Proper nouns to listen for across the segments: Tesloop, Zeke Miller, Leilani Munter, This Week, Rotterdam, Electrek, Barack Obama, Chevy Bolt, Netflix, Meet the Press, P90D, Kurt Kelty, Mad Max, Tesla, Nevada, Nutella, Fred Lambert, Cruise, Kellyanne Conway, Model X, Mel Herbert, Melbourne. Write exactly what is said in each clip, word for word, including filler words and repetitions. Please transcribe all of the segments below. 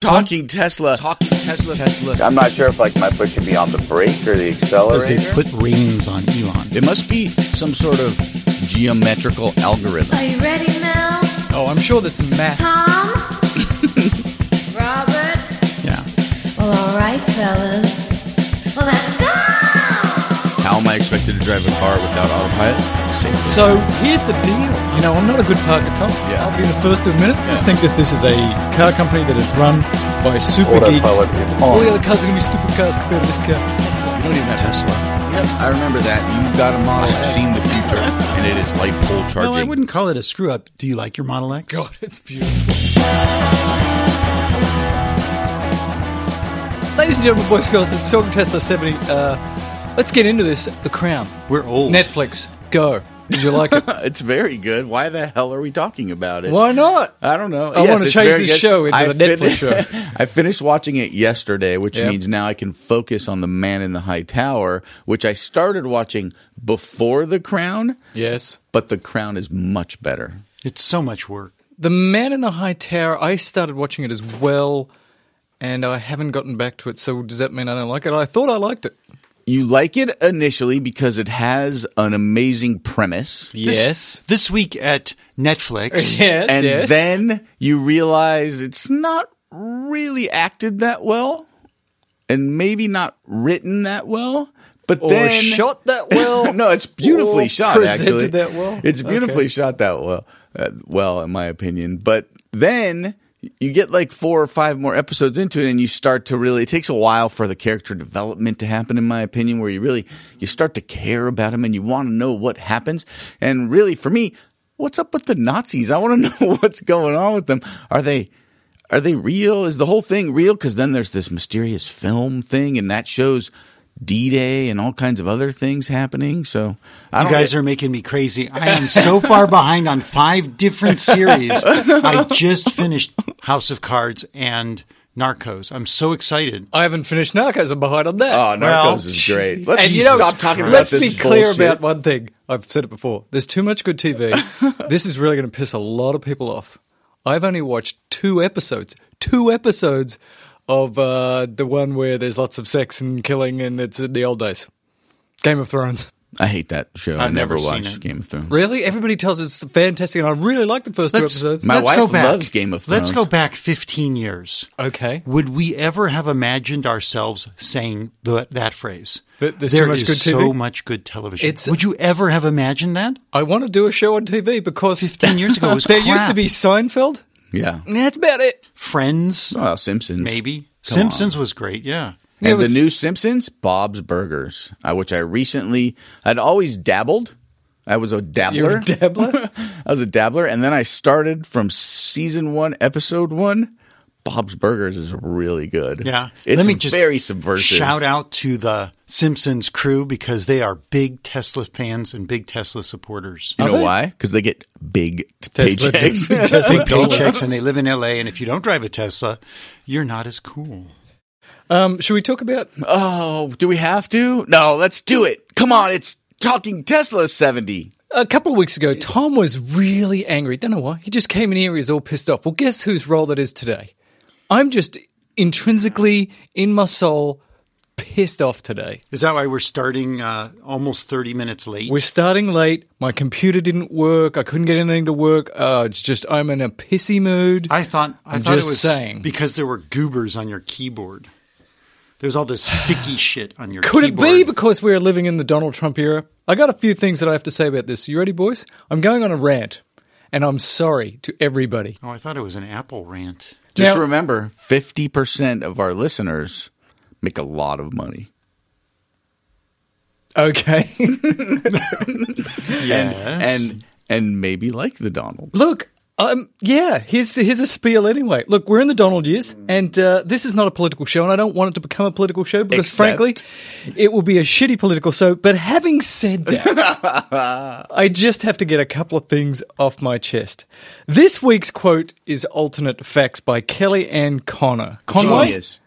Talking Tesla. Talking Tesla. Tesla. I'm not sure if like my foot should be on the brake or the accelerator. Because they put rings on Elon. It must be some sort of geometrical algorithm. Are you ready now? Oh, I'm sure there's some math. Tom? Robert? Yeah. Well, all right, fellas. Well, let's go! How am I expected to drive a car without autopilot? Same. So, here's the deal. You know, I'm not a good parker, Tom. Yeah. I'll be the first to admit it. Yeah. I just think that this is a car company that is run by super geeks. All the other cars are going to be stupid cars compared to this car. Tesla. You don't even have Tesla. Yep. I remember that. You've got a Model X. I've seen the future, and it is light pole charging. No, I wouldn't call it a screw-up. Do you like your Model X? God, it's beautiful. Ladies and gentlemen, boys and girls, it's Talking Tesla seventy. Uh, let's get into this. The Crown. We're old. Netflix. Go. Did you like it? It's very good. Why the hell are we talking about it? Why not? I don't know. I yes, want to change this good. show into I a fin- Netflix show. I finished watching it yesterday, which yep. means now I can focus on The Man in the High Tower, which I started watching before The Crown. Yes. But The Crown is much better. It's so much work. The Man in the High Tower, I started watching it as well, and I haven't gotten back to it. So does that mean I don't like it? I thought I liked it. You like it initially because it has an amazing premise. Yes. This, this week at Netflix. yes, and yes. Then you realize it's not really acted that well and maybe not written that well. But or then shot that well. No, it's beautifully or shot, presented actually. That well. It's beautifully okay. shot that well, uh, well, in my opinion. But then you get like four or five more episodes into it and you start to really – it takes a while for the character development to happen, in my opinion, where you really – you start to care about him and you want to know what happens. And really, for me, what's up with the Nazis? I want to know what's going on with them. Are they – are they real? Is the whole thing real? Because then there's this mysterious film thing and that shows – D-Day and all kinds of other things happening. So I don't You guys get... are making me crazy. I am so far behind on five different series. I just finished House of Cards and Narcos. I'm so excited. I haven't finished Narcos. I'm behind on that. Oh, Narcos well, is great. Let's and, you know, stop talking about let's this Let's be clear bullshit. About one thing. I've said it before. There's too much good T V. This is really going to piss a lot of people off. I've only watched two episodes. Two episodes Of uh, the one where there's lots of sex and killing and it's in the old days. Game of Thrones. I hate that show. I've I never, never watched Game of Thrones. Really? Everybody tells us it's fantastic and I really like the first let's, two episodes. My let's wife loves Game of Thrones. Let's go back fifteen years. Okay. Would we ever have imagined ourselves saying the, that phrase? Th- there's there too much is good T V? So much good television. It's, Would you ever have imagined that? I want to do a show on T V because fifteen years ago it was There crap. Used to be Seinfeld. Yeah. That's about it. Friends. Oh, Simpsons. Maybe. Come Simpsons on. Was great, yeah. And yeah, was... the new Simpsons, Bob's Burgers, which I recently – I'd always dabbled. I was a dabbler. You were a dabbler? I was a dabbler. And then I started from season one, episode one. Bob's Burgers is really good. Yeah. It's Let me just very subversive. Shout out to the Simpsons crew because they are big Tesla fans and big Tesla supporters. You are know they? Why? Because they get big Tesla paychecks. Big Tesla paychecks and they live in L A. And if you don't drive a Tesla, you're not as cool. Um, should we talk about – oh, do we have to? No, let's do it. Come on. It's Talking Tesla seventy. A couple of weeks ago, Tom was really angry. Don't know why. He just came in here. He was all pissed off. Well, guess whose role that is today? I'm just intrinsically, in my soul, pissed off today. Is that why we're starting uh, almost thirty minutes late? We're starting late. My computer didn't work. I couldn't get anything to work. Uh, it's just I'm in a pissy mood. I thought I I'm thought it was saying. Because there were goobers on your keyboard. There was all this sticky shit on your Could keyboard. Could it be because we're living in the Donald Trump era? I got a few things that I have to say about this. You ready, boys? I'm going on a rant, and I'm sorry to everybody. Oh, I thought it was an Apple rant. Just now, remember, fifty percent of our listeners make a lot of money. Okay. Yes. And, and and maybe like the Donald. Look, um, yeah, here's, here's a spiel anyway. Look, we're in the Donald years, and uh, this is not a political show, and I don't want it to become a political show because, Except- frankly, it will be a shitty political show. But having said that, I just have to get a couple of things off my chest. This week's quote is Alternate Facts by Kellyanne Conway. Genius. Is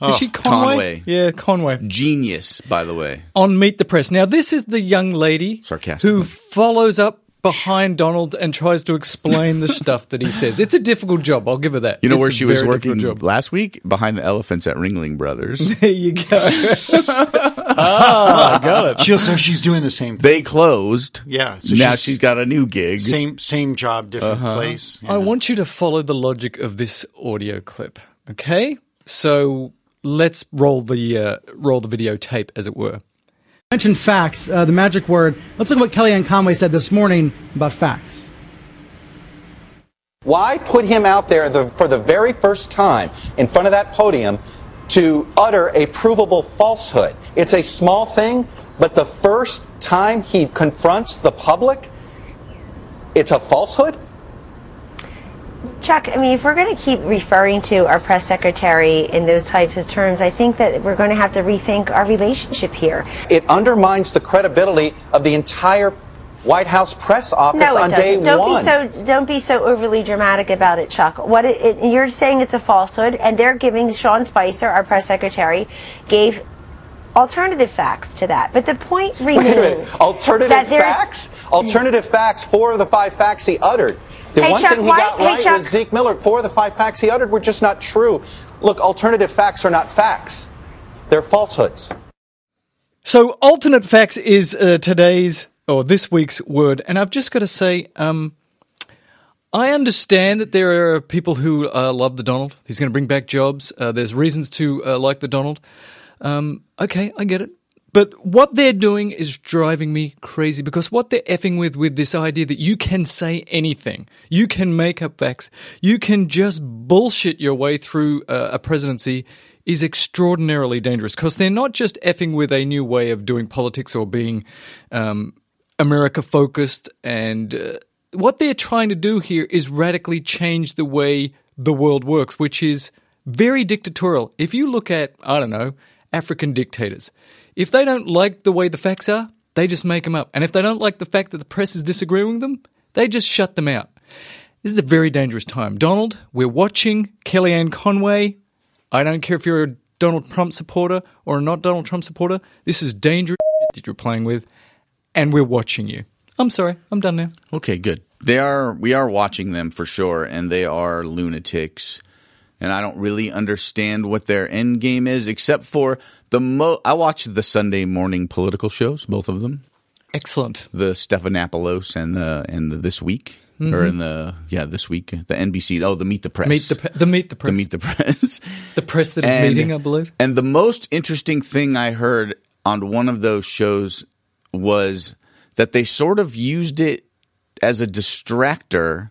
oh, she Conway? Conway? Yeah, Conway. Genius, by the way. On Meet the Press. Now, this is the young lady who follows up behind Donald and tries to explain the stuff that he says. It's a difficult job. I'll give her that. You know it's where she was working last week? Behind the elephants at Ringling Brothers. There you go. Ah, I got it. She also, she's doing the same thing. They closed. Yeah. So now she's, she's got a new gig. Same same job, different uh-huh. place. Yeah. I want you to follow the logic of this audio clip, okay? So let's roll the uh, roll the videotape, as it were. Mention facts, uh, the magic word. Let's look at what Kellyanne Conway said this morning about facts. Why put him out there the, for the very first time in front of that podium to utter a provable falsehood? It's a small thing, but the first time he confronts the public, it's a falsehood? Chuck, I mean, if we're going to keep referring to our press secretary in those types of terms, I think that we're going to have to rethink our relationship here. It undermines the credibility of the entire White House press office no, it on doesn't. day don't one. Be so, don't be so overly dramatic about it, Chuck. What it, it, you're saying it's a falsehood, and they're giving Sean Spicer, our press secretary, gave alternative facts to that. But the point remains. Alternative that facts? Alternative facts, four of the five facts he uttered. The hey, one Chuck, thing he why, got right hey, was Zeke Miller. Four of the five facts he uttered were just not true. Look, alternative facts are not facts. They're falsehoods. So alternate facts is uh, today's or this week's word. And I've just got to say, um, I understand that there are people who uh, love the Donald. He's going to bring back jobs. Uh, there's reasons to uh, like the Donald. Um, okay, I get it. But what they're doing is driving me crazy, because what they're effing with with this idea that you can say anything, you can make up facts, you can just bullshit your way through uh, a presidency is extraordinarily dangerous, because they're not just effing with a new way of doing politics or being um, America-focused. And uh, what they're trying to do here is radically change the way the world works, which is very dictatorial. If you look at, I don't know, African dictators. If they don't like the way the facts are, they just make them up. And if they don't like the fact that the press is disagreeing with them, they just shut them out. This is a very dangerous time. Donald, we're watching. Kellyanne Conway, I don't care if you're a Donald Trump supporter or a not Donald Trump supporter, this is dangerous shit that you're playing with, and we're watching you. I'm sorry. I'm done now. Okay, good. They are. We are watching them for sure, and they are lunatics. And I don't really understand what their end game is, except for the mo- – I watch the Sunday morning political shows, both of them. Excellent. The Stephanopoulos and the and the This Week, mm-hmm. or in the yeah This Week, the N B C. Oh, the Meet the Press, Meet the, pre- the Meet the Press, the Meet the Press, the press that is and, meeting, I believe. And the most interesting thing I heard on one of those shows was that they sort of used it as a distractor.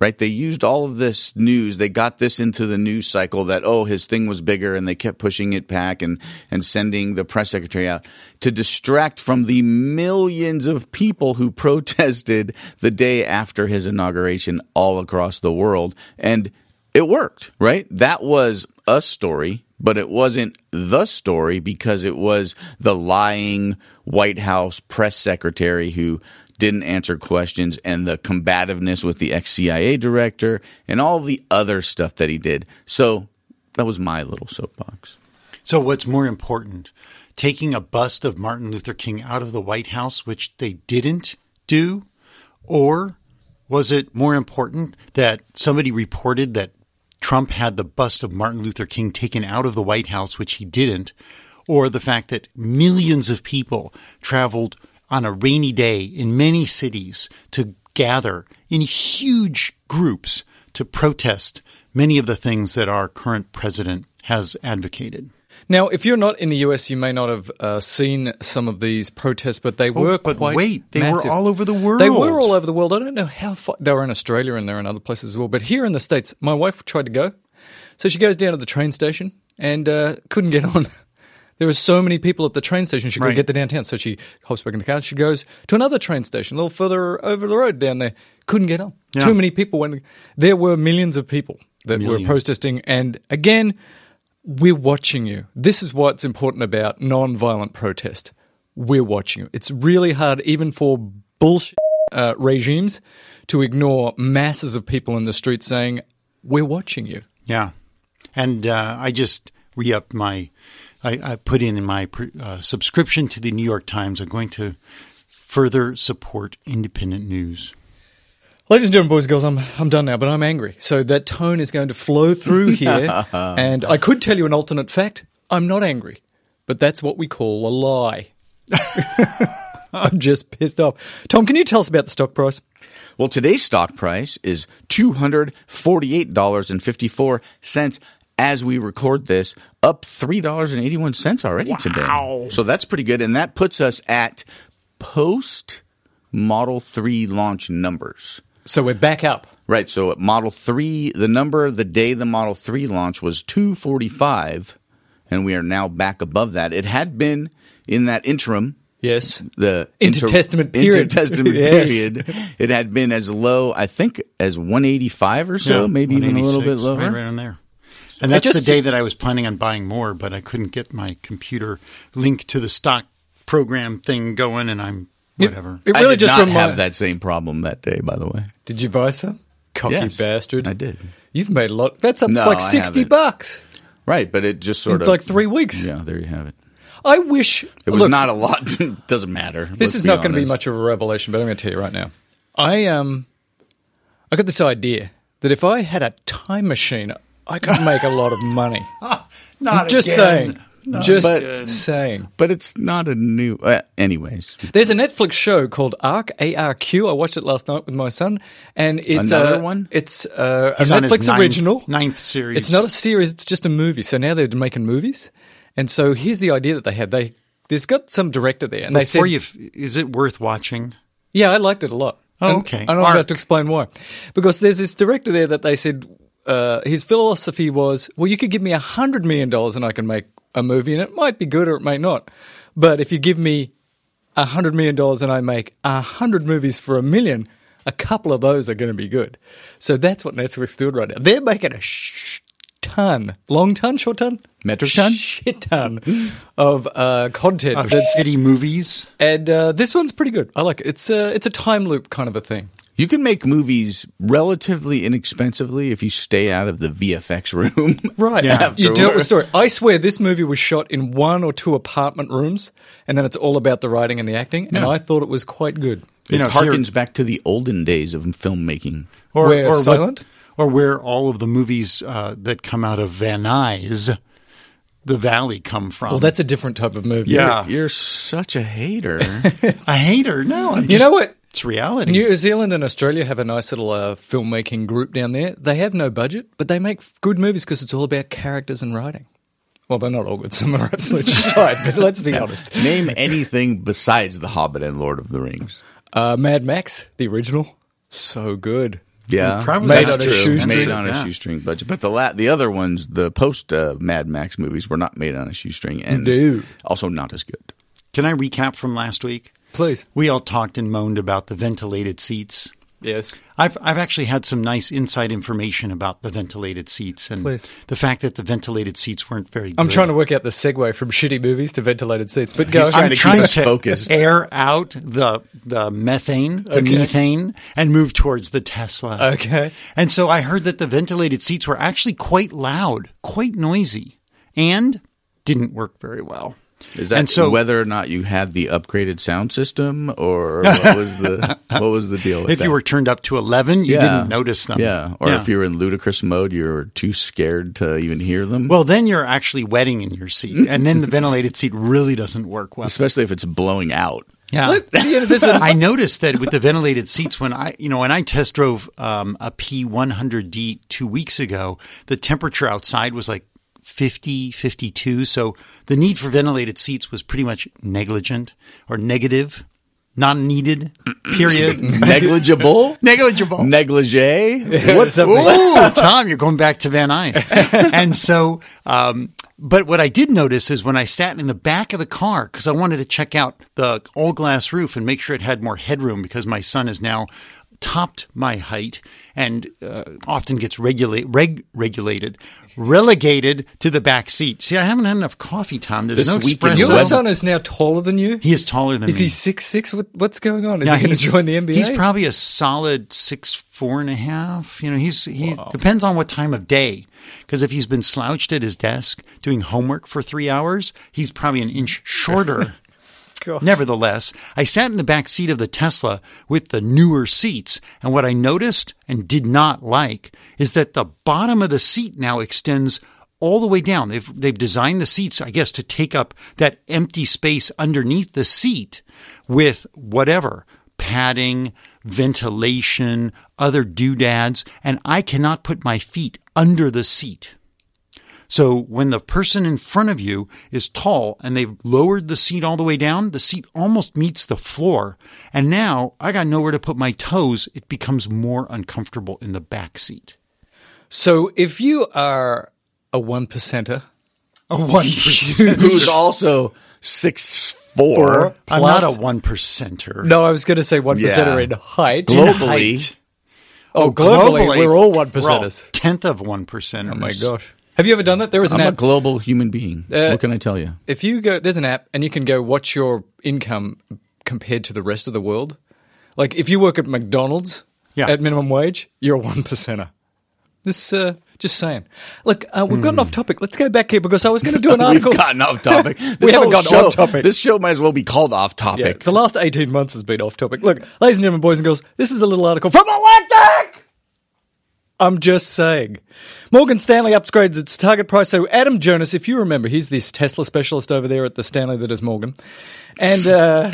Right, they used all of this news. They got this into the news cycle that, oh, his thing was bigger, and they kept pushing it back and, and sending the press secretary out to distract from the millions of people who protested the day after his inauguration all across the world. And it worked, right? That was a story, but it wasn't the story, because it was the lying White House press secretary who didn't answer questions, and the combativeness with the ex-C I A director and all the other stuff that he did. So that was my little soapbox. So what's more important, taking a bust of Martin Luther King out of the White House, which they didn't do, or was it more important that somebody reported that Trump had the bust of Martin Luther King taken out of the White House, which he didn't, or the fact that millions of people traveled on a rainy day in many cities to gather in huge groups to protest many of the things that our current president has advocated? Now, if you're not in the U S, you may not have uh, seen some of these protests, but they were oh, but quite wait, they massive. were all over the world. They were all over the world. I don't know how far – they were in Australia and they're in other places as well. But here in the States, my wife tried to go. So she goes down to the train station and uh, couldn't get on. There were so many people at the train station. She couldn't right. get to downtown. So she hops back in the car. She goes to another train station a little further over the road down there. Couldn't get on. Yeah. Too many people. Went. There were millions of people that Million. were protesting. And again, we're watching you. This is what's important about nonviolent protest. We're watching you. It's really hard, even for bullshit uh, regimes, to ignore masses of people in the street saying, we're watching you. Yeah. And uh, I just re-upped my... I, I put in my uh, subscription to the New York Times. I'm going to further support independent news. Ladies and gentlemen, boys and girls, I'm I'm done now, but I'm angry. So that tone is going to flow through here. And I could tell you an alternate fact. I'm not angry, but that's what we call a lie. I'm just pissed off. Tom, can you tell us about the stock price? Well, today's stock price is two hundred forty-eight dollars and fifty-four cents as we record this, up three dollars and eighty-one cents already wow. today. So that's pretty good. And that puts us at post-Model three launch numbers. So we're back up. Right. So at Model three, the number the day the Model three launch was two forty-five, and we are now back above that. It had been in that interim. Yes. The intertestament inter- period. Intertestament yes. period. It had been as low, I think, as one eighty-five or so, yeah, maybe even a little bit lower. Right around there. And that's just, the day that I was planning on buying more, but I couldn't get my computer link to the stock program thing going, and I'm whatever. It, it really I did just not remind- have that same problem that day, by the way. Did you buy some? Cocky yes, bastard. I did. You've made a lot. That's up no, like sixty bucks. Right, but it just sort it's of. Like three weeks. Yeah, there you have it. I wish it was look, not a lot. It doesn't matter. This is not going to be much of a revelation, but I'm going to tell you right now. I um, I got this idea that if I had a time machine, I could make a lot of money. Not I'm just again. saying. Not just but, saying. But it's not a new. Uh, anyways, there's a Netflix show called Ark A R Q. I watched it last night with my son, and it's another uh, one. It's uh, a Netflix ninth, original, ninth series. It's not a series. It's just a movie. So now they're making movies. And so here's the idea that they had. They there's got some director there, and Before they said, you, "Is it worth watching?" Yeah, I liked it a lot. Oh, okay, and, and I'm Arc. about to explain why. Because there's this director there that they said uh, his philosophy was, "Well, you could give me a hundred million dollars, and I can make a movie, and it might be good or it may not. But if you give me a hundred million dollars, and I make a hundred movies for a million, a couple of those are going to be good." So that's what Netflix doing right now. They're making a shh. Ton, long ton, short ton, metric ton, shit ton of uh, content. Of shitty movies, and uh, this one's pretty good. I like it. It's a it's a time loop kind of a thing. You can make movies relatively inexpensively if you stay out of the V F X room, right? Yeah. You dealt with story. I swear, this movie was shot in one or two apartment rooms, and then it's all about the writing and the acting. Yeah. And I thought it was quite good. It you know, harkens here, back to the olden days of filmmaking, or, Where or silent. What? Or where all of the movies uh, that come out of Van Nuys, the Valley, come from. Well, that's a different type of movie. Yeah. You're, you're such a hater. A hater? No. I'm just, you know what? It's reality. New Zealand and Australia have a nice little uh, filmmaking group down there. They have no budget, but they make good movies because it's all about characters and writing. Well, they're not all good. Some are absolutely shite, but let's be yeah. honest. Name anything besides The Hobbit and Lord of the Rings. Uh, Mad Max, the original. So good. Yeah, probably made on a shoestring, made on a yeah. shoestring budget. But the la- the other ones, the post uh, Mad Max movies, were not made on a shoestring, and Dude. also not as good. Can I recap from last week, please? We all talked and moaned about the ventilated seats. Yes, I've I've actually had some nice inside information about the ventilated seats and please. the fact that the ventilated seats weren't very good. I'm trying to work out the segue from shitty movies to ventilated seats, but go. He's trying I'm to trying keep to us focused. Air out the the methane, the okay. methane, and move towards the Tesla. Okay. And so I heard that the ventilated seats were actually quite loud, quite noisy, and didn't work very well. Is that so, whether or not you had the upgraded sound system, or what was the what was the deal with If that? You were turned up to eleven, you yeah. didn't notice them. Yeah, or yeah. if you were in ludicrous mode, you were too scared to even hear them. Well, then you're actually wetting in your seat, and then the ventilated seat really doesn't work well. Especially if it's blowing out. Yeah, Look, you know, this is, I noticed that with the ventilated seats, when I, you know, when I test drove um, a P one hundred D two weeks ago, the temperature outside was like fifty, fifty-two. So the need for ventilated seats was pretty much negligent or negative, not needed, period. Negligible? Negligible. Negligee? What's up? Ooh, Tom, you're going back to Van Nuys. And so, um, but what I did notice is when I sat in the back of the car, because I wanted to check out the all glass roof and make sure it had more headroom because my son is now topped my height and uh, often gets regulate, reg, regulated, relegated to the back seat. See, I haven't had enough coffee, Tom. There's this no espresso. Your son is now taller than you? He is taller than is me. Is he six foot six? What, what's going on? Is now he going to join the N B A? He's probably a solid six foot four and a half. You know, he's, he wow. depends on what time of day. Because if he's been slouched at his desk doing homework for three hours, he's probably an inch shorter. God. Nevertheless, I sat in the back seat of the Tesla with the newer seats, and what I noticed and did not like is that the bottom of the seat now extends all the way down. They've, they've designed the seats, I guess, to take up that empty space underneath the seat with whatever, padding, ventilation, other doodads, and I cannot put my feet under the seat. So when the person in front of you is tall and they've lowered the seat all the way down, the seat almost meets the floor. And now I got nowhere to put my toes. It becomes more uncomfortable in the back seat. So if you are a one percenter, a one percenter who's also six four, four plus, I'm not a one percenter. No, I was going to say one yeah. percenter in height. Globally. In height. Oh, globally, globally, we're all one percenters. All tenth of one percenters. Oh my gosh. Have you ever done that? There was an I'm app. I'm a global human being. Uh, what can I tell you? If you go, there's an app, and you can go what's your income compared to the rest of the world. Like if you work at McDonald's yeah. at minimum wage, you're a one percenter. This uh, just saying. Look, uh, we've mm. gotten off topic. Let's go back here because I was going to do an article. We've gotten off topic. This we haven't gotten show, off topic. This show might as well be called Off Topic. Yeah, the last eighteen months has been off topic. Look, ladies and gentlemen, boys and girls, this is a little article from Electrek. I'm just saying. Morgan Stanley upgrades its target price. So Adam Jonas, if you remember, he's this Tesla specialist over there at the Stanley that is Morgan. And uh...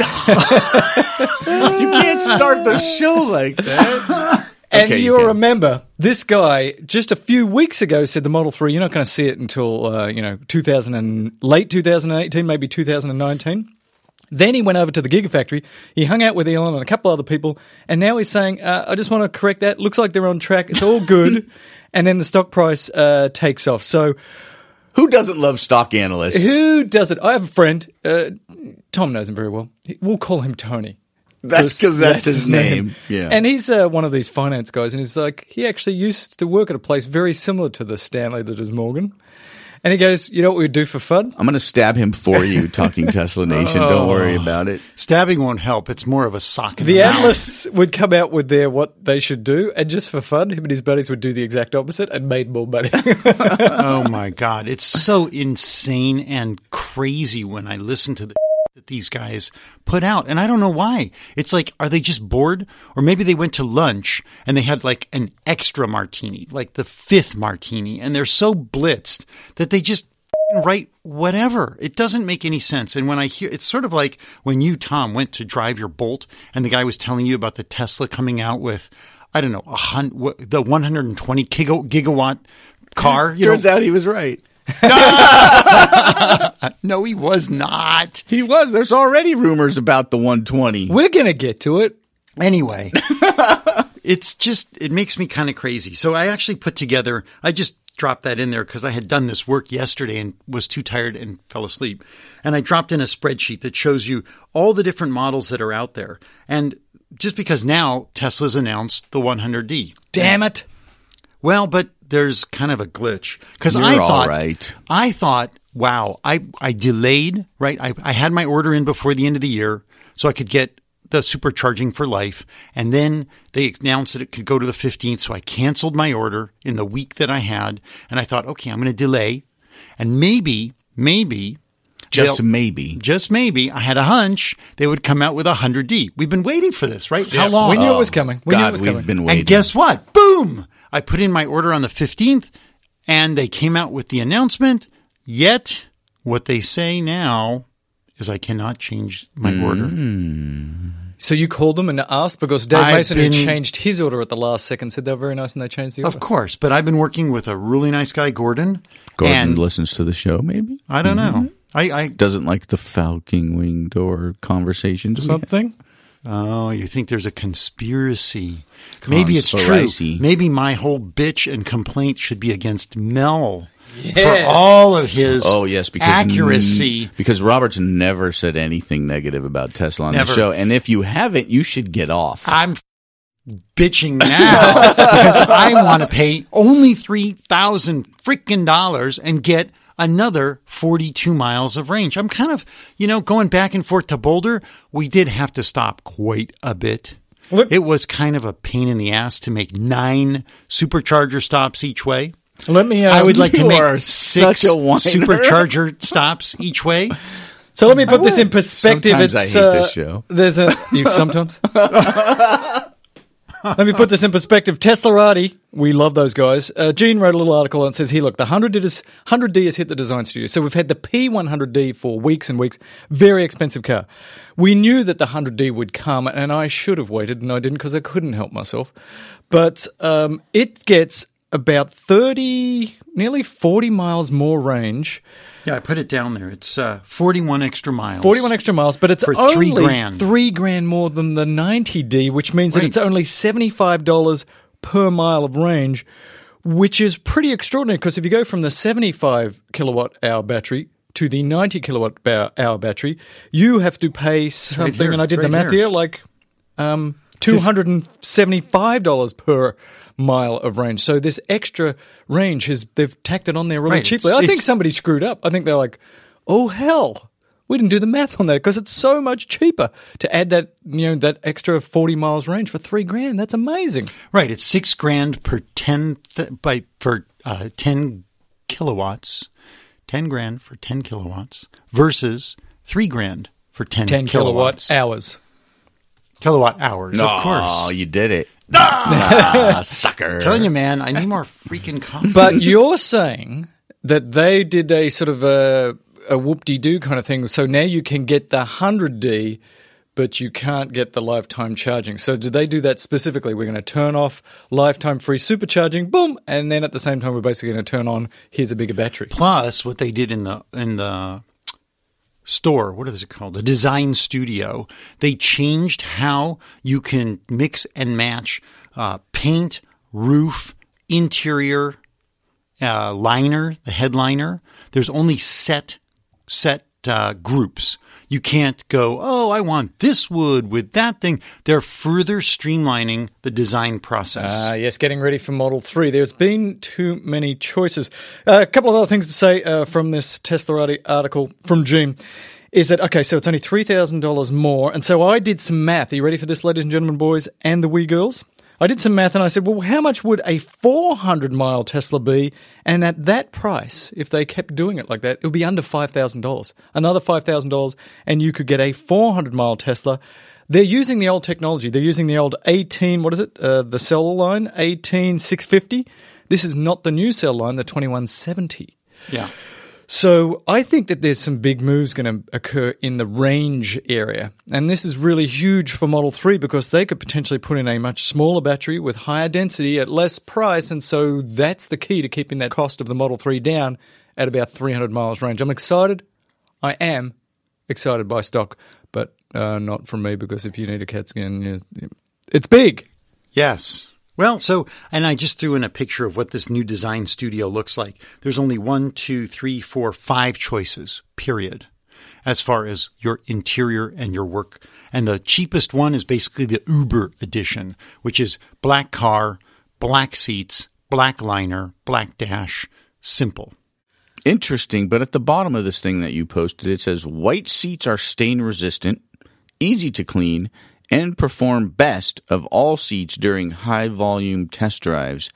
you can't start the show like that. And okay, you'll you remember, this guy just a few weeks ago said the Model three, you're not going to see it until uh, you know two thousand and late two thousand eighteen, maybe two thousand nineteen. Then he went over to the Gigafactory. He hung out with Elon and a couple other people. And now he's saying, uh, I just want to correct that. Looks like they're on track. It's all good. And then the stock price uh, takes off. So who doesn't love stock analysts? Who doesn't? I have a friend. Uh, Tom knows him very well. We'll call him Tony. That's because that's, that's his name. name. Yeah. And he's uh, one of these finance guys. And he's like, he actually used to work at a place very similar to the Stanley that is Morgan. And he goes, you know what we would do for fun? I'm going to stab him for you, Talking Tesla Nation. Oh. Don't worry about it. Stabbing won't help. It's more of a sock in the mouth. The analysts would come out with their what they should do, and just for fun, him and his buddies would do the exact opposite and made more money. Oh, my God. It's so insane and crazy when I listen to the that these guys put out. And I don't know why. It's like, are they just bored? Or maybe they went to lunch and they had like an extra martini, like the fifth martini. And they're so blitzed that they just write whatever. It doesn't make any sense. And when I hear, it's sort of like when you, Tom, went to drive your Bolt and the guy was telling you about the Tesla coming out with, I don't know, a hundred, the one hundred twenty gigawatt car. You Turns know? out he was right. No, he was not. He was. There's already rumors about the one twenty. We're going to get to it. Anyway, it's just, it makes me kind of crazy. So I actually put together, I just dropped that in there because I had done this work yesterday and was too tired and fell asleep. And I dropped in a spreadsheet that shows you all the different models that are out there. And just because now Tesla's announced the one hundred D. Damn it. Well, but there's kind of a glitch because I thought, right. I thought, wow, I, I delayed, right? I, I had my order in before the end of the year so I could get the supercharging for life. And then they announced that it could go to the fifteenth. So I canceled my order in the week that I had. And I thought, okay, I'm going to delay. And maybe, maybe. Just maybe. Just maybe. I had a hunch they would come out with a one hundred D. We've been waiting for this, right? How long? We knew oh, it was coming. We God, knew it was we've coming. been waiting. And guess what? Boom! I put in my order on the fifteenth, and they came out with the announcement. Yet, what they say now is I cannot change my mm. order. So you called them and asked because Dave I've Mason, been, who changed his order at the last second, said they were very nice and they changed the order. Of course. But I've been working with a really nice guy, Gordon. Gordon and listens to the show, maybe? I don't mm-hmm. know. I, I doesn't like the falcon winged or conversations. Or something? Oh, you think there's a conspiracy. Cons- Maybe it's true. Maybe my whole bitch and complaint should be against Mel yes. for all of his oh, yes, because accuracy. N- because Robert's never said anything negative about Tesla on never. the show. And if you haven't, you should get off. I'm f- bitching now because I want to pay only three thousand dollars freaking dollars and get another forty-two miles of range. I'm kind of, you know, going back and forth to Boulder. We did have to stop quite a bit. Look, it was kind of a pain in the ass to make nine supercharger stops each way. Let me. Uh, I would like to make six supercharger stops each way. So let me put this in perspective. Sometimes it's, I hate uh, this show. There's a you sometimes. Let me put this in perspective. Teslarati, we love those guys. Uh, Gene wrote a little article and says, "Here, look, the one hundred D has hit the design studio. So we've had the P one hundred D for weeks and weeks. Very expensive car. We knew that the one hundred D would come, and I should have waited, and I didn't because I couldn't help myself. But um, it gets about thirty, nearly forty miles more range." Yeah, I put it down there. It's uh, forty-one extra miles. forty-one extra miles, but it's only three grand. three grand more than the ninety D, which means right. that it's only seventy-five dollars per mile of range, which is pretty extraordinary because if you go from the seventy-five kilowatt hour battery to the ninety kilowatt hour battery, you have to pay something, right here, and I did right the math here, here like um, two hundred seventy-five dollars per mile of range. So this extra range has they've tacked it on there really right. cheaply. It's, I think somebody screwed up. I think they're like, oh hell, we didn't do the math on that because it's so much cheaper to add that you know that extra forty miles range for three grand. That's amazing. Right, it's six grand per ten th- by for uh, ten kilowatts, ten grand for ten kilowatts versus three grand for ten, ten kilowatts. kilowatt hours. Kilowatt hours, no, of course. Oh, you did it. Ah, sucker. I'm telling you, man, I need more freaking coffee. But you're saying that they did a sort of a, a whoop-de-doo kind of thing. So now you can get the one hundred D, but you can't get the lifetime charging. So did they do that specifically? We're going to turn off lifetime free supercharging, boom, and then at the same time we're basically going to turn on here's a bigger battery. Plus what they did in the in the store, what is it called? The design studio. They changed how you can mix and match uh, paint, roof, interior, uh, liner, the headliner. There's only set set uh, groups. You can't go, oh, I want this wood with that thing. They're further streamlining the design process. Uh, yes, getting ready for Model three. There's been too many choices. Uh, a couple of other things to say uh, from this Teslarati article from Gene is that, okay, so it's only three thousand dollars more. And so I did some math. Are you ready for this, ladies and gentlemen, boys, and the wee girls? I did some math and I said, well, how much would a four hundred mile Tesla be? And at that price, if they kept doing it like that, it would be under five thousand dollars. Another five thousand dollars and you could get a four hundred mile Tesla. They're using the old technology. They're using the old eighteen, what is it, uh, the cell line, eighteen six fifty. This is not the new cell line, the twenty-one seventy. Yeah. So I think that there's some big moves going to occur in the range area. And this is really huge for Model three because they could potentially put in a much smaller battery with higher density at less price. And so that's the key to keeping that cost of the Model three down at about three hundred miles range. I'm excited. I am excited by stock, but uh, not from me because if you need a cat skin, it's big. Yes. Well, so, and I just threw in a picture of what this new design studio looks like. There's only one, two, three, four, five choices, period, as far as your interior and your work. And the cheapest one is basically the Uber edition, which is black car, black seats, black liner, black dash, simple. Interesting, but at the bottom of this thing that you posted, it says white seats are stain resistant, easy to clean, and perform best of all seats during high-volume test drives,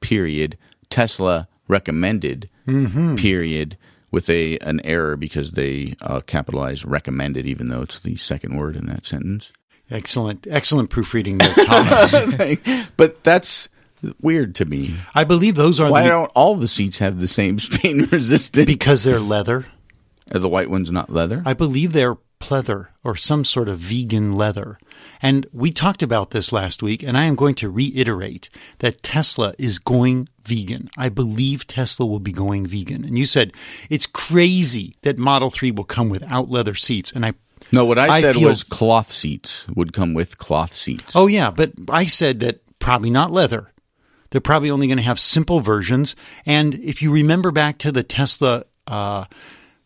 period. Tesla recommended, mm-hmm. period, with a an error because they uh, capitalize recommended, even though it's the second word in that sentence. Excellent. Excellent proofreading there, Thomas. But that's weird to me. I believe those are Why the... Why don't all the seats have the same stain resistance? Because they're leather. Are the white ones not leather? I believe they're pleather or some sort of vegan leather. And we talked about this last week, and I am going to reiterate that Tesla is going vegan. I believe Tesla will be going vegan. And you said it's crazy that Model three will come without leather seats. And I No, what I, I said feel, was cloth seats would come with cloth seats. Oh, yeah. But I said that probably not leather. They're probably only going to have simple versions. And if you remember back to the Tesla uh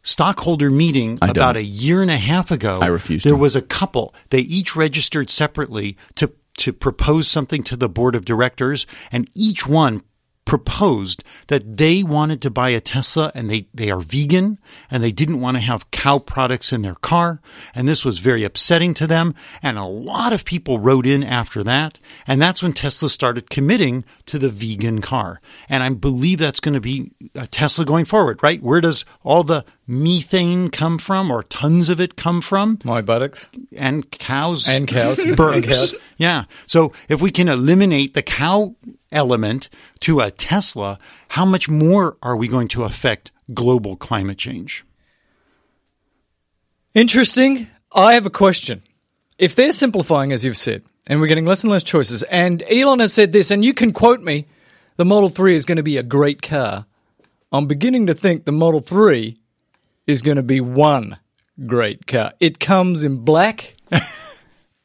stockholder meeting I about don't. a year and a half ago, I refused there to. was a couple. They each registered separately to to propose something to the board of directors, and each one proposed that they wanted to buy a Tesla, and they, they are vegan, and they didn't want to have cow products in their car, and this was very upsetting to them, and a lot of people wrote in after that, and that's when Tesla started committing to the vegan car, and I believe that's going to be a Tesla going forward, right? Where does all the methane come from, or tons of it come from? My buttocks. And cows. And cows. Burps. And cows. Yeah. So if we can eliminate the cow element to a Tesla, how much more are we going to affect global climate change? Interesting. I have a question. If they're simplifying, as you've said, and we're getting less and less choices, and Elon has said this, and you can quote me, the Model three is going to be a great car. I'm beginning to think the Model three is going to be one great car. It comes in black,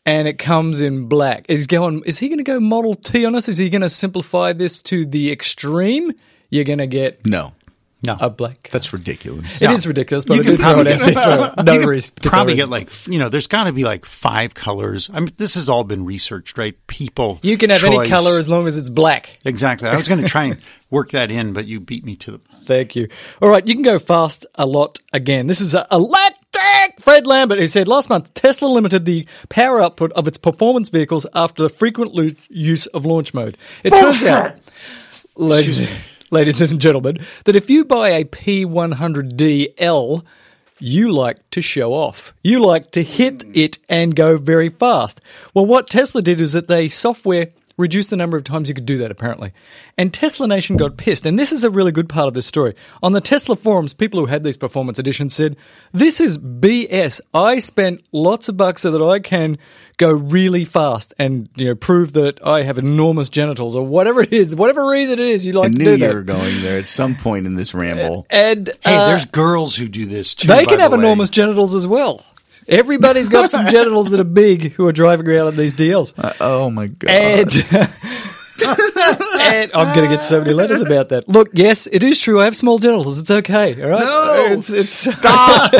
and it comes in black. Is going? Is he going to go Model T on us? Is he going to simplify this to the extreme? You're going to get no. No, a black car. That's ridiculous. It no. is ridiculous, but you I did throw it out there. No reason. Probably get like, you know, there's got to be like five colors. I mean, this has all been researched, right? People. You can have choice. Any color as long as it's black. Exactly. I was going to try and work that in, but you beat me to the punch. Thank you. All right, you can go fast a lot again. This is a, a Electrek Fred Lambert, who said last month Tesla limited the power output of its performance vehicles after the frequent lo- use of launch mode. It turns out, ladies. Ladies and gentlemen, that if you buy a P one hundred D L, you like to show off. You like to hit it and go very fast. Well, what Tesla did is that they software reduced the number of times you could do that, apparently. And Tesla Nation got pissed. And this is a really good part of this story. On the Tesla forums, people who had these performance editions said, this is B S. I spent lots of bucks so that I can go really fast and, you know, prove that I have enormous genitals or whatever it is, whatever reason it is you like I to do that. I knew you were going there at some point in this ramble. And, and uh, hey, there's girls who do this too, They can have the enormous genitals as well. Everybody's got some genitals that are big who are driving around in these D Ls. Uh, oh, my God. And, and I'm going to get so many letters about that. Look, yes, it is true. I have small genitals. It's okay. All right? No. It's, it's stop.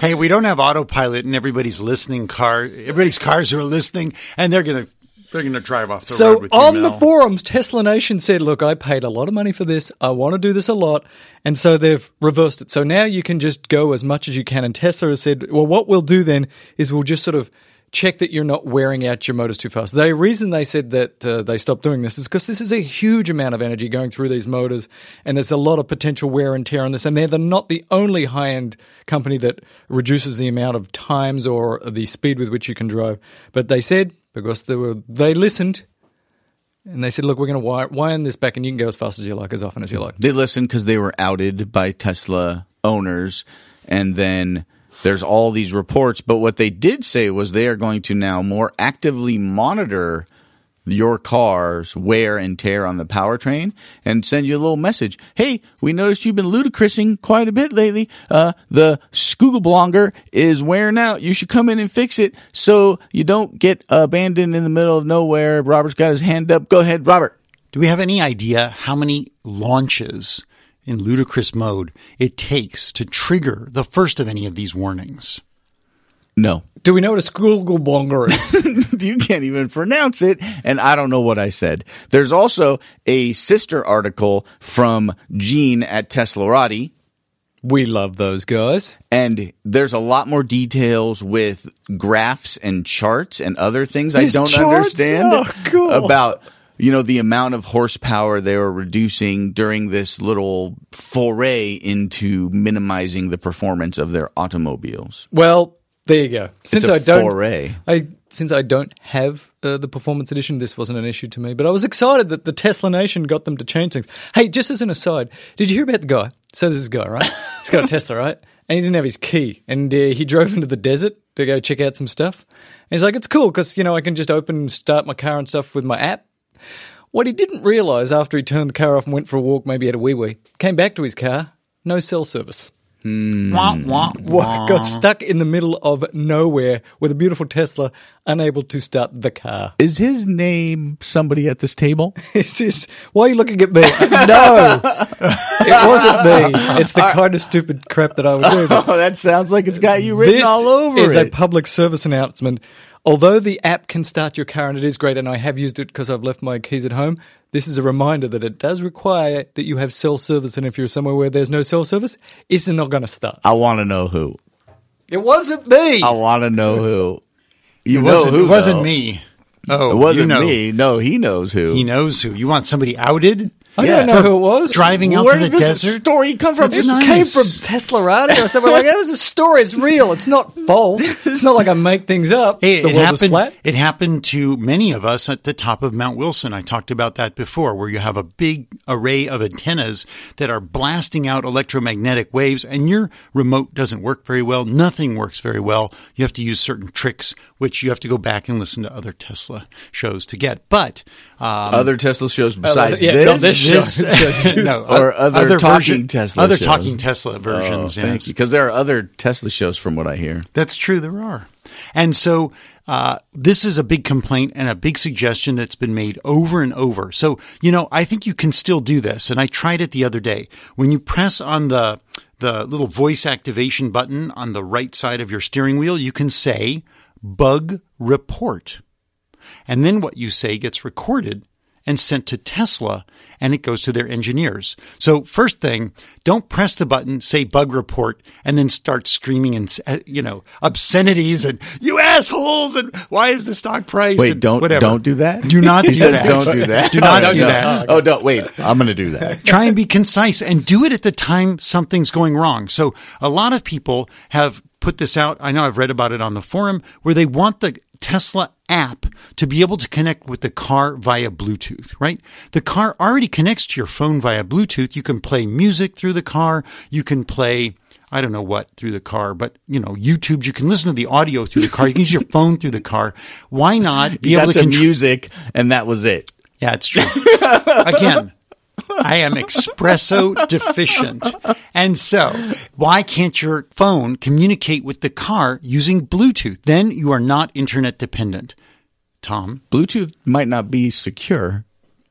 Hey, we don't have autopilot in everybody's listening car. Everybody's cars are listening, and they're going to they're going to drive off the road with you now. So on the forums, Tesla Nation said, look, I paid a lot of money for this. I want to do this a lot. And so they've reversed it. So now you can just go as much as you can. And Tesla has said, well, what we'll do then is we'll just sort of check that you're not wearing out your motors too fast. The reason they said that uh, they stopped doing this is because this is a huge amount of energy going through these motors, and there's a lot of potential wear and tear on this. And they're the, not the only high-end company that reduces the amount of times or the speed with which you can drive. But they said, because they were they listened, and they said, look, we're going to wire, wire this back, and you can go as fast as you like, as often as you like. They listened because they were outed by Tesla owners, and then there's all these reports, but what they did say was they are going to now more actively monitor your car's wear and tear on the powertrain and send you a little message. Hey, we noticed you've been ludicrousing quite a bit lately. Uh, the Skoogelblonger is wearing out. You should come in and fix it so you don't get abandoned in the middle of nowhere. Robert's got his hand up. Go ahead, Robert. Do we have any idea how many launches in ludicrous mode it takes to trigger the first of any of these warnings? No. Do we know what a Skoogelblonger is? You can't even pronounce it, and I don't know what I said. There's also a sister article from Gene at Teslarati. We love those guys. And there's a lot more details with graphs and charts and other things These I don't charts? understand oh, cool. about you know, the amount of horsepower they were reducing during this little foray into minimizing the performance of their automobiles. Well, there you go. Since it's a I don't, foray. I, since I don't have uh, the performance edition, this wasn't an issue to me. But I was excited that the Tesla Nation got them to change things. Hey, just as an aside, did you hear about the guy? So this is a guy, right? He's got a Tesla, right? And he didn't have his key. And uh, he drove into the desert to go check out some stuff. And he's like, it's cool because, you know, I can just open and start my car and stuff with my app. What he didn't realize after he turned the car off and went for a walk, maybe had a wee-wee, came back to his car, no cell service. Mm. Wah, wah, wah. Got stuck in the middle of nowhere with a beautiful Tesla, unable to start the car. Is his name somebody at this table? Is his, why are you looking at me? No, it wasn't me. It's the kind of stupid crap that I would do. Oh, that sounds like it's got you written this all over it. This is a public service announcement. Although the app can start your car and it is great, and I have used it because I've left my keys at home, this is a reminder that it does require that you have cell service, and if you're somewhere where there's no cell service, it's not going to start. I want to know who. It wasn't me. I want to know who. You it know wasn't, who, It wasn't though. me. Oh, it wasn't you know. me. No, he knows who. He knows who. You want somebody outed? I yeah. don't know who it was. Driving out Where to the desert. Where did this story come from? It nice. came from Teslarati or something. Like, that was a story. It's real. It's not false. It's not like I make things up. Hey, the it world happened, is flat. It happened to many of us at the top of Mount Wilson. I talked about that before, where you have a big array of antennas that are blasting out electromagnetic waves, and your remote doesn't work very well. Nothing works very well. You have to use certain tricks, which you have to go back and listen to other Tesla shows to get. But um, other Tesla shows besides uh, yeah, this? No, this Yes. Yes. No, or other, other talking version, Tesla other shows. talking Tesla versions. Oh, thank yes. you, because there are other Tesla shows, from what I hear. That's true, there are. And so uh, this is a big complaint and a big suggestion that's been made over and over. So, you know, I think you can still do this, and I tried it the other day. When you press on the the little voice activation button on the right side of your steering wheel, you can say bug report, and then what you say gets recorded and sent to Tesla, and it goes to their engineers. So first thing, don't press the button, say bug report, and then start screaming and, you know, obscenities and you assholes and why is the stock price? Wait, don't whatever. don't do that. Do not do says, that. Don't do that. Do not do no. that. Oh, don't wait. I'm going to do that. Try and be concise and do it at the time something's going wrong. So a lot of people have put this out. I know I've read about it on the forum, where they want the Tesla app to be able to connect with the car via Bluetooth, right? The car already connects to your phone via Bluetooth. You can play music through the car. You can play, I don't know what through the car, but, you know, YouTube. You can listen to the audio through the car. You can use your phone through the car. Why not be you able got to contr- music and that was it? Yeah, it's true. Again, I am espresso deficient. And so why can't your phone communicate with the car using Bluetooth? Then you are not internet dependent. Tom? Bluetooth might not be secure,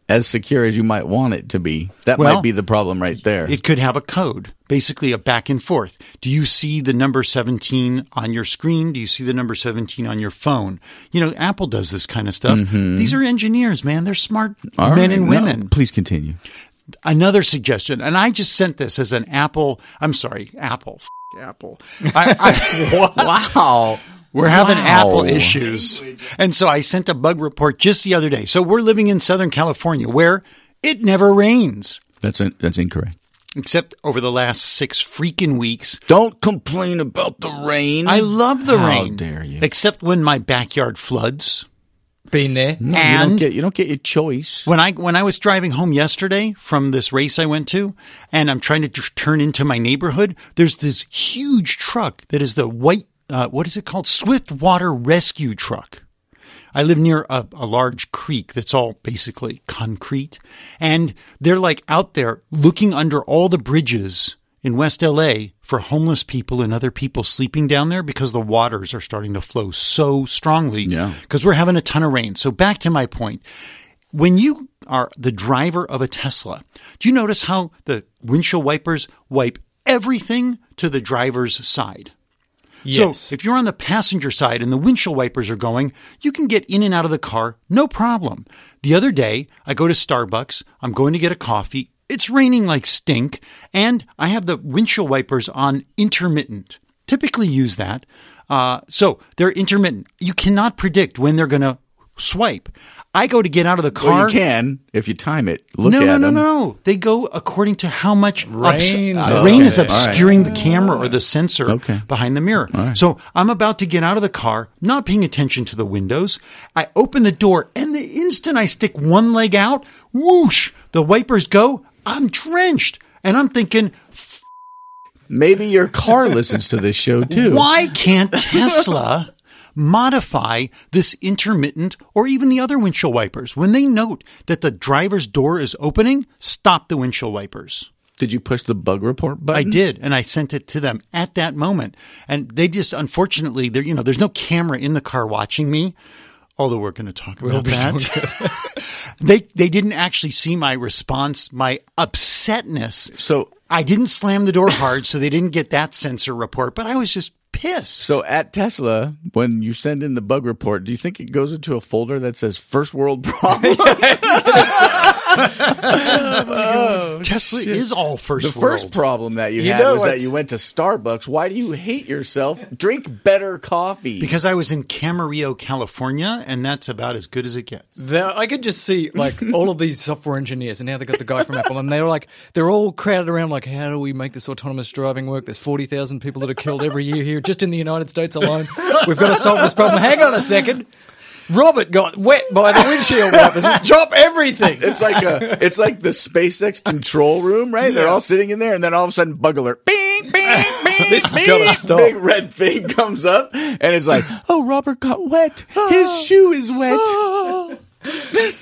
as secure as you might want it to be. That well, might be the problem right there. It could have a code, basically a back and forth. Do you see the number seventeen on your screen? Do you see the number seventeen on your phone? You know, Apple does this kind of stuff. Mm-hmm. These are engineers, man. They're smart All men right, and women. No, please continue. Another suggestion, and I just sent this as an Apple. I'm sorry, Apple. F- Apple. I, I, wow. We're having wow. Apple issues. And so I sent a bug report just the other day. So we're living in Southern California, where it never rains. That's in, that's incorrect. Except over the last six freaking weeks. Don't complain about the rain. I love the How rain. How dare you. Except when my backyard floods. Been there. No, and you don't, get, you don't get your choice. When I when I was driving home yesterday from this race I went to, and I'm trying to t- turn into my neighborhood, there's this huge truck that is the white, Uh, what is it called? Swiftwater Rescue Truck. I live near a, a large creek that's all basically concrete. And they're like out there looking under all the bridges in West L A for homeless people and other people sleeping down there, because the waters are starting to flow so strongly yeah. because we're having a ton of rain. So back to my point. When you are the driver of a Tesla, do you notice how the windshield wipers wipe everything to the driver's side? Yes. So if you're on the passenger side and the windshield wipers are going, you can get in and out of the car, no problem. The other day, I go to Starbucks. I'm going to get a coffee. It's raining like stink, and I have the windshield wipers on intermittent. Typically use that. Uh, so they're intermittent. You cannot predict when they're going to swipe. I go to get out of the car. Well, you can if you time it. Look no, at no, no, them. No, no. They go according to how much rain, obs- okay. rain is obscuring right. the camera or the sensor okay. behind the mirror. Right. So I'm about to get out of the car, not paying attention to the windows. I open the door, and the instant I stick one leg out, whoosh, the wipers go. I'm drenched, and I'm thinking, F-. Maybe your car listens to this show too. Why can't Tesla modify this intermittent or even the other windshield wipers? When they note that the driver's door is opening, stop the windshield wipers. Did you push the bug report button? I did, and I sent it to them at that moment. And they just, unfortunately, they're, you know, there's no camera in the car watching me, although we're going to talk about we'll that. they they didn't actually see my response, my upsetness. So I didn't slam the door hard, so they didn't get that sensor report, but I was just pissed. So at Tesla, when you send in the bug report, do you think it goes into a folder that says first world problems? oh, Tesla shit. is all first the world. The first problem that you, you had was what? that you went to Starbucks. Why do you hate yourself? Drink better coffee. Because I was in Camarillo, California, and that's about as good as it gets. They're, I could just see like all of these software engineers, and now they got the guy from Apple, and they're like, they're all crowded around like, how do we make this autonomous driving work? There's forty thousand people that are killed every year here just in the United States alone. We've got to solve this problem. Hang on a second. Robert got wet by the windshield wipers. Drop everything. It's like a, it's like the SpaceX control room, right? Yeah. They're all sitting in there, and then all of a sudden, bug alert. Bing, bing, bing, this bing. Is gonna stop. Big red thing comes up, and it's like, oh, Robert got wet. His oh. shoe is wet. Oh.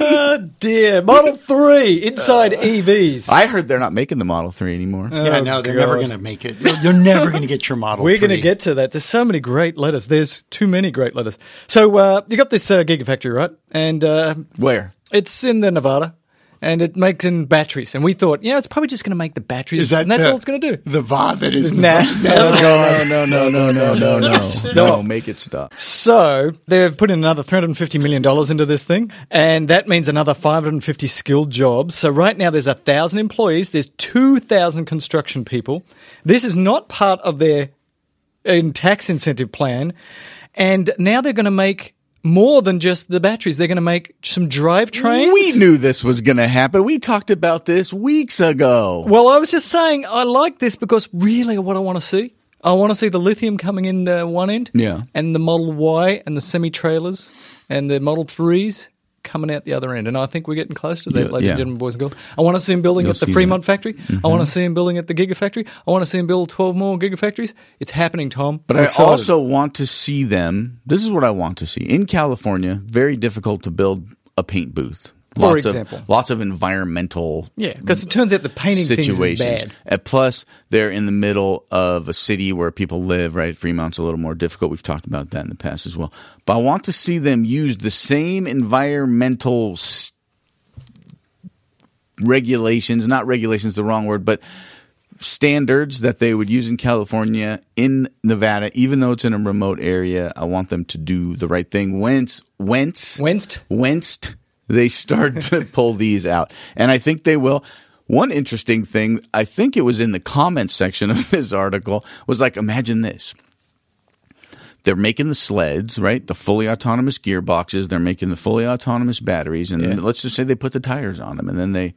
Oh, dear. Model three, inside E Vs. I heard they're not making the Model three anymore. Oh, yeah, no, they're God. never going to make it. You're, you're never going to get your Model We're three. We're going to get to that. There's so many great letters. There's too many great letters. So uh, you got this uh, Gigafactory, right? And uh, where? It's in the Nevada. And it makes in batteries. And we thought, you know, it's probably just going to make the batteries. Is that and that's the, all it's going to do. The va that is nah. No, no, no, no, no, no, no. Stop. No, make it stop. So they've put in another three hundred fifty million dollars into this thing. And that means another five hundred fifty skilled jobs. So right now there's one thousand employees. There's two thousand construction people. This is not part of their in tax incentive plan. And now they're going to make more than just the batteries. They're going to make some drivetrains. We knew this was going to happen. We talked about this weeks ago. Well, I was just saying I like this because really what I want to see, I want to see the lithium coming in the one end yeah. and the Model Y and the semi-trailers and the Model threes coming out the other end. And I think we're getting close to that, yeah, ladies yeah. and gentlemen, boys and girls. I want to see him building You'll at the Fremont that. factory. Mm-hmm. I want to see him building at the Gigafactory. I want to see him build twelve more Gigafactories. It's happening, Tom. But I'm I excited. also want to see them. This is what I want to see. In California, very difficult to build a paint booth. Lots For example. Of, lots of environmental Yeah, because it turns out the painting situations. things is bad. And plus, they're in the middle of a city where people live, right? Fremont's a little more difficult. We've talked about that in the past as well. But I want to see them use the same environmental st- regulations, not regulations, the wrong word, but standards that they would use in California, in Nevada, even though it's in a remote area. I want them to do the right thing. Whence? Whence? Whence? Whence? They start to pull these out. And I think they will. One interesting thing, I think it was in the comments section of this article, was like, imagine this. They're making the sleds, right? The fully autonomous gearboxes. They're making the fully autonomous batteries. And yeah. let's just say they put the tires on them. And then they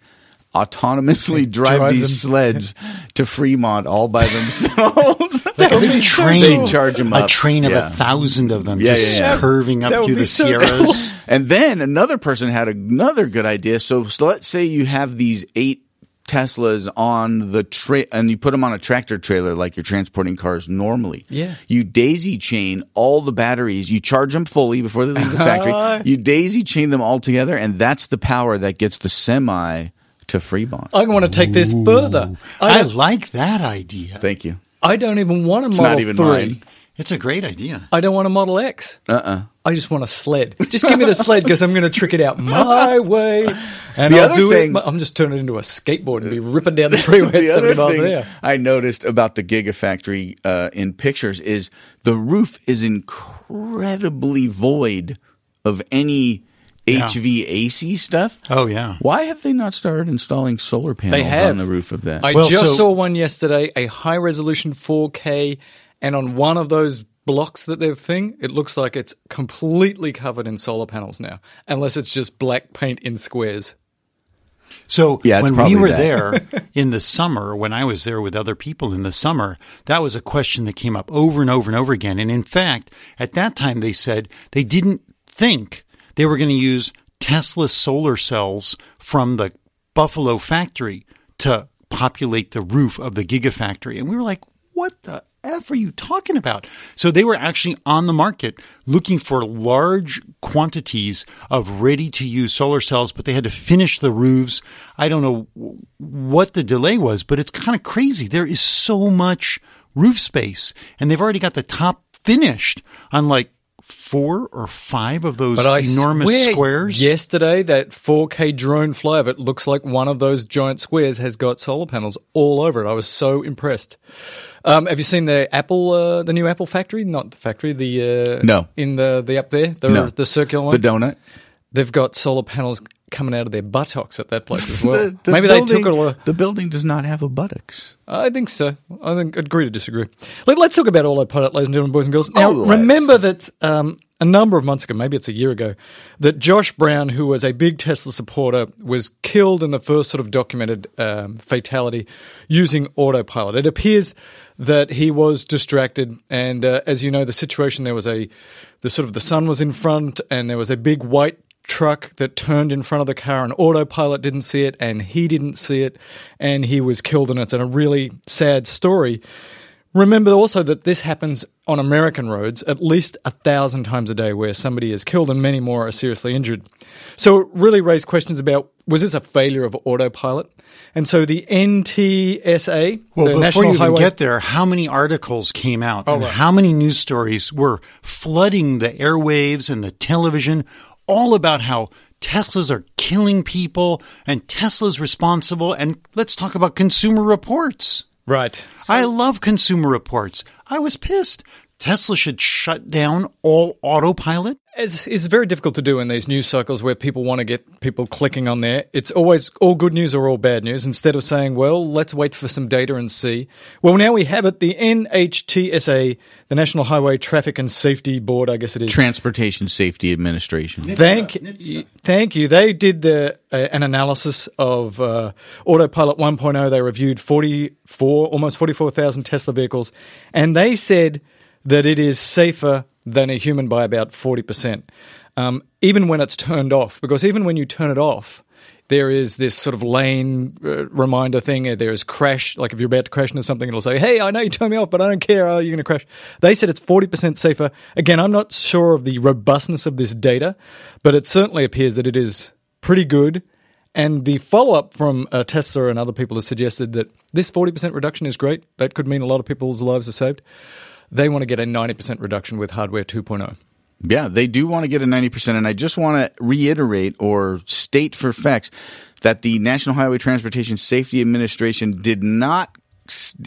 autonomously drive, drive these them. sleds to Fremont all by themselves. Like a big train. They charge them up. A train of yeah. a thousand of them yeah, just yeah, yeah. curving up through the so Sierras. Cool. And then another person had another good idea. So, so let's say you have these eight Teslas on the tra- and you put them on a tractor trailer like you're transporting cars normally. Yeah. You daisy chain all the batteries. You charge them fully before they leave the factory. You daisy chain them all together, and that's the power that gets the semi to Fremont. I want to take this Ooh. further. I, I like that idea. Thank you. I don't even want a Model it's not even three. Mine. It's a great idea. I don't want a Model X. Uh-uh. I just want a sled. Just give me the sled because I'm going to trick it out my way. And the I'll other do thing, it. I'm just turning it into a skateboard and be ripping down the freeway the at seventy miles an hour. I noticed about the Gigafactory uh, in pictures is the roof is incredibly void of any yeah. H V A C stuff. Oh, yeah. Why have they not started installing solar panels on the roof of that? I well, just so- saw one yesterday, a high-resolution four K, and on one of those blocks that they've thing, it looks like it's completely covered in solar panels now, unless it's just black paint in squares. So yeah, when we were that. there in the summer, when I was there with other people in the summer, that was a question that came up over and over and over again. And in fact, at that time, they said they didn't think they were going to use Tesla solar cells from the Buffalo factory to populate the roof of the Gigafactory. And we were like, what the F are you talking about? So they were actually on the market looking for large quantities of ready-to-use solar cells, but they had to finish the roofs. I don't know what the delay was, but it's kind of crazy. There is so much roof space, and they've already got the top finished on like four or five of those enormous squares. Yesterday, that four K drone fly of it looks like one of those giant squares has got solar panels all over it. I was so impressed. Um, have you seen the Apple, uh, the new Apple factory? Not the factory, the uh, no in the the up there, the, no. the circular one, the donut. They've got solar panels coming out of their buttocks at that place as well. the, the Maybe building, they took it all. The building does not have a buttocks. I think so. I think I'd agree to disagree. Let, let's talk about autopilot, ladies and gentlemen, boys and girls. Now, oh, remember that um, a number of months ago, maybe it's a year ago, that Josh Brown, who was a big Tesla supporter, was killed in the first sort of documented um, fatality using autopilot. It appears that he was distracted, and uh, as you know, the situation, there was a the sort of the sun was in front, and there was a big white truck that turned in front of the car, and autopilot didn't see it, and he didn't see it, and he was killed in it. It's a really sad story. Remember also that this happens on American roads at least a thousand times a day, where somebody is killed and many more are seriously injured. So it really raised questions about, was this a failure of autopilot? And so the N T S A, well, the before National you even Highway... get there, how many articles came out oh, and right. how many news stories were flooding the airwaves and the television all about how Teslas are killing people and Tesla's responsible. And let's talk about Consumer Reports. Right. So, I love Consumer Reports. I was pissed. Tesla should shut down all autopilot. It's, it's very difficult to do in these news cycles where people want to get people clicking on there. It's always all good news or all bad news, instead of saying, well, let's wait for some data and see. Well, now we have it. The N H T S A, the National Highway Traffic and Safety Board, I guess it is. Transportation Safety Administration. N H T S A. Thank, N H T S A. Thank you. They did the, uh, an analysis of uh, Autopilot one point oh. They reviewed forty-four, almost forty-four thousand Tesla vehicles, and they said that it is safer than a human by about forty percent, um, even when it's turned off. Because even when you turn it off, there is this sort of lane uh, reminder thing. There is crash. Like if you're about to crash into something, it'll say, hey, I know you turned me off, but I don't care. Oh, you're going to crash. They said it's forty percent safer. Again, I'm not sure of the robustness of this data, but it certainly appears that it is pretty good. And the follow-up from uh, Tesla and other people has suggested that this forty percent reduction is great. That could mean a lot of people's lives are saved. They want to get a ninety percent reduction with hardware two point oh. Yeah, they do want to get a ninety percent. And I just want to reiterate or state for facts that the National Highway Transportation Safety Administration did not,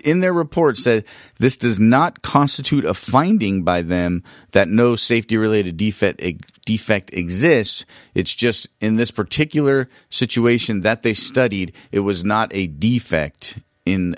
in their report, said this does not constitute a finding by them that no safety-related defect defect exists. It's just in this particular situation that they studied, it was not a defect in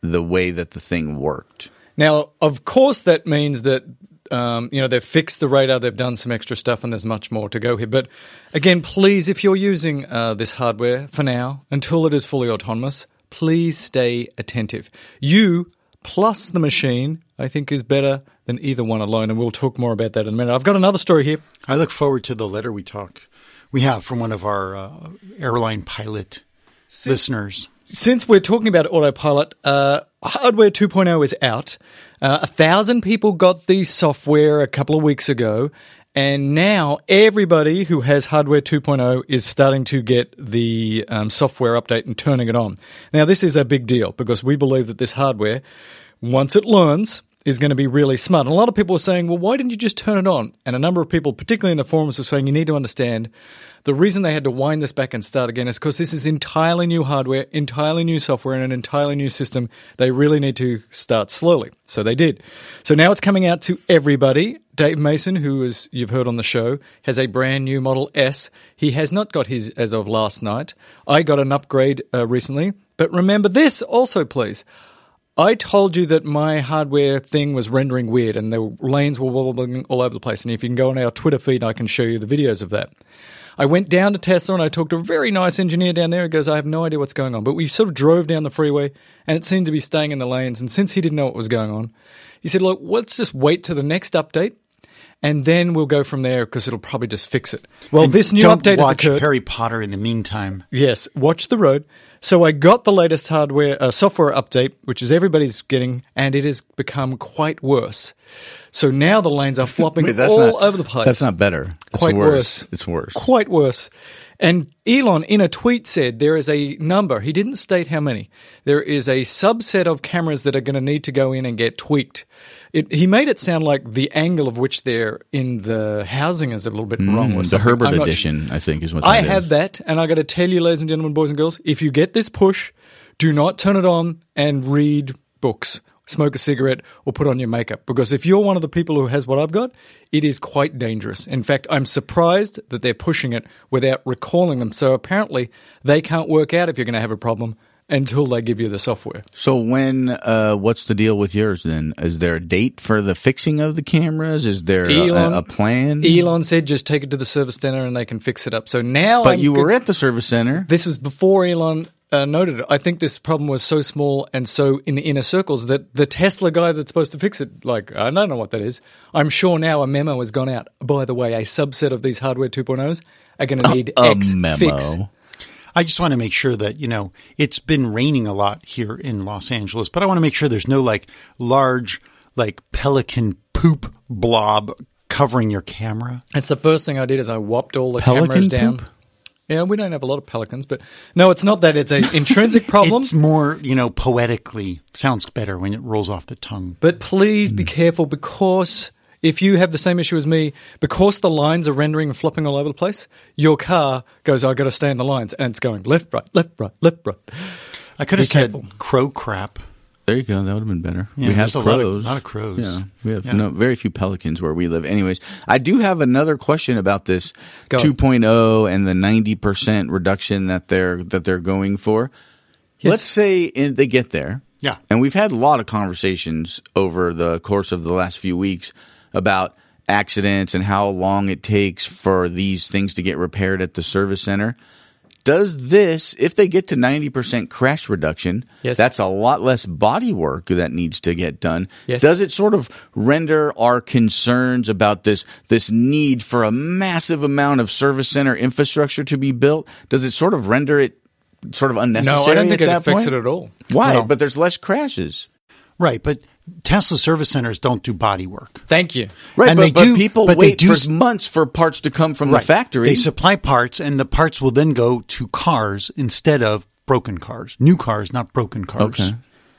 the way that the thing worked. Now, of course, that means that, um, you know, they've fixed the radar, they've done some extra stuff, and there's much more to go here. But again, please, if you're using uh, this hardware for now, until it is fully autonomous, please stay attentive. You plus the machine, I think, is better than either one alone, and we'll talk more about that in a minute. I've got another story here. I look forward to the letter we talk we have from one of our uh, airline pilot See- listeners. Since we're talking about autopilot, uh, hardware two point oh is out. Uh, a thousand people got the software a couple of weeks ago, and now everybody who has hardware two point oh is starting to get the um, software update and turning it on. Now, this is a big deal because we believe that this hardware, once it learns, is going to be really smart. And a lot of people are saying, well, why didn't you just turn it on? And a number of people, particularly in the forums, were saying you need to understand the reason they had to wind this back and start again is because this is entirely new hardware, entirely new software, and an entirely new system. They really need to start slowly. So they did. So now it's coming out to everybody. Dave Mason, who is you've heard on the show, has a brand new Model S. He has not got his as of last night. I got an upgrade uh, recently. But remember this also, please. I told you that my hardware thing was rendering weird and the lanes were wobbling all over the place. And if you can go on our Twitter feed, I can show you the videos of that. I went down to Tesla and I talked to a very nice engineer down there. He goes, I have no idea what's going on. But we sort of drove down the freeway and it seemed to be staying in the lanes. And since he didn't know what was going on, he said, look, let's just wait till the next update. And then we'll go from there because it'll probably just fix it. Well, and this new update has occurred. Watch Harry Potter in the meantime. Yes, watch the road. So I got the latest hardware uh, software update, which is everybody's getting, and it has become quite worse. So now the lanes are flopping Wait, all not, over the place. That's not better. It's quite worse. worse. It's worse. Quite worse. And Elon, in a tweet, said there is a number. He didn't state how many. There is a subset of cameras that are going to need to go in and get tweaked. It, he made it sound like the angle of which they're in the housing is a little bit mm, wrong. Or the Herbert edition, sh- I think, is what that I is. have that, and I got to tell you, ladies and gentlemen, boys and girls, if you get this push, do not turn it on and read books, smoke a cigarette, or put on your makeup. Because if you're one of the people who has what I've got, it is quite dangerous. In fact, I'm surprised that they're pushing it without recalling them. So apparently they can't work out if you're going to have a problem until they give you the software. So when uh, – what's the deal with yours then? Is there a date for the fixing of the cameras? Is there Elon, a, a plan? Elon said just take it to the service center and they can fix it up. So now – But I'm you were go- at the service center. This was before Elon uh, noted it. I think this problem was so small and so in the inner circles that the Tesla guy that's supposed to fix it, like, I don't know what that is. I'm sure now a memo has gone out. By the way, a subset of these hardware two point ohs are going to need a, a X memo. Fix. I just want to make sure that, you know, it's been raining a lot here in Los Angeles, but I want to make sure there's no, like, large, like, pelican poop blob covering your camera. That's the first thing I did is I whopped all the pelican cameras down. Poop? Yeah, we don't have a lot of pelicans, but no, it's not that. It's an intrinsic problem. It's more, you know, poetically sounds better when it rolls off the tongue. But please mm. be careful because if you have the same issue as me, because the lines are rendering and flopping all over the place, your car goes, I've got to stay in the lines. And it's going left, right, left, right, left, right. I could have said crow crap. There you go. That would have been better. Yeah, we have crows. A lot of, lot of crows. Yeah, we have yeah. no, very few pelicans where we live. Anyways, I do have another question about this go. two point oh and the ninety percent reduction that they're, that they're going for. Yes. Let's say in, they get there. Yeah. And we've had a lot of conversations over the course of the last few weeks about accidents and how long it takes for these things to get repaired at the service center. Does this, if they get to ninety percent crash reduction, yes. that's a lot less body work that needs to get done. Yes. Does it sort of render our concerns about this this need for a massive amount of service center infrastructure to be built? Does it sort of render it sort of unnecessary? No, I don't think it affects it at all. Why? No. But there's less crashes. Right, but Tesla service centers don't do body work. Thank you. Right, and but, they but do, people but wait they do, for months for parts to come from right. the factory. They supply parts, and the parts will then go to cars instead of broken cars. New cars, not broken cars. Okay.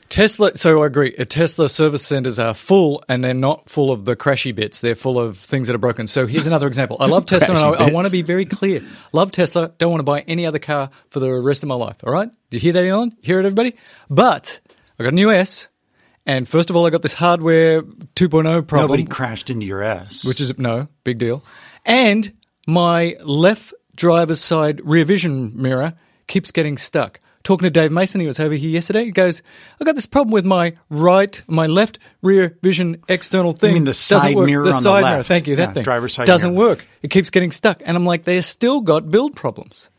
Tesla – so I agree. Tesla service centers are full, and they're not full of the crashy bits. They're full of things that are broken. So here's another example. I love Tesla, and I, I want to be very clear. Love Tesla. Don't want to buy any other car for the rest of my life. All right? Do you hear that, Elon? Hear it, everybody? But I got a new S. And first of all, I got this hardware two point oh problem. Nobody crashed into your ass. Which is – no, big deal. And my left driver's side rear vision mirror keeps getting stuck. Talking to Dave Mason, he was over here yesterday. He goes, I got this problem with my right – my left rear vision external thing. I mean the side mirror the on side the left. Mirror, thank you, that yeah, thing. Driver's side doesn't mirror. Work. It keeps getting stuck. And I'm like, they still got build problems.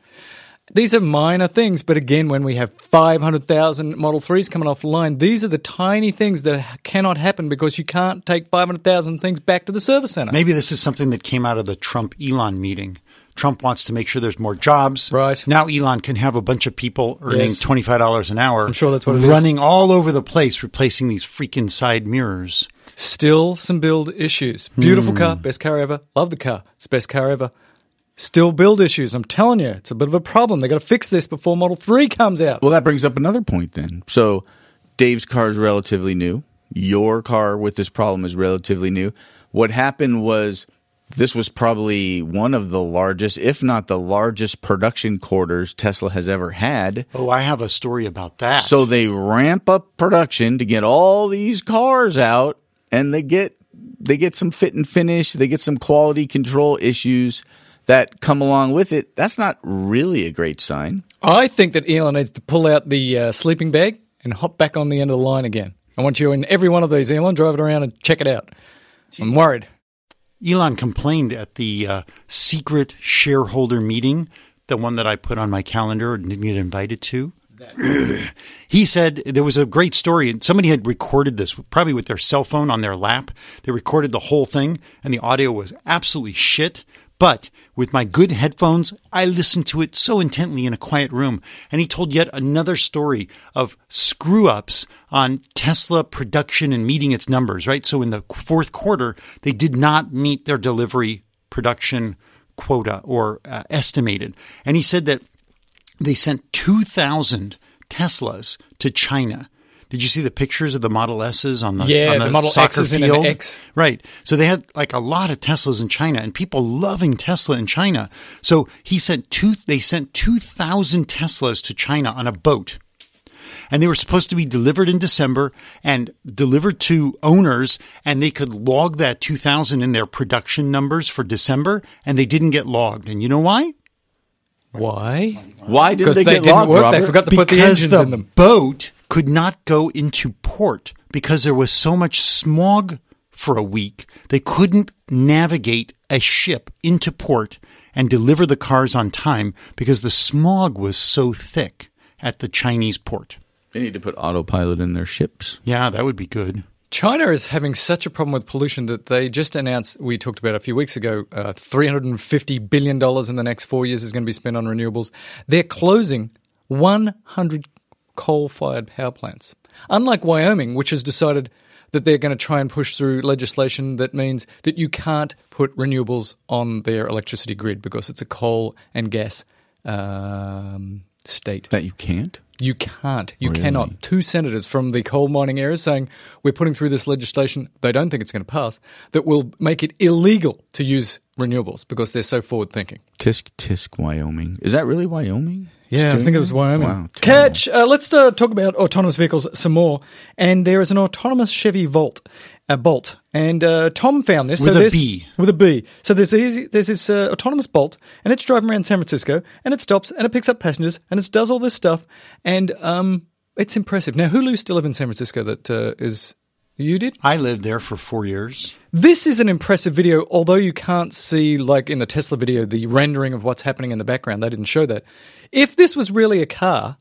These are minor things, but again, when we have five hundred thousand Model threes coming offline, these are the tiny things that cannot happen because you can't take five hundred thousand things back to the service center. Maybe this is something that came out of the Trump-Elon meeting. Trump wants to make sure there's more jobs. Right. Now Elon can have a bunch of people earning yes. twenty-five dollars an hour. I'm sure that's what it running is. Running all over the place, replacing these freaking side mirrors. Still some build issues. Beautiful mm. car, best car ever. Love the car. It's the best car ever. Still build issues. I'm telling you, it's a bit of a problem. They got to fix this before Model three comes out. Well, that brings up another point then. So Dave's car is relatively new. Your car with this problem is relatively new. What happened was this was probably one of the largest, if not the largest production quarters Tesla has ever had. Oh, I have a story about that. So they ramp up production to get all these cars out, and they get they get some fit and finish. They get some quality control issues that come along with it. That's not really a great sign. I think that Elon needs to pull out the uh, sleeping bag and hop back on the end of the line again. I want you in every one of these, Elon. Drive it around and check it out. I'm worried. Elon complained at the uh, secret shareholder meeting, the one that I put on my calendar and didn't get invited to. He said there was a great story, and somebody had recorded this probably with their cell phone on their lap. They recorded the whole thing, and the audio was absolutely shit. But with my good headphones, I listened to it so intently in a quiet room. And he told yet another story of screw-ups on Tesla production and meeting its numbers, right? So in the fourth quarter, they did not meet their delivery production quota or uh, estimated. And he said that they sent two thousand Teslas to China. Did you see the pictures of the Model S's on the, yeah, on the, the Model soccer X's field? In X. Right. So they had like a lot of Teslas in China and people loving Tesla in China. So he sent two, they sent two thousand Teslas to China on a boat. and they were supposed to be delivered in December and delivered to owners, and they could log that two thousand in their production numbers for December, and they didn't get logged. And you know why? Why? Why didn't they, they get didn't logged, work. Robert? They forgot to because put the engines the in them. Boat could not go into port because there was so much smog for a week. They couldn't navigate a ship into port and deliver the cars on time because the smog was so thick at the Chinese port. They need to put autopilot in their ships. Yeah, that would be good. China is having such a problem with pollution that they just announced, we talked about a few weeks ago, uh, three hundred fifty billion dollars in the next four years is going to be spent on renewables. They're closing one hundred coal-fired power plants. Unlike Wyoming, which has decided that they're going to try and push through legislation that means that you can't put renewables on their electricity grid because it's a coal and gas um, state. That you can't? You can't. You really? Cannot. Two senators from the coal mining area saying, we're putting through this legislation, they don't think it's going to pass, that will make it illegal to use renewables because they're so forward-thinking. Tisk, tisk, Wyoming. Is that really Wyoming? Yeah, I think it was Wyoming. Wow, Catch, uh, let's uh, talk about autonomous vehicles some more. And there is an autonomous Chevy Bolt. Uh, Bolt. And uh, Tom found this. With so a B. With a B. So there's, these, there's this uh, autonomous Bolt, and it's driving around San Francisco, and it stops, and it picks up passengers, and it does all this stuff. And um, it's impressive. Now, who used to live in San Francisco that uh, is... You did? I lived there for four years. This is an impressive video, although you can't see, like in the Tesla video, the rendering of what's happening in the background. They didn't show that. If this was really a car,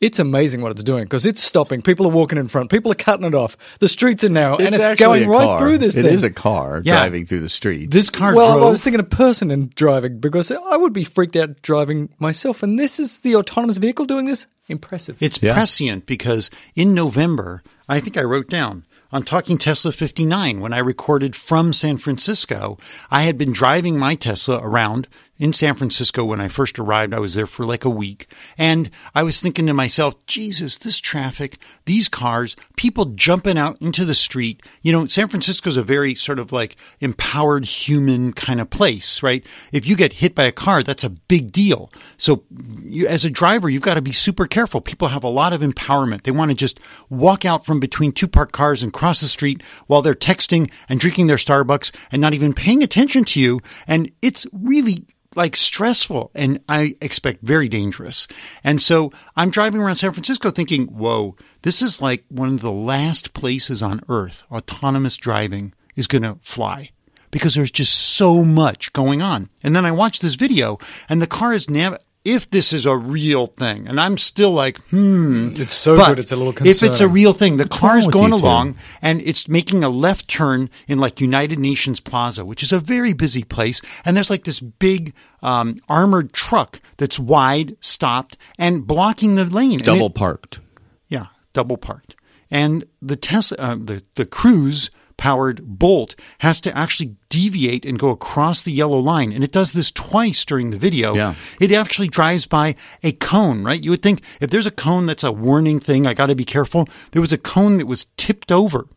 it's amazing what it's doing because it's stopping. People are walking in front. People are cutting it off. The streets are narrow, it's and it's going right through this it thing. It is a car yeah. driving through the street. This car well, drove. Well, I was thinking a person in driving because I would be freaked out driving myself, and this is the autonomous vehicle doing this? Impressive. It's yeah. prescient because in November, I think I wrote down, on Talking Tesla fifty-nine, when I recorded from San Francisco, I had been driving my Tesla around in San Francisco when I first arrived. I was there for like a week. And I was thinking to myself, Jesus, this traffic, these cars, people jumping out into the street. You know, San Francisco's a very sort of like empowered human kind of place, right? If you get hit by a car, that's a big deal. So you, as a driver, you've got to be super careful. People have a lot of empowerment. They want to just walk out from between two parked cars and cross the street while they're texting and drinking their Starbucks and not even paying attention to you. And it's really like stressful and I expect very dangerous. And so I'm driving around San Francisco thinking, whoa, this is like one of the last places on earth autonomous driving is going to fly because there's just so much going on. And then I watch this video and the car is nav- if this is a real thing, and I'm still like, hmm. It's so but good, it's a little concern. If it's a real thing, the car is going along, and it's making a left turn in like United Nations Plaza, which is a very busy place, and there's like this big um, armored truck that's wide, stopped, and blocking the lane. Double it, parked. Yeah, double parked. And the Tesla, uh, the, the Cruise powered Bolt has to actually deviate and go across the yellow line. And it does this twice during the video. Yeah. It actually drives by a cone, right? You would think if there's a cone that's a warning thing, I got to be careful. There was a cone that was tipped over.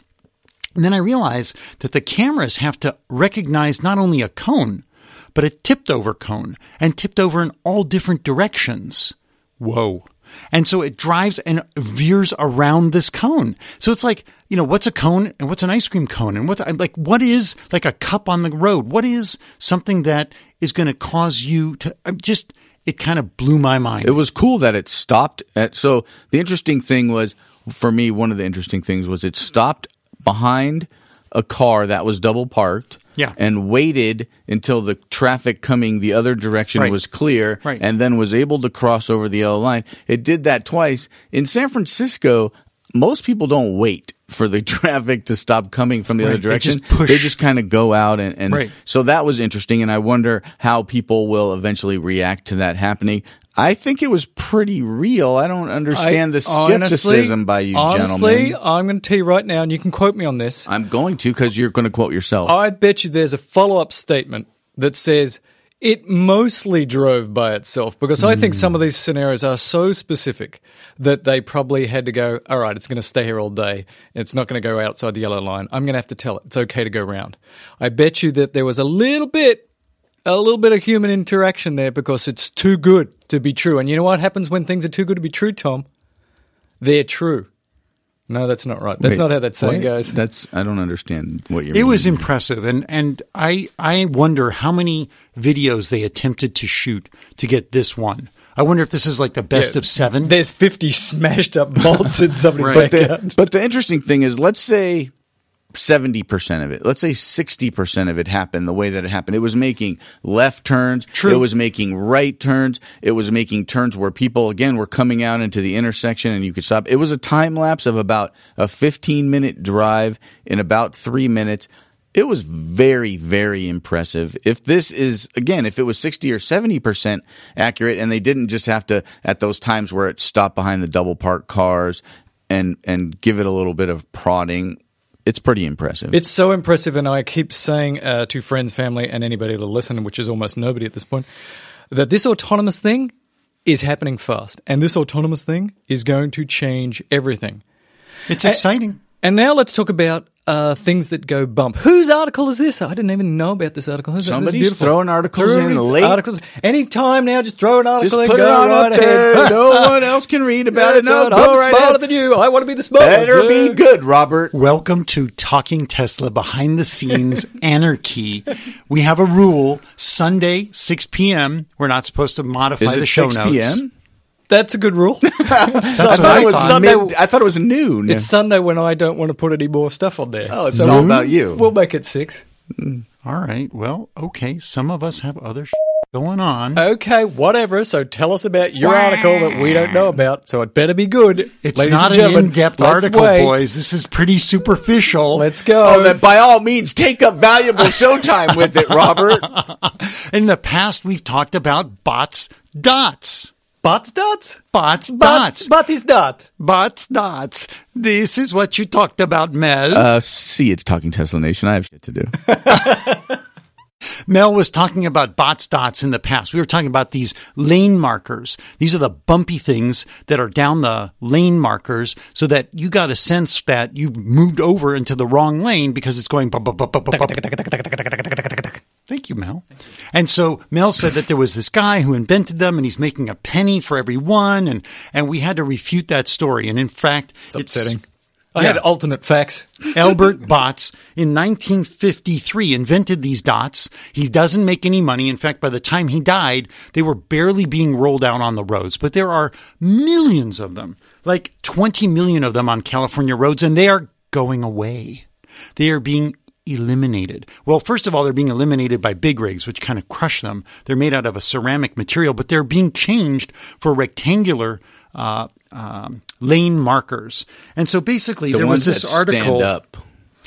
And then I realized that the cameras have to recognize not only a cone, but a tipped over cone and tipped over in all different directions. Whoa. And so it drives and veers around this cone. So it's like, you know, what's a cone and what's an ice cream cone? And what, like, what is like a cup on the road? What is something that is going to cause you to I'm just, it kind of blew my mind. It was cool that it stopped at, so the interesting thing was, for me, one of the interesting things was it stopped behind a car that was double parked. Yeah. And waited until the traffic coming the other direction right. was clear right. and then was able to cross over the yellow line. It did that twice. In San Francisco, most people don't wait for the traffic to stop coming from the right. other direction. They just push. They just kind of go out. And, and right. so that was interesting. And I wonder how people will eventually react to that happening. I think it was pretty real. I don't understand I, the skepticism honestly, by you honestly, gentlemen. Honestly, I'm going to tell you right now, and you can quote me on this. I'm going to because you're going to quote yourself. I bet you there's a follow-up statement that says it mostly drove by itself because I mm. think some of these scenarios are so specific that they probably had to go, all right, it's going to stay here all day. It's not going to go outside the yellow line. I'm going to have to tell it it's okay to go round. I bet you that there was a little bit. A little bit of human interaction there because it's too good to be true. And you know what happens when things are too good to be true, Tom? they're true. No, that's not right. That's Wait, not how that saying goes. That's I don't understand what you're. It meaning. was impressive, and and I I wonder how many videos they attempted to shoot to get this one. I wonder if this is like the best yeah, of seven. There's fifty smashed up bolts in somebody's right. backyard. But the, but the interesting thing is, let's say seventy percent of it, let's say sixty percent of it happened the way that it happened. It was making left turns. True. It was making right turns. It was making turns where people, again, were coming out into the intersection and you could stop. It was a time lapse of about a fifteen-minute drive in about three minutes. It was very, very impressive. If this is, again, if it was sixty or seventy percent accurate and they didn't just have to, at those times where it stopped behind the double-parked cars and, and give it a little bit of prodding, it's pretty impressive. It's so impressive, and I keep saying uh, to friends, family, and anybody that'll listen, which is almost nobody at this point, that this autonomous thing is happening fast, and this autonomous thing is going to change everything. It's and, exciting. And now let's talk about Uh, things that go bump. Whose article is this? I didn't even know about this article. This, Somebody's this throwing articles Throw in the late. Articles. Any time now, just throw an article just and put go it on right up ahead. There. No one else can read about yeah, it. No, right. I'm right smarter ahead. than you. I want to be the smarter. Better too. be good, Robert. Welcome to Talking Tesla Behind the Scenes Anarchy. We have a rule. Sunday, six p.m., we're not supposed to modify is the show notes. six p.m.? That's a good rule. I, thought I, was thought. Sunday, Mid- I thought it was noon. It's Sunday when I don't want to put any more stuff on there. Oh, it's so all about you. We'll make it six. Mm. All right. Well, okay. Some of us have other sh- going on. Okay, whatever. So tell us about your wow. article that we don't know about. So it better be good. It's Ladies not an in-depth article, wait. boys. This is pretty superficial. Let's go. Oh, then by all means, take up valuable showtime with it, Robert. In the past, we've talked about bots, dots. Bots dots? Bots dots. But is dot. Bots dots. This is what you talked about, Mel. Uh, see, it's Talking Tesla Nation. I have shit to do. Mel was talking about bots dots in the past. We were talking about these lane markers. These are the bumpy things that are down the lane markers so that you got a sense that you've moved over into the wrong lane because it's going bump, bump, bump, bump, bump, bump. Thank you, Mel. Thank you. And so Mel said that there was this guy who invented them, and he's making a penny for every one, and, and we had to refute that story. And in fact, it's, it's upsetting. I yeah. had alternate facts. Albert Botts in nineteen fifty-three invented these dots. He doesn't make any money. In fact, by the time he died, they were barely being rolled out on the roads. But there are millions of them, like twenty million of them on California roads, and they are going away. They are being eliminated. Well, first of all, they're being eliminated by big rigs, which kind of crush them. They're made out of a ceramic material, but they're being changed for rectangular uh, um, lane markers. And so basically, the there ones was this that article. Stand up.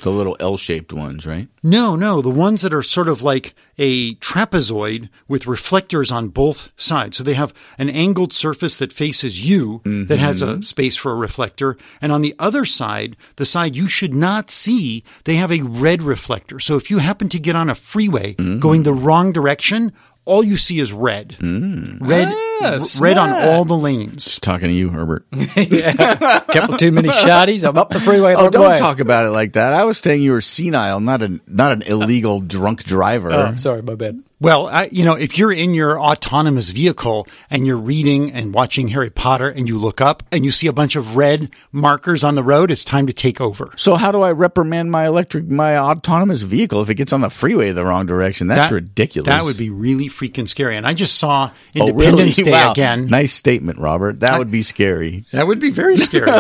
The little L-shaped ones, right? No, no. The ones that are sort of like a trapezoid with reflectors on both sides. So they have an angled surface that faces you mm-hmm. that has a space for a reflector. And on the other side, the side you should not see, they have a red reflector. So if you happen to get on a freeway mm-hmm. going the wrong direction, all you see is red. Mm. Red ah, r- red on all the lanes. Just talking to you, Herbert. yeah. Couple too many shotties. I'm up the freeway. Oh, don't way. talk about it like that. I was saying you were senile, not an not an illegal uh, drunk driver. Oh, sorry, my bad. Well, I, you know, if you're in your autonomous vehicle and you're reading and watching Harry Potter and you look up and you see a bunch of red markers on the road, it's time to take over. So how do I reprimand my electric, my autonomous vehicle if it gets on the freeway the wrong direction? That's that, ridiculous. That would be really freaking scary. And I just saw Independence oh, really? Day wow. again. Nice statement, Robert. That I, would be scary. That would be very scary.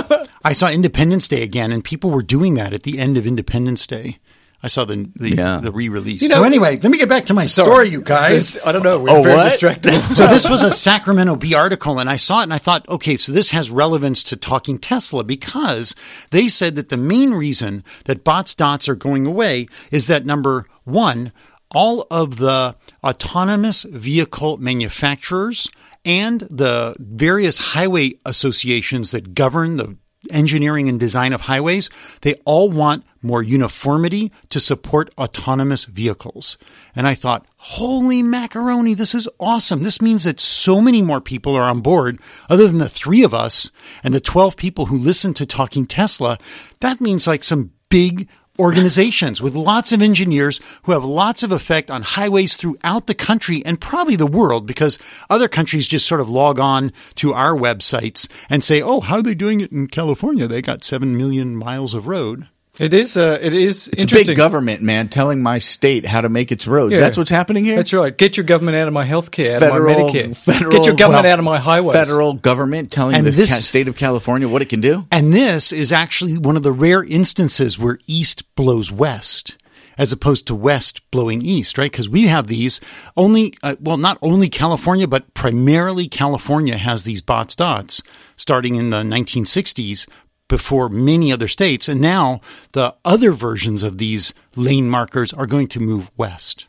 I saw Independence Day again, and people were doing that at the end of Independence Day. I saw the the, yeah. the re-release. You know, so anyway, let me get back to my story, Sorry, you guys. This, I don't know. We're oh, very what? distracted. So this was a Sacramento Bee article, and I saw it, and I thought, okay, so this has relevance to Talking Tesla because they said that the main reason that bots dots are going away is that, number one, all of the autonomous vehicle manufacturers and the various highway associations that govern the engineering and design of highways, they all want more uniformity to support autonomous vehicles. And I thought, holy macaroni, this is awesome. This means that so many more people are on board other than the three of us and the twelve people who listen to Talking Tesla. That means like some big organizations with lots of engineers who have lots of effect on highways throughout the country and probably the world, because other countries just sort of log on to our websites and say, oh, how are they doing it in California? They got seven million miles of road. It is uh, it is it's interesting. It's a big government, man, telling my state how to make its roads. Yeah. That's what's happening here? That's right. Get your government out of my health care, federal, out of my Medicare. Federal, Get your government well, out of my highways. Federal government telling and the this, state of California what it can do? And this is actually one of the rare instances where east blows west, as opposed to west blowing east, right? Because we have these only, uh, well, not only California, but primarily California has these bots dots starting in the nineteen sixties, before many other states. And now the other versions of these lane markers are going to move west.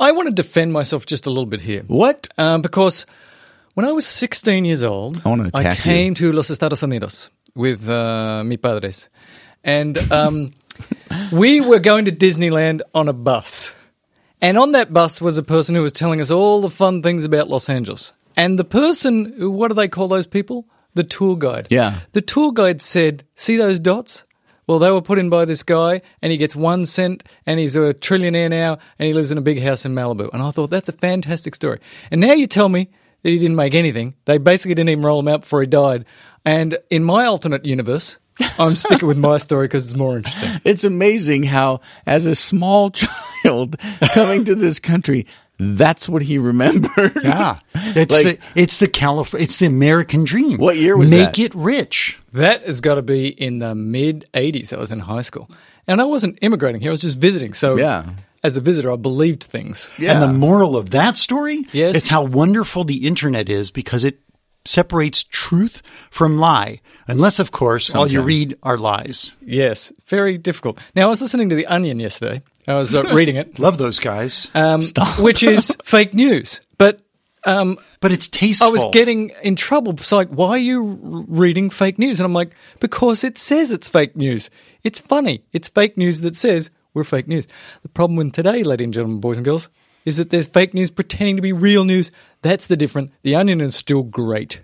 I want to defend myself just a little bit here. What? Um, because when I was sixteen years old, I, want to attack I came you. to Los Estados Unidos with uh, mi padres. And um, we were going to Disneyland on a bus. And on that bus was a person who was telling us all the fun things about Los Angeles. And the person, what do they call those people? The tour guide. Yeah. The tour guide said, see those dots? Well, they were put in by this guy, and he gets one cent, and he's a trillionaire now, and he lives in a big house in Malibu. And I thought, that's a fantastic story. And now you tell me that he didn't make anything. They basically didn't even roll him out before he died. And in my alternate universe, I'm sticking with my story because it's more interesting. It's amazing how, as a small child coming to this country, that's what he remembered. Yeah. It's like, the it's the Calif- it's the American dream. What year was that? Make it rich. That has got to be in the mid eighties. I was in high school. And I wasn't immigrating here. I was just visiting. So yeah. As a visitor, I believed things. Yeah. And the moral of that story yes. is how wonderful the internet is, because it separates truth from lie. Unless, of course, Sometimes. all you read are lies. Yes. Very difficult. Now, I was listening to The Onion yesterday. I was uh, reading it. Love those guys. Um, which is fake news. But um, but it's tasteful. I was getting in trouble. It's like, why are you reading fake news? And I'm like, because it says it's fake news. It's funny. It's fake news that says we're fake news. The problem with today, ladies and gentlemen, boys and girls, is that there's fake news pretending to be real news. That's the difference. The Onion is still great.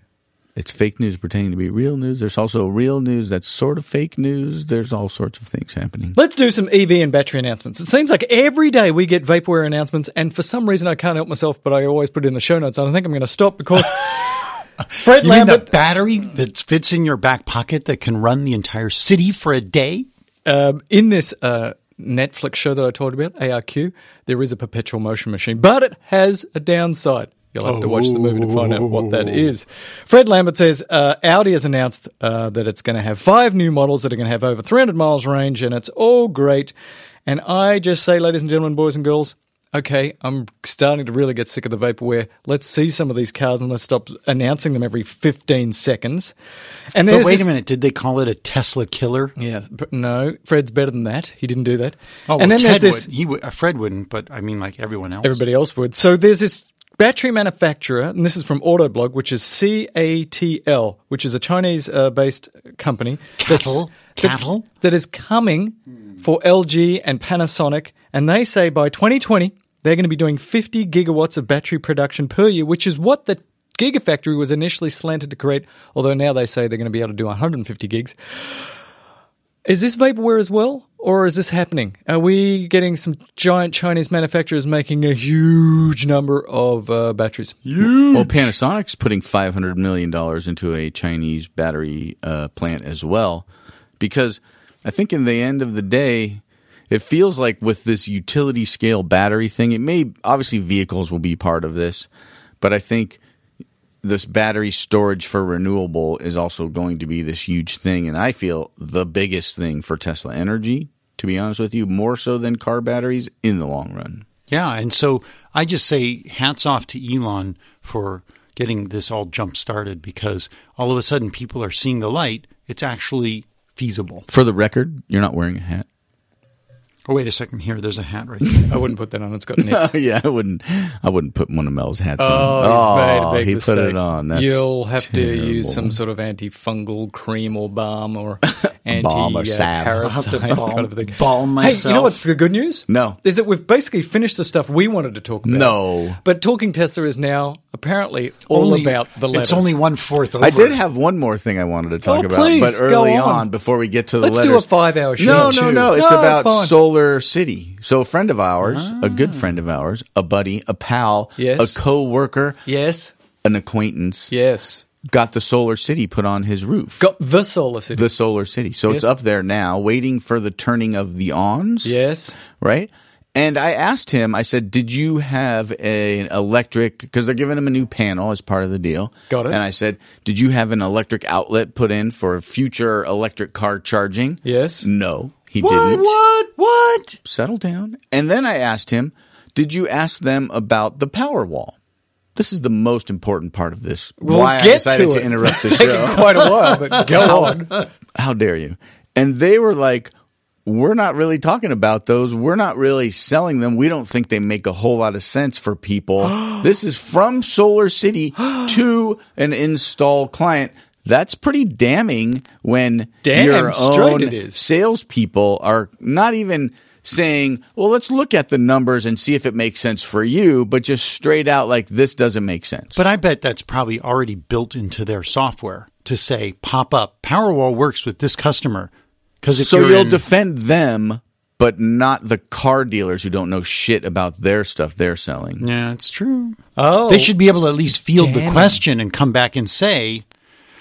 It's fake news pretending to be real news. There's also real news that's sort of fake news. There's all sorts of things happening. Let's do some E V and battery announcements. It seems like every day we get vaporware announcements, and for some reason I can't help myself, but I always put it in the show notes, and I think I'm going to stop because Fred you Lambert... You mean the battery that fits in your back pocket that can run the entire city for a day? Um, in this... Uh, Netflix show that I talked about, A R Q, there is a perpetual motion machine, but it has a downside. You'll have to watch the movie to find out what that is. Fred Lambert says uh, Audi has announced uh, that it's going to have five new models that are going to have over three hundred miles range, and it's all great. And I just say, ladies and gentlemen, boys and girls, okay, I'm starting to really get sick of the vaporware. Let's see some of these cars and let's stop announcing them every fifteen seconds. And but wait this- a minute. Did they call it a Tesla killer? Yeah. But no. Fred's better than that. He didn't do that. Oh, and well, then Ted there's this- would. He w- Fred wouldn't, but I mean like everyone else. Everybody else would. So there's this battery manufacturer, and this is from Autoblog, which is C A T L, which is a Chinese-based uh, company. Cattle. Cattle. That, that is coming for L G and Panasonic, and they say by twenty twenty they're going to be doing fifty gigawatts of battery production per year, which is what the Gigafactory was initially slanted to create, although now they say they're going to be able to do one hundred fifty gigs. Is this vaporware as well, or is this happening? Are we getting some giant Chinese manufacturers making a huge number of uh, batteries? Huge. Well, Panasonic's putting five hundred million dollars into a Chinese battery uh, plant as well, because I think in the end of the day, it feels like with this utility scale battery thing, it may obviously vehicles will be part of this, but I think this battery storage for renewable is also going to be this huge thing. And I feel the biggest thing for Tesla Energy, to be honest with you, more so than car batteries in the long run. Yeah. And so I just say hats off to Elon for getting this all jump started, because all of a sudden people are seeing the light. It's actually feasible. For the record, you're not wearing a hat. Oh, wait a second here. There's a hat right there. I wouldn't put that on. It's got nits. No, yeah, I wouldn't I wouldn't put one of Mel's hats oh, on. Oh, he's made a big he mistake. He put it on. That's You'll have terrible. to use some sort of antifungal cream or balm or anti bomb of uh, Sam. Parasite I have to bomb, kind of thing. Bomb myself. Hey, you know what's the good news? No. Is that we've basically finished the stuff we wanted to talk about. No. But talking Tesla is now apparently all only, about the lettuce. It's only one-fourth over. I did have one more thing I wanted to talk oh, about. Please, but early go on. on, before we get to the let's letters. Let's do a five-hour show. No, no, no. It's no, about it's Solar City. So a friend of ours, ah. a good friend of ours, a buddy, a pal, yes. a co-worker, yes. an acquaintance. Yes. Got the Solar City put on his roof. Got the Solar City. The Solar City. So yes. it's up there now, waiting for the turning of the ons. Yes. Right? And I asked him, I said, did you have a, an electric – because they're giving him a new panel as part of the deal. Got it. And I said, did you have an electric outlet put in for future electric car charging? Yes. No, he what? didn't. What? What? Settle down. And then I asked him, did you ask them about the power wall? This is the most important part of this. We'll why I decided to, to interrupt this show. It's taken quite a while, but go on. How dare you? And they were like, we're not really talking about those. We're not really selling them. We don't think they make a whole lot of sense for people. This is from Solar City to an install client. That's pretty damning when Damn your own salespeople are not even – saying, well, let's look at the numbers and see if it makes sense for you, but just straight out like this doesn't make sense. But I bet that's probably already built into their software to say, pop up, Powerwall works with this customer. Because if so you're you'll in- defend them, but not the car dealers who don't know shit about their stuff they're selling. Yeah, it's true. Oh, they should be able to at least field damn. the question and come back and say,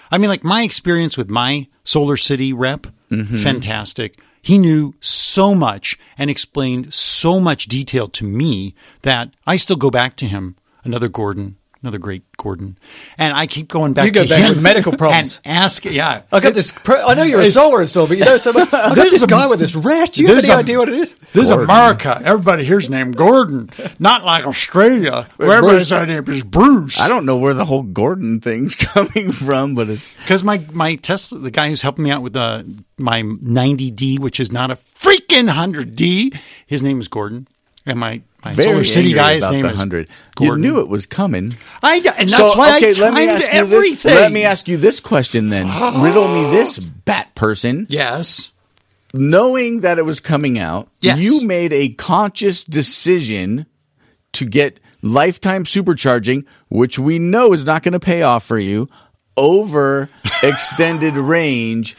I mean, like my experience with my Solar City rep, mm-hmm. fantastic. He knew so much and explained so much detail to me that I still go back to him, another Gordon, another great Gordon. And I keep going back you go to back him. You go back with medical problems. And ask, yeah. I got this. Pro- I know you're a solar installer, but you know so much. I got this, this guy with this rat. Do you have any a, idea what it is? This Gordon. is America. Everybody here's named Gordon. Not like Australia, where everybody's name is Bruce. I don't know where the whole Gordon thing's coming from, but it's. Because my, my Tesla, the guy who's helping me out with the. My ninety D, which is not a freaking one hundred D. His name is Gordon. And my, my Solar City guy's name is Gordon. You knew it was coming. I, and that's so, why okay, I timed let me everything. This, let me ask you this question then. Oh. Riddle me this, bat person. Yes. Knowing that it was coming out, yes. you made a conscious decision to get lifetime supercharging, which we know is not going to pay off for you, over extended range.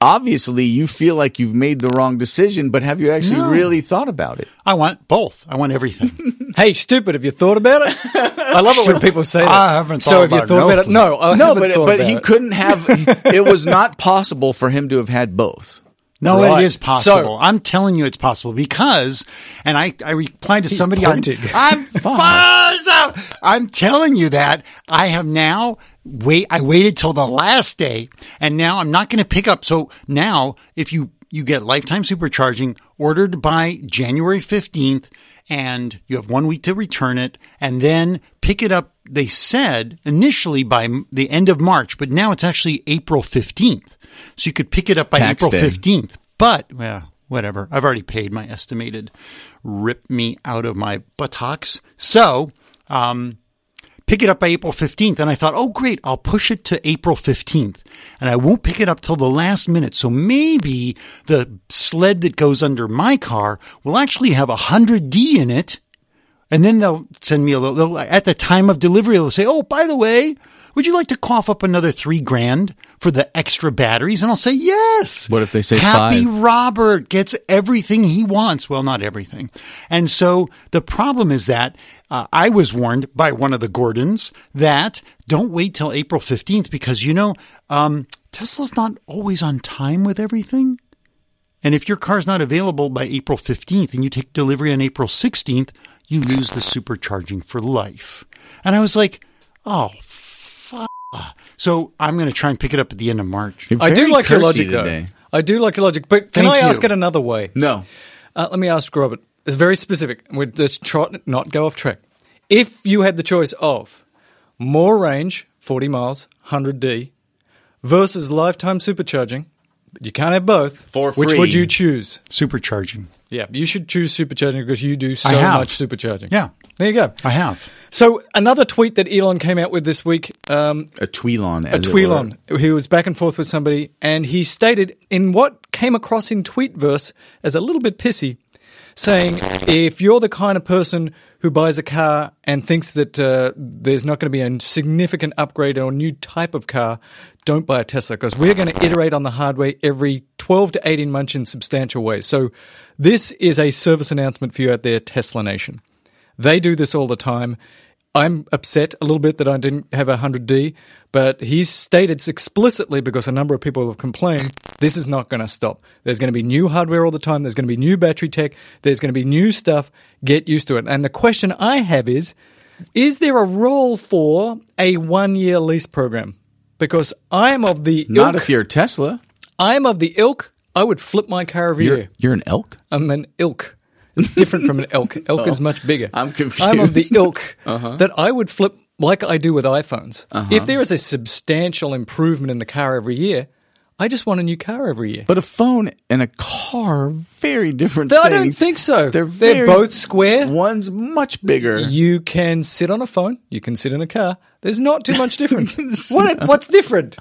Obviously, you feel like you've made the wrong decision, but have you actually no. really thought about it? I want both. I want everything. Hey, stupid, have you thought about it? I love it when people say that. I haven't thought so about, have you thought no about it. No, I no, but, thought but about he it. couldn't have. It was not possible for him to have had both. No, right. it is possible. So, I'm telling you it's possible because, and I, I replied to somebody on I'm fine. I'm telling you that I have now wait I waited till the last day and now I'm not going to pick up. So now if you, you get lifetime supercharging ordered by January fifteenth and you have one week to return it and then pick it up, they said initially by the end of March, but now it's actually April fifteenth. So you could pick it up by Tax April fifteenth. But, well, whatever. I've already paid my estimated. Rip me out of my buttocks. So um, pick it up by April fifteenth. And I thought, oh, great. I'll push it to April fifteenth. And I won't pick it up till the last minute. So maybe the sled that goes under my car will actually have one hundred D in it. And then they'll send me a little, at the time of delivery, they'll say, oh, by the way, would you like to cough up another three grand for the extra batteries? And I'll say, yes. What if they say Happy five? Robert gets everything he wants. Well, not everything. And so the problem is that uh, I was warned by one of the Gordons that don't wait till April fifteenth because, you know, um, Tesla's not always on time with everything. And if your car's not available by April fifteenth and you take delivery on April sixteenth, you lose the supercharging for life. And I was like, oh, fuck. So I'm going to try and pick it up at the end of March. I do like your logic, today. though. I do like your logic. But can Thank I you. ask it another way? No. Uh, let me ask Robert. It's very specific. We're just try not go off track. If you had the choice of more range, forty miles, one hundred D, versus lifetime supercharging, You can't have both. For free. Which would you choose? Supercharging. Yeah, you should choose supercharging because you do so much supercharging. Yeah. There you go. I have. So another tweet that Elon came out with this week. Um, a tweelon. A tweelon. He was back and forth with somebody, and he stated in what came across in Tweetverse as a little bit pissy, saying if you're the kind of person who buys a car and thinks that uh, there's not going to be a significant upgrade or a new type of car, don't buy a Tesla because we're going to iterate on the hardware every twelve to eighteen months in substantial ways. So this is a service announcement for you out there, Tesla Nation. They do this all the time. I'm upset a little bit that I didn't have a one hundred D, but he's stated explicitly, because a number of people have complained, this is not going to stop. There's going to be new hardware all the time. There's going to be new battery tech. There's going to be new stuff. Get used to it. And the question I have is, is there a role for a one-year lease program? Because I am of the ilk. Not if you're Tesla. I am of the ilk. I would flip my car every year. You're an elk? I'm an ilk. It's different from an elk. Elk oh, is much bigger. I'm confused. I'm of the ilk uh-huh. that I would flip like I do with iPhones. Uh-huh. If there is a substantial improvement in the car every year, I just want a new car every year. But a phone and a car are very different things. I don't think so. They're, very, They're both square. One's much bigger. You can sit on a phone. You can sit in a car. There's not too much difference. what, what's different?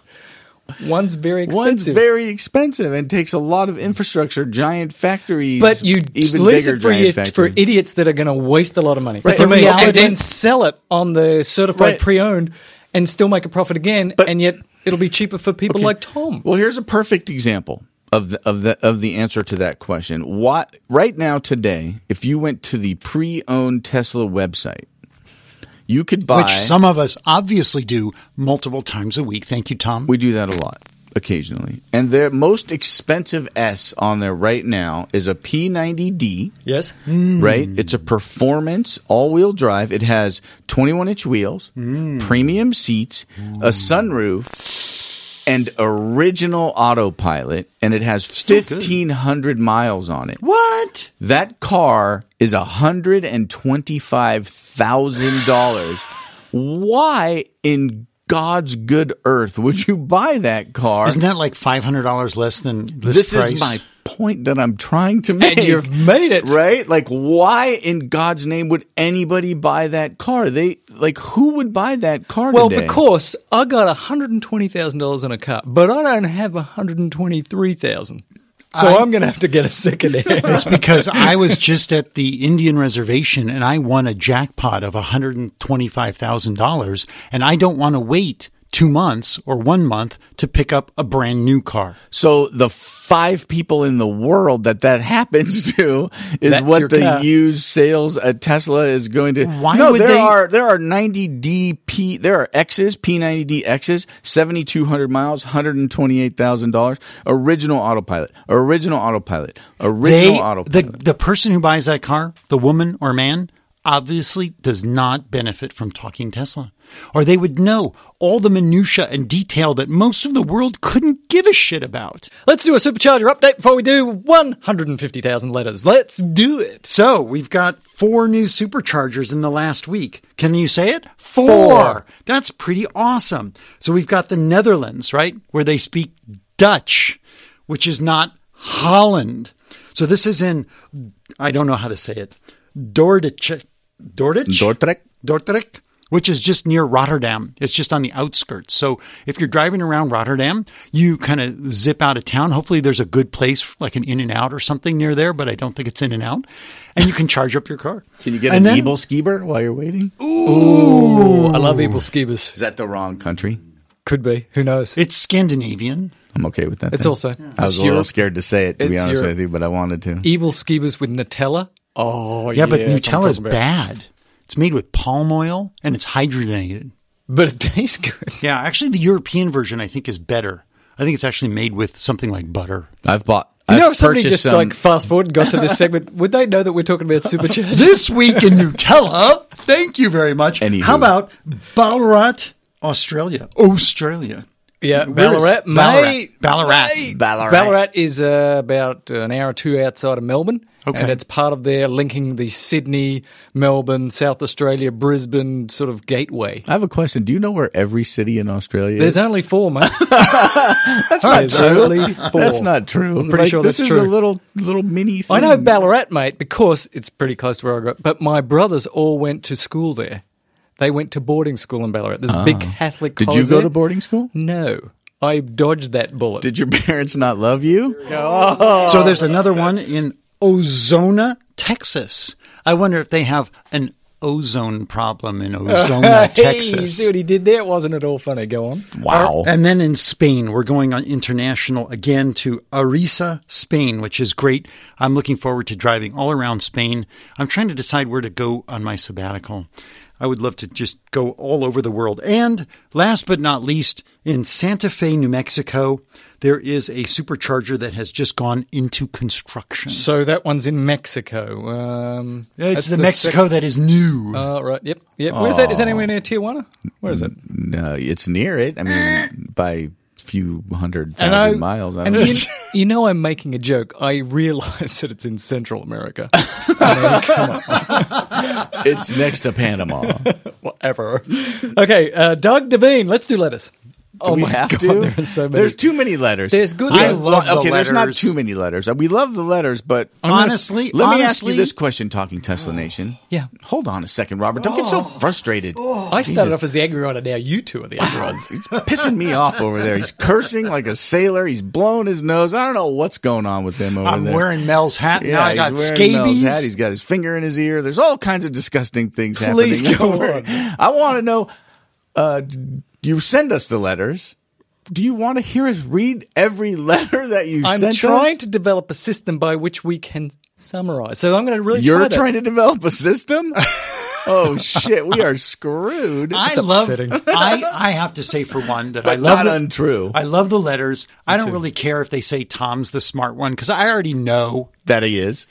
One's very expensive. One's very expensive and takes a lot of infrastructure, giant factories. But you even lease it for, you, for idiots that are going to waste a lot of money. Right. For me, and then sell it on the certified right. pre-owned and still make a profit again, but, and yet it'll be cheaper for people okay. like Tom. Well, here's a perfect example of the, of the of the answer to that question. What, right now today, if you went to the pre-owned Tesla website, you could buy... Which some of us obviously do multiple times a week. Thank you, Tom. We do that a lot, occasionally. And their most expensive S on there right now is a P ninety D. Yes. Mm. Right? It's a performance all-wheel drive. It has twenty-one inch wheels, mm. premium seats, mm. a sunroof, and original autopilot. And it has fifteen hundred miles on it. What? That car... is one hundred twenty-five thousand dollars. Why in God's good earth would you buy that car? Isn't that like five hundred dollars less than this, this price? This is my point that I'm trying to make. And you've made it. Right? Like, why in God's name would anybody buy that car? They Like, who would buy that car well, today? Well, because I got one hundred twenty thousand dollars in a car, but I don't have one hundred twenty-three thousand dollars. So I'm, I'm going to have to get a second hand. It's because I was just at the Indian reservation and I won a jackpot of one hundred twenty-five thousand dollars, and I don't want to wait two months or one month to pick up a brand new car. So the five people in the world that that happens to is That's what the car. Used sales at Tesla is going to. Why no, would there they? Are, there are ninety D P, there are X's, P ninety D X's, seventy-two hundred miles, one hundred twenty-eight thousand dollars, original autopilot, original autopilot, original they, autopilot. The, the person who buys that car, the woman or man, obviously does not benefit from talking Tesla. Or they would know all the minutia and detail that most of the world couldn't give a shit about. Let's do a supercharger update before we do one hundred fifty thousand letters. Let's do it. So we've got four new superchargers in the last week. Can you say it? Four. Four. That's pretty awesome. So we've got the Netherlands, right, where they speak Dutch, which is not Holland. So this is in, I don't know how to say it, Dordrecht. Dordrecht? Dordrecht. Dordrecht. Which is just near Rotterdam. It's just on the outskirts. So if you're driving around Rotterdam, you kind of zip out of town. Hopefully there's a good place like an In and Out or something near there, but I don't think it's In and Out. And you can charge up your car. Can you get and an Ebel Skeeber while you're waiting? Ooh. Ooh. I love Ebel Skeebers. Is that the wrong country? Could be. Who knows? It's Scandinavian. I'm okay with that. It's thing. Also. Yeah. I was it's a little Europe. Scared to say it, to it's be honest Europe. With you, but I wanted to. Ebel Skeebers with Nutella? Oh, yeah. Yeah, but Nutella is bad. It's made with palm oil, and it's hydrogenated. But it tastes good. Yeah, actually, the European version, I think, is better. I think it's actually made with something like butter. I've bought... You I've know, if somebody just, some... like, fast-forward and got to this segment, would they know that we're talking about superchargers? This week in Nutella, thank you very much. Anywho. How about Ballarat, Australia? Australia. Yeah, Ballarat, Ballarat. Ballarat. Ballarat. Ballarat is uh, about an hour or two outside of Melbourne. Okay. And it's part of their linking the Sydney, Melbourne, South Australia, Brisbane sort of gateway. I have a question. Do you know where every city in Australia there's is? There's only four, mate. That's not true. Four. That's not true. I'm pretty like, sure that's true. This is a little, little mini thing. I know Ballarat, mate, because it's pretty close to where I grew up. But my brothers all went to school there. They went to boarding school in Ballarat. There's a oh. big Catholic college. Did you go there. to boarding school? No. I dodged that bullet. Did your parents not love you? No. Oh. So there's another one in Ozona, Texas. I wonder if they have an ozone problem in Ozona, Texas. Hey, you see what he did there? It wasn't at all funny. Go on. Wow. Right. And then in Spain, we're going on international again to Arica, Spain, which is great. I'm looking forward to driving all around Spain. I'm trying to decide where to go on my sabbatical. I would love to just go all over the world. And last but not least, in Santa Fe, New Mexico, there is a supercharger that has just gone into construction. So that one's in Mexico. Um, it's the, the Mexico sec- that is new. Oh, uh, right. Yep. Yep. Where is that? Is that anywhere near Tijuana? Where is it? No, it's near it. I mean, by few hundred thousand I, miles. I and you, you know I'm making a joke. I realize that it's in Central America. I mean, come on. It's next to Panama. Whatever. Okay, uh, Doug Devine, let's do lettuce. Do oh we my have God, to? There's so many. There's too many letters. There's good I letters. love okay, the letters. There's not too many letters. We love the letters, but honestly, gonna, let honestly, me ask you this question, Talking Tesla Nation. Yeah. Hold on a second, Robert. Don't oh. get so frustrated. Oh. I started Jesus. off as the angry one, and now you two are the angry ones. He's pissing me off over there. He's cursing like a sailor. He's blowing his nose. I don't know what's going on with him over I'm there. I'm wearing Mel's hat. Yeah, now I got scabies. Mel's hat. He's got his finger in his ear. There's all kinds of disgusting things Please happening. Please go on. I want to know... Uh, You send us the letters. Do you want to hear us read every letter that you I'm sent us? I'm trying to develop a system by which we can summarize. So I'm going to really You're try trying to develop a system? Oh, shit. We are screwed. It's I upsetting. love I, I have to say, for one, that but I love not the, untrue. I love the letters. Me I don't too. really care if they say Tom's the smart one because I already know that he is.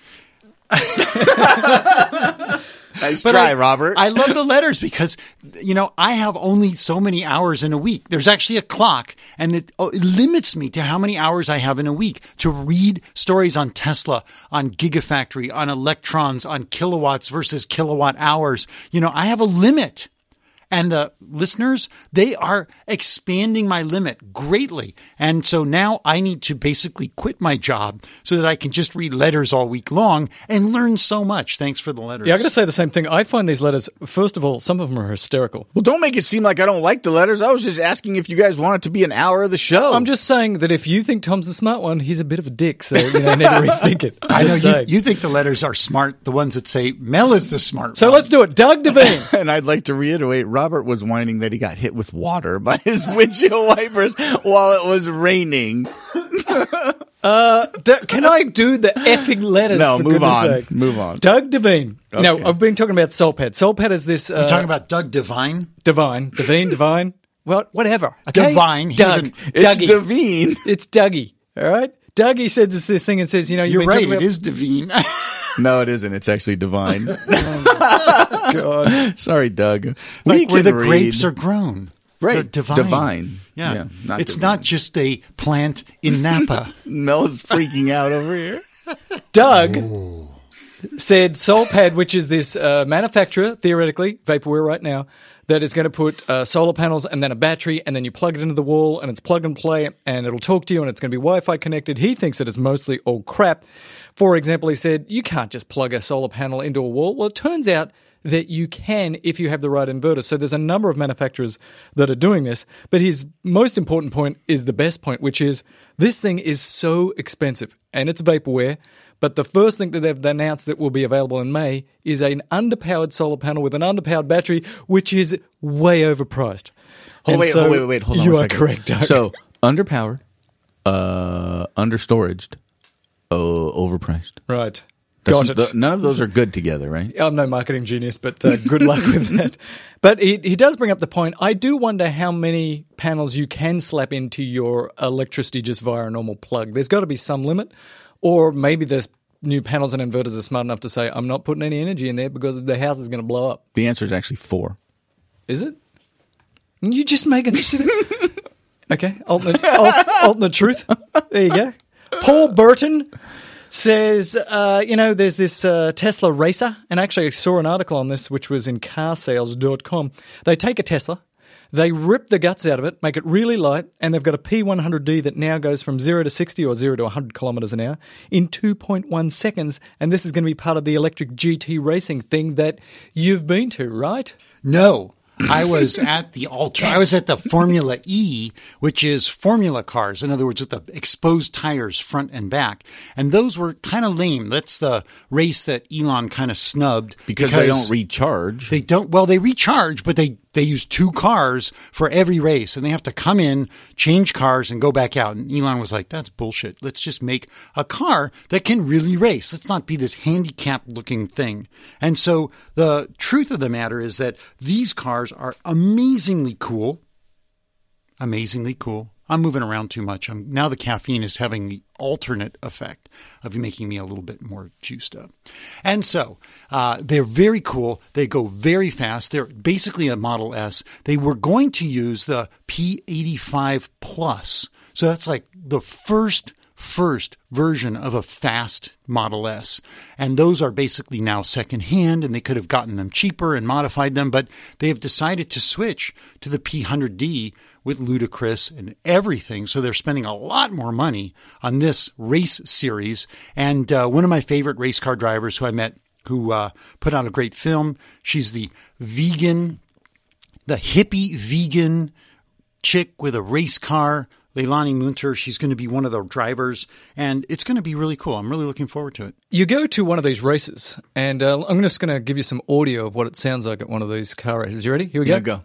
Nice but try, I, Robert. I love the letters because, you know, I have only so many hours in a week. There's actually a clock, and it, oh, it limits me to how many hours I have in a week to read stories on Tesla, on Gigafactory, on electrons, on kilowatts versus kilowatt hours. You know, I have a limit. And the listeners, they are expanding my limit greatly. And so now I need to basically quit my job so that I can just read letters all week long and learn so much. Thanks for the letters. Yeah, I got to say the same thing. I find these letters, first of all, some of them are hysterical. Well, don't make it seem like I don't like the letters. I was just asking if you guys want it to be an hour of the show. I'm just saying that if you think Tom's the smart one, he's a bit of a dick. So, you know, I need to rethink it. I know you, you think the letters are smart, the ones that say Mel is the smart so one. So let's do it. Doug Devine. And I'd like to reiterate, Robert was whining that he got hit with water by his windshield wipers while it was raining. uh, do, can I do the effing letters? No, for move goodness on. Sake? Move on. Doug Devine. Okay. No, I've been talking about Solped. Solped is this. Uh, You're talking about Doug Devine? Devine. Devine, Devine. Well, whatever. Okay? Devine. Doug. Even, it's Dougie. Devine. It's Dougie. All right? Dougie says this thing and says, you know, you've You're right. About- it is Devine. No, it isn't. It's actually Divine. Oh, God. Sorry, Doug. We like where the read. grapes are grown. Right. They're divine. divine. Yeah. yeah not it's divine. not just a plant in Napa. Mel is freaking out over here. Doug Ooh. said Solpad, which is this uh, manufacturer, theoretically, vaporware right now, that is going to put uh, solar panels and then a battery, and then you plug it into the wall, and it's plug and play, and it'll talk to you, and it's going to be Wi-Fi connected. He thinks it is mostly all crap. For example, he said, you can't just plug a solar panel into a wall. Well, it turns out that you can if you have the right inverter. So there's a number of manufacturers that are doing this. But his most important point is the best point, which is this thing is so expensive, and it's vaporware. But the first thing that they've announced that will be available in May is an underpowered solar panel with an underpowered battery, which is way overpriced. Oh, wait, so oh, wait, wait, hold on. You a second. are correct, Doug. So underpowered, uh, understoraged, uh, overpriced. Right. Got it. The, none of those are good together, right? I'm no marketing genius, but uh, good luck with that. But he, he does bring up the point. I do wonder how many panels you can slap into your electricity just via a normal plug. There's got to be some limit. Or maybe there's new panels and inverters are smart enough to say, I'm not putting any energy in there because the house is going to blow up. The answer is actually four. Is it? You're just making shit. Okay, alternate, alternate, alternate truth. There you go. Paul Burton says, uh, you know, there's this uh, Tesla racer, and actually I saw an article on this which was in car sales dot com. They take a Tesla, they rip the guts out of it, make it really light, and they've got a P one hundred D that now goes from zero to sixty or zero to one hundred kilometres an hour in two point one seconds, and this is going to be part of the electric G T racing thing that you've been to, right? No. I was at the ultra. I was at the Formula E, which is formula cars. In other words, with the exposed tires front and back. And those were kind of lame. That's the race that Elon kind of snubbed. Because, because they don't recharge. They don't. Well, they recharge, but they, they use two cars for every race. And they have to come in, change cars, and go back out. And Elon was like, that's bullshit. Let's just make a car that can really race. Let's not be this handicapped-looking thing. And so the truth of the matter is that these cars are amazingly cool. Amazingly cool. I'm moving around too much. I'm, now the caffeine is having the alternate effect of making me a little bit more juiced up. And so uh, they're very cool. They go very fast. They're basically a Model S. They were going to use the P eighty-five Plus. So that's like the first first version of a fast Model S. And those are basically now secondhand, and they could have gotten them cheaper and modified them, but they have decided to switch to the P one hundred D with Ludacris and everything. So they're spending a lot more money on this race series. And uh, one of my favorite race car drivers who I met, who uh, put out a great film, she's the vegan, the hippie vegan chick with a race car, Leilani Munter. She's going to be one of the drivers, and it's going to be really cool. I'm really looking forward to it. You go to one of these races, and uh, I'm just going to give you some audio of what it sounds like at one of these car races. You ready? Here we yeah, go. go.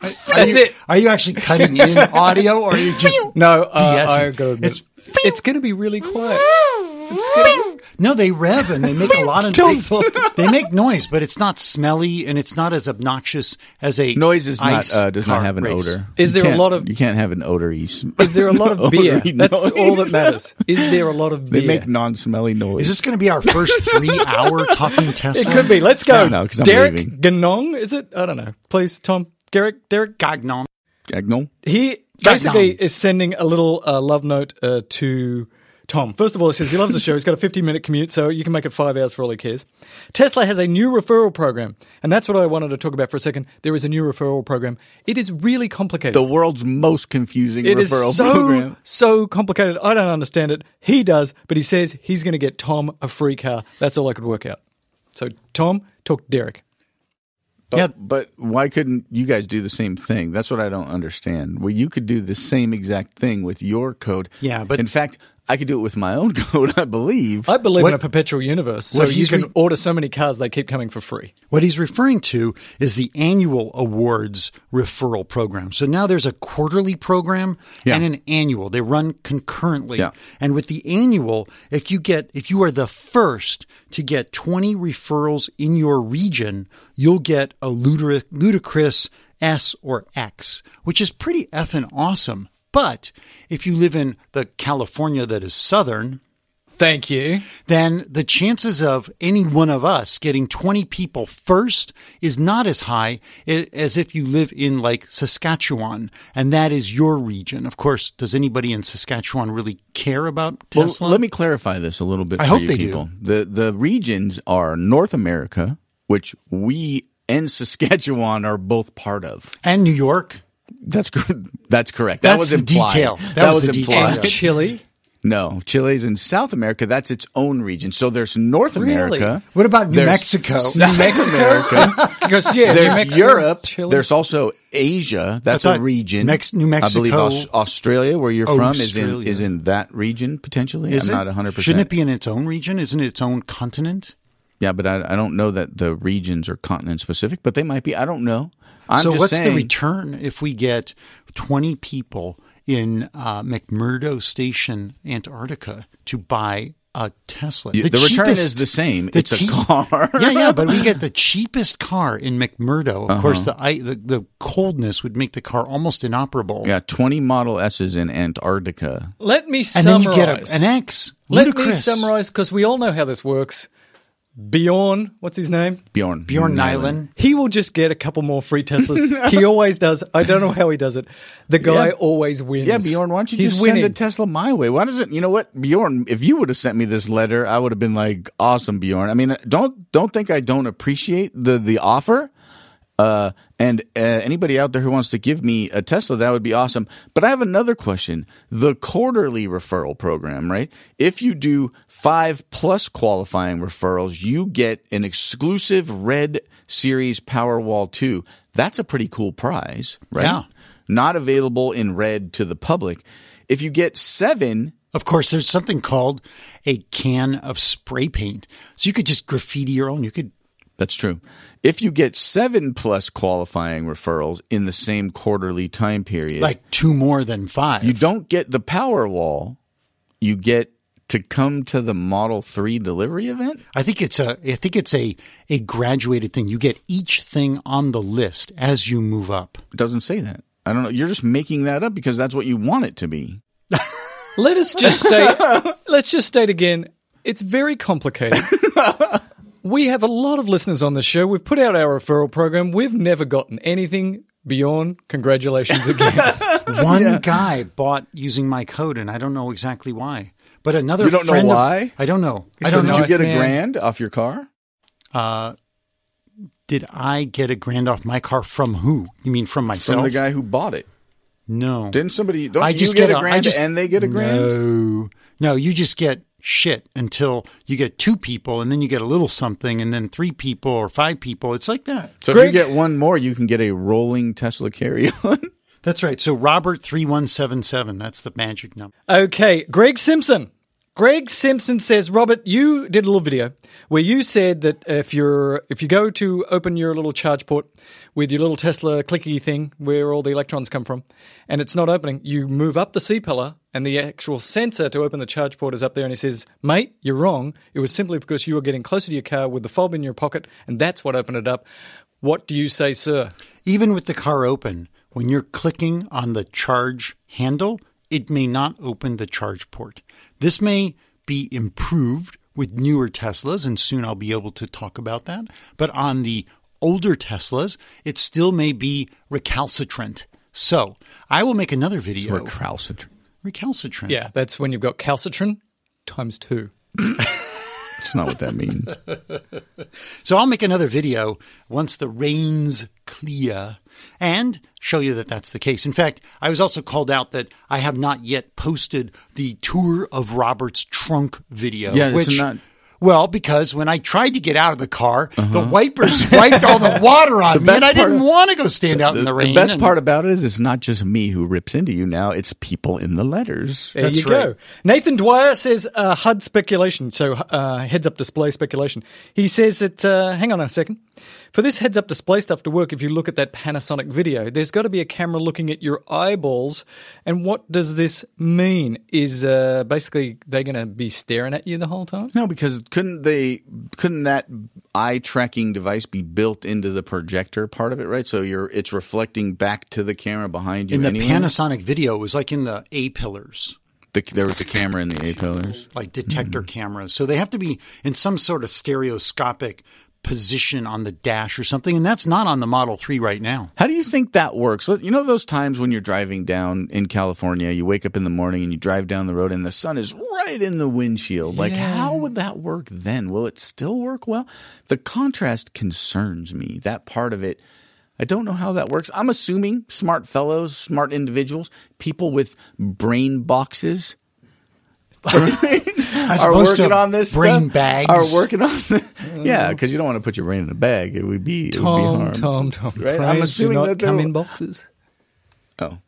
Are, are That's you, it. Are you actually cutting in audio, or are you just no? Uh, I got to admit, it's it's going to be really quiet. It's gonna be- No, they rev and they make a lot of noise. They, they make noise, but it's not smelly and it's not as obnoxious as a noise is not uh, does not have an race. Odor. Is there a lot of you can't have an odory? Sm- is there a lot of beer? That's noise. All that matters. Is there a lot of beer? They make non-smelly noise. Is this going to be our first three-hour talking Tesla? It could be. Let's go. No, because no, Derek Gagnon, is it? I don't know. Please, Tom. Derek Derek Gagnon. Gagnon. He basically Gagnon. is sending a little uh, love note uh, to Tom. First of all, he says he loves the show. He's got a fifty-minute commute, so you can make it five hours for all he cares. Tesla has a new referral program, and that's what I wanted to talk about for a second. There is a new referral program. It is really complicated. The world's most confusing it referral so, program. It is so complicated. I don't understand it. He does, but he says he's going to get Tom a free car. That's all I could work out. So, Tom, talk to Derek. But, yeah, but why couldn't you guys do the same thing? That's what I don't understand. Well, you could do the same exact thing with your code. Yeah, but in fact, I could do it with my own code, I believe. I believe what, in a perpetual universe, so you can re- order so many cars, they keep coming for free. What he's referring to is the annual awards referral program. So now there's a quarterly program yeah. and an annual. They run concurrently. Yeah. And with the annual, if you get if you are the first to get twenty referrals in your region, you'll get a ludic- ludicrous S or X, which is pretty effing awesome. But if you live in the California that is southern, thank you, then the chances of any one of us getting twenty people first is not as high as if you live in like Saskatchewan, and that is your region. Of course, does anybody in Saskatchewan really care about Tesla? Well, let me clarify this a little bit for I hope you they people. Do. The the regions are North America, which we and Saskatchewan are both part of. And New York. That's good. That's correct. That was implied. Detail. That, that was, was implied. Detail. And Chile? No, Chile's in South America. That's its own region. So there's North America. Really? What about New Mexico? South New Mexico? America. Because, yeah, there's New Mexico, Europe. Chile. There's also Asia. That's a region. Mex- New Mexico. I believe Aus- Australia, where you're Australia. from, is in is in that region potentially. Is I'm it? not one hundred percent. Shouldn't it be in its own region? Isn't it its own continent? Yeah, but I, I don't know that the regions are continent specific, but they might be. I don't know. I'm so just what's saying, the return if we get twenty people in uh, McMurdo Station, Antarctica, to buy a Tesla? The, the cheapest, return is the same. The it's cheap, a car. yeah, yeah, but we get the cheapest car in McMurdo. Of uh-huh. course, the, I, the the coldness would make the car almost inoperable. Yeah, twenty Model S's in Antarctica. Let me summarize. And then you get a, an X. Ludicrous. Let me summarize, because we all know how this works. Bjorn, what's his name? Bjorn. Bjorn Nylund. He will just get a couple more free Teslas. He always does. I don't know how he does it. The guy yeah. always wins. Yeah, Bjorn, why don't you He's just winning. send a Tesla my way? Why doesn't, you know what, Bjorn, if you would have sent me this letter, I would have been like, awesome, Bjorn. I mean, don't don't think I don't appreciate the, the offer. Uh, and uh, anybody out there who wants to give me a Tesla, that would be awesome. But I have another question. The quarterly referral program, right? If you do five plus qualifying referrals, you get an exclusive Red Series Powerwall two. That's a pretty cool prize, right? Yeah. Not available in Red to the public. If you get seven... Of course, there's something called a can of spray paint. So you could just graffiti your own. You could... That's true. If you get seven plus qualifying referrals in the same quarterly time period. Like two more than five. You don't get the Powerwall. You get to come to the Model three delivery event? I think it's a I think it's a, a graduated thing. You get each thing on the list as you move up. It doesn't say that. I don't know. You're just making that up because that's what you want it to be. Let us just state let's just state again, it's very complicated. We have a lot of listeners on the show. We've put out our referral program. We've never gotten anything beyond congratulations again. One yeah. guy bought using my code, and I don't know exactly why. But another you don't friend know why? Of, I don't know. I don't so know. Did you get a man. grand off your car? Uh, did I get a grand off my car from who? You mean from myself? From the guy who bought it. No. Didn't somebody – don't I you just get, get a grand just, and they get a grand? No. No, you just get – shit until you get two people and then you get a little something and then three people or five people. It's like that. So Greg, if you get one more, you can get a rolling Tesla carry-on. That's right. So Robert three one seven seven, that's the magic number. Okay. Greg Simpson. Greg Simpson says, Robert, you did a little video where you said that if you're if you go to open your little charge port with your little Tesla clicky thing where all the electrons come from and it's not opening, you move up the C-pillar and the actual sensor to open the charge port is up there. And he says, mate, you're wrong. It was simply because you were getting closer to your car with the fob in your pocket and that's what opened it up. What do you say, sir? Even with the car open, when you're clicking on the charge handle, it may not open the charge port. This may be improved with newer Teslas, and soon I'll be able to talk about that. But on the older Teslas, it still may be recalcitrant. So I will make another video. Recalcitrant. Recalcitrant. Yeah, that's when you've got calcitrin times two. That's not what that means. So I'll make another video once the rain's clear and show you that that's the case. In fact, I was also called out that I have not yet posted the tour of Robert's trunk video. Yeah, which, it's not- Well, because when I tried to get out of the car, uh-huh. the wipers wiped all the water on the me, and I didn't of, want to go stand out the, in the rain. The best and, part about it is it's not just me who rips into you now. It's people in the letters. There That's you right. go. Nathan Dwyer says uh, H U D speculation, so uh, heads-up display speculation. He says that uh, – hang on a second. For this heads-up display stuff to work, if you look at that Panasonic video, there's got to be a camera looking at your eyeballs. And what does this mean? Is uh, basically they're going to be staring at you the whole time? No, because couldn't they? Couldn't that eye tracking device be built into the projector part of it? Right, so you're it's reflecting back to the camera behind you. In the anyway? Panasonic video, it was like in the A pillars. The, there was a camera in the A pillars, like detector mm-hmm. cameras. So they have to be in some sort of stereoscopic position on the dash or something, and that's not on the Model three right now. How do you think that works? You know those times when you're driving down in California, you wake up in the morning and you drive down the road and the sun is right in the windshield. Yeah. Like, how would that work then? Will it still work well? The contrast concerns me. That part of it, I don't know how that works. I'm assuming smart fellows, smart individuals, people with brain boxes are working on this brain stuff, bags. Are working on this. Yeah, because you don't want to put your brain in a bag. It would be, it Tom, would be harmed. Tom, Tom, Tom. Right? I'm assuming that they come in boxes. Oh.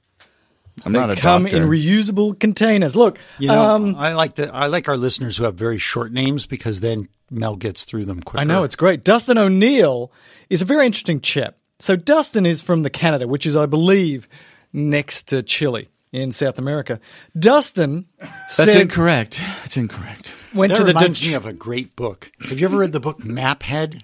I'm they not a come doctor. In reusable containers. Look, you know, um, I like the I like our listeners who have very short names because then Mel gets through them quicker. I know, it's great. Dustin O'Neill is a very interesting chap. So Dustin is from the Canada, which is, I believe, next to Chile. In South America, Dustin said... That's incorrect. That's incorrect. Went that to reminds the de- me of a great book. Have you ever read the book Maphead?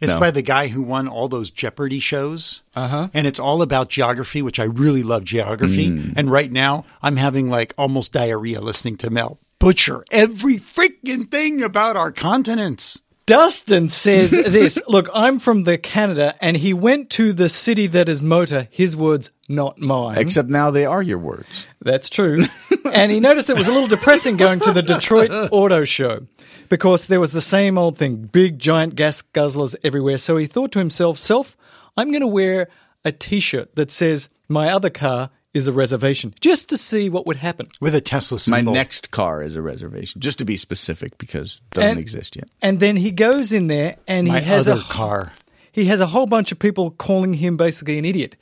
It's no. by the guy who won all those Jeopardy shows. Uh-huh. And it's all about geography, which I really love geography. Mm. And right now, I'm having like almost diarrhea listening to Mel butcher every freaking thing about our continents. Dustin says this. Look, I'm from the Canada, and he went to the city that is motor. His words, not mine. Except now they are your words. That's true. And he noticed it was a little depressing going to the Detroit Auto Show because there was the same old thing, big, giant gas guzzlers everywhere. So he thought to himself, self, I'm going to wear a T-shirt that says, my other car is a reservation, just to see what would happen. With a Tesla symbol. My next car is a reservation, just to be specific, because it doesn't and, exist yet. And then he goes in there and My he has other a car. He has a whole bunch of people calling him basically an idiot,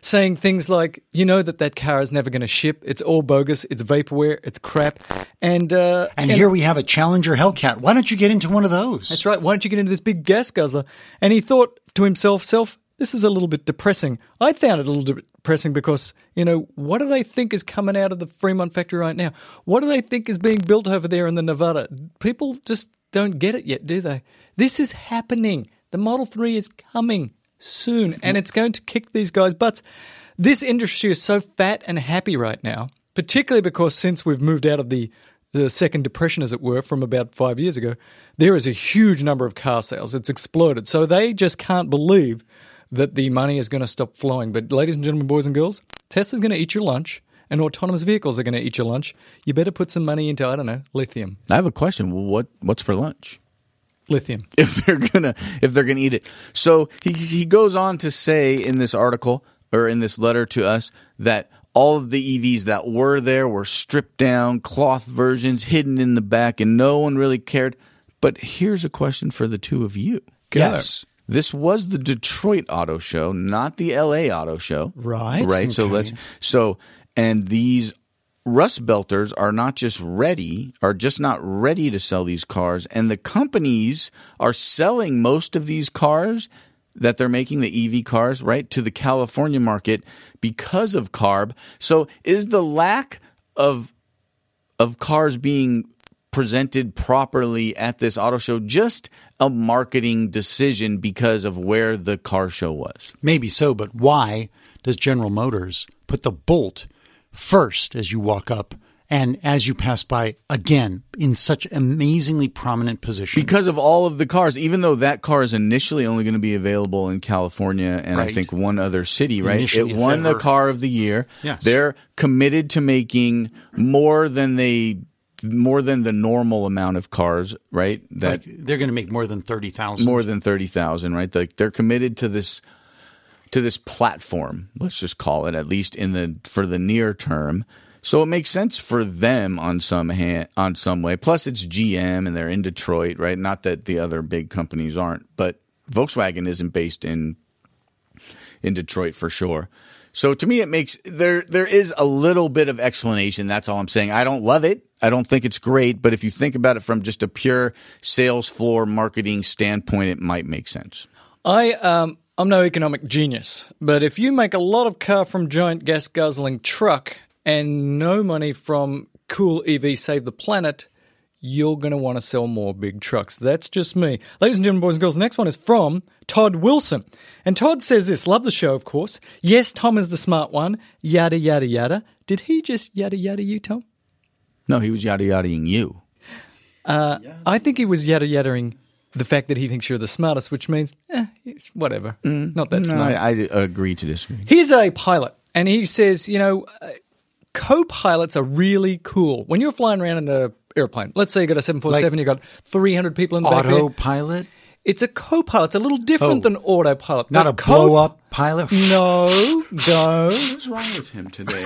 saying things like, you know that that car is never going to ship. It's all bogus. It's vaporware. It's crap. And, uh, and and here we have a Challenger Hellcat. Why don't you get into one of those? That's right. Why don't you get into this big gas guzzler? And he thought to himself, self, this is a little bit depressing. I found it a little bit depressing because, you know, what do they think is coming out of the Fremont factory right now? What do they think is being built over there in the Nevada? People just don't get it yet, do they? This is happening. The Model three is coming soon, and it's going to kick these guys' butts. This industry is so fat and happy right now, particularly because since we've moved out of the the second depression, as it were, from about five years ago, there is a huge number of car sales. It's exploded. So they just can't believe that the money is going to stop flowing. But ladies and gentlemen, boys and girls, Tesla's going to eat your lunch, and autonomous vehicles are going to eat your lunch. You better put some money into, I don't know, lithium. I have a question. What what's for lunch? Lithium. If they're gonna if they're gonna eat it. So he he goes on to say in this article or in this letter to us that all of the E Vs that were there were stripped down, cloth versions, hidden in the back, and no one really cared. But here's a question for the two of you. Yes. This was the Detroit Auto Show, not the L A Auto Show. Right. Right. Okay. So let's so and these Rust Belters are not just ready, are just not ready to sell these cars, and the companies are selling most of these cars that they're making, the E V cars, right, to the California market because of CARB. So is the lack of of cars being presented properly at this auto show just a marketing decision because of where the car show was? Maybe so, but why does General Motors put the Bolt first as you walk up and as you pass by again in such amazingly prominent position? Because of all of the cars, even though that car is initially only going to be available in California and right. I think one other city, right? Initially, it won the car of the year. Yes. They're committed to making more than they more than the normal amount of cars, right? That like they're going to make more than thirty thousand. More than thirty thousand, right? Like they're committed to this to this platform, let's just call it, at least in the for the near term. So it makes sense for them on some hand, on some way. Plus, it's G M and they're in Detroit, right? Not that the other big companies aren't, but Volkswagen isn't based in in Detroit for sure. So to me, it makes there there is a little bit of explanation. That's all I'm saying. I don't love it. I don't think it's great, but if you think about it from just a pure sales floor marketing standpoint, it might make sense. I um. I'm no economic genius, but if you make a lot of car from giant gas guzzling truck and no money from cool E V save the planet, you're going to want to sell more big trucks. That's just me. Ladies and gentlemen, boys and girls, the next one is from Todd Wilson. And Todd says this, love the show, of course. Yes, Tom is the smart one. Yada, yada, yada. Did he just yada, yada you, Tom? No, he was yada, yadaing you. Uh, yada. I think he was yada, yadaing the fact that he thinks you're the smartest, which means, eh, whatever. Mm, Not that no, smart. I, I agree to disagree. He's a pilot, and he says, you know, uh, co-pilots are really cool. When you're flying around in an airplane, let's say you got a seven forty-seven, like you got three hundred people in the back there. Autopilot? It's a co-pilot. It's a little different oh, than autopilot. Not the a co- blow-up pilot? No, no. What's wrong with him today?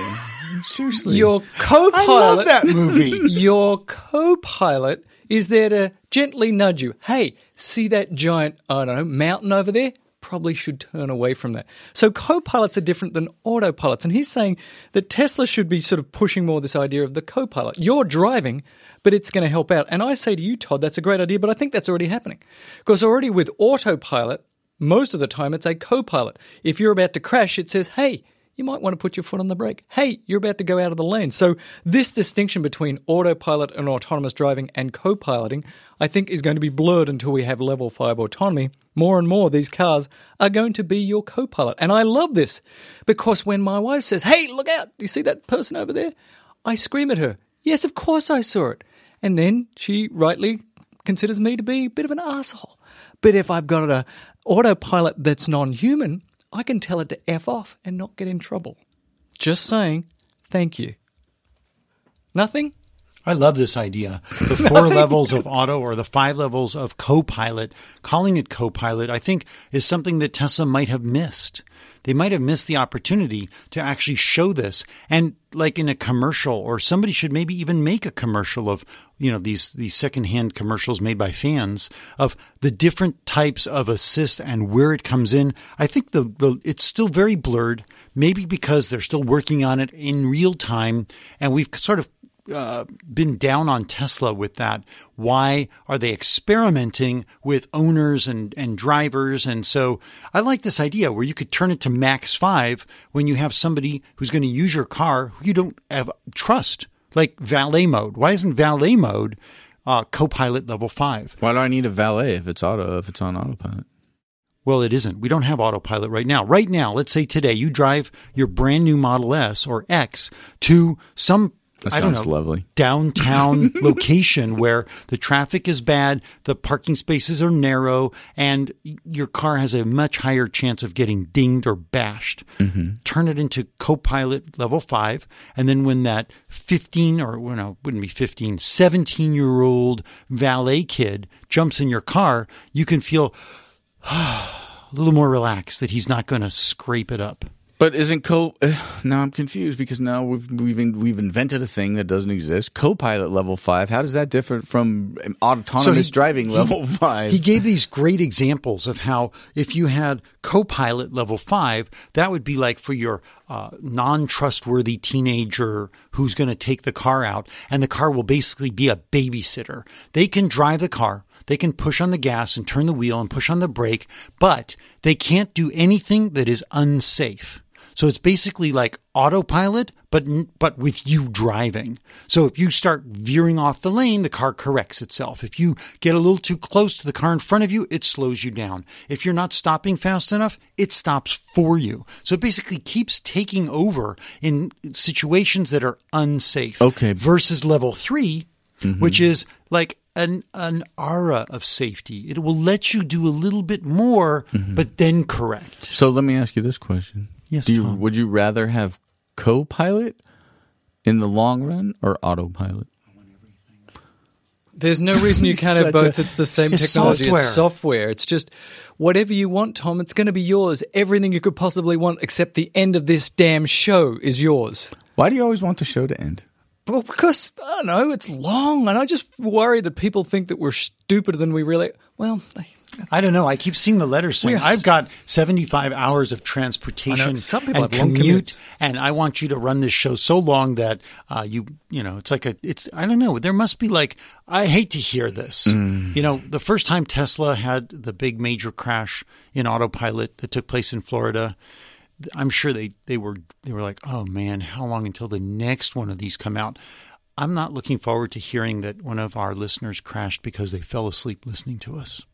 Seriously. Your co-pilot. I love that movie. Your co-pilot is there to gently nudge you. Hey, see that giant, I don't know, mountain over there? Probably should turn away from that. So co-pilots are different than autopilots. And he's saying that Tesla should be sort of pushing more this idea of the co-pilot. You're driving, but it's going to help out. And I say to you, Todd, that's a great idea, but I think that's already happening. Because already with autopilot, most of the time it's a co-pilot. If you're about to crash, it says, hey, you might want to put your foot on the brake. Hey, you're about to go out of the lane. So this distinction between autopilot and autonomous driving and co-piloting, I think, is going to be blurred until we have level five autonomy. More and more, these cars are going to be your co-pilot. And I love this because when my wife says, hey, look out, you see that person over there? I scream at her, yes, of course I saw it. And then she rightly considers me to be a bit of an asshole. But if I've got an autopilot that's non-human, I can tell it to F off and not get in trouble. Just saying, thank you. Nothing? I love this idea. The four levels of auto or the five levels of co-pilot, calling it co-pilot, I think is something that Tesla might have missed. They might have missed the opportunity to actually show this. And like in a commercial, or somebody should maybe even make a commercial of, you know, these, these secondhand commercials made by fans of the different types of assist and where it comes in. I think the, the it's still very blurred, maybe because they're still working on it in real time. And we've sort of Uh, been down on Tesla with that. Why are they experimenting with owners and, and drivers? And so I like this idea where you could turn it to max five when you have somebody who's going to use your car who you don't have trust, like valet mode. Why isn't valet mode uh, co-pilot level five? Why do I need a valet if it's auto, if it's on autopilot? Well, it isn't. We don't have autopilot right now. Right now, let's say today you drive your brand new Model S or X to some That sounds I don't know, lovely. Downtown location where the traffic is bad, the parking spaces are narrow, and your car has a much higher chance of getting dinged or bashed. Mm-hmm. Turn it into co-pilot level five. And then when that fifteen or well, no, it wouldn't be fifteen, seventeen-year-old valet kid jumps in your car, you can feel ah, a little more relaxed that he's not going to scrape it up. But isn't co? Now I'm confused because now we've we've we've invented a thing that doesn't exist. Co-pilot level five. How does that differ from autonomous so he, driving level he, five? He gave these great examples of how if you had co-pilot level five, that would be like for your uh, non-trustworthy teenager who's going to take the car out, and the car will basically be a babysitter. They can drive the car. They can push on the gas and turn the wheel and push on the brake, but they can't do anything that is unsafe. So it's basically like autopilot, but but with you driving. So if you start veering off the lane, the car corrects itself. If you get a little too close to the car in front of you, it slows you down. If you're not stopping fast enough, it stops for you. So it basically keeps taking over in situations that are unsafe. Okay. Versus level three, mm-hmm. which is like An, an aura of safety. It will let you do a little bit more, mm-hmm. but then correct. So let me ask you this question. Yes, do you, Tom. Would you rather have co-pilot in the long run or autopilot? There's no reason you can't have both. A, it's the same it's technology. Software. It's software. It's just whatever you want, Tom, it's going to be yours. Everything you could possibly want except the end of this damn show is yours. Why do you always want the show to end? Well, because, I don't know, it's long, and I just worry that people think that we're stupider than we really – well – I don't know. I keep seeing the letters saying, I've got seventy-five hours of transportation and commute, and I want you to run this show so long that uh, you, you know, it's like a, it's, I don't know. There must be like, I hate to hear this. Mm. You know, the first time Tesla had the big major crash in autopilot that took place in Florida – I'm sure they, they were they were like, oh, man, how long until the next one of these come out? I'm not looking forward to hearing that one of our listeners crashed because they fell asleep listening to us.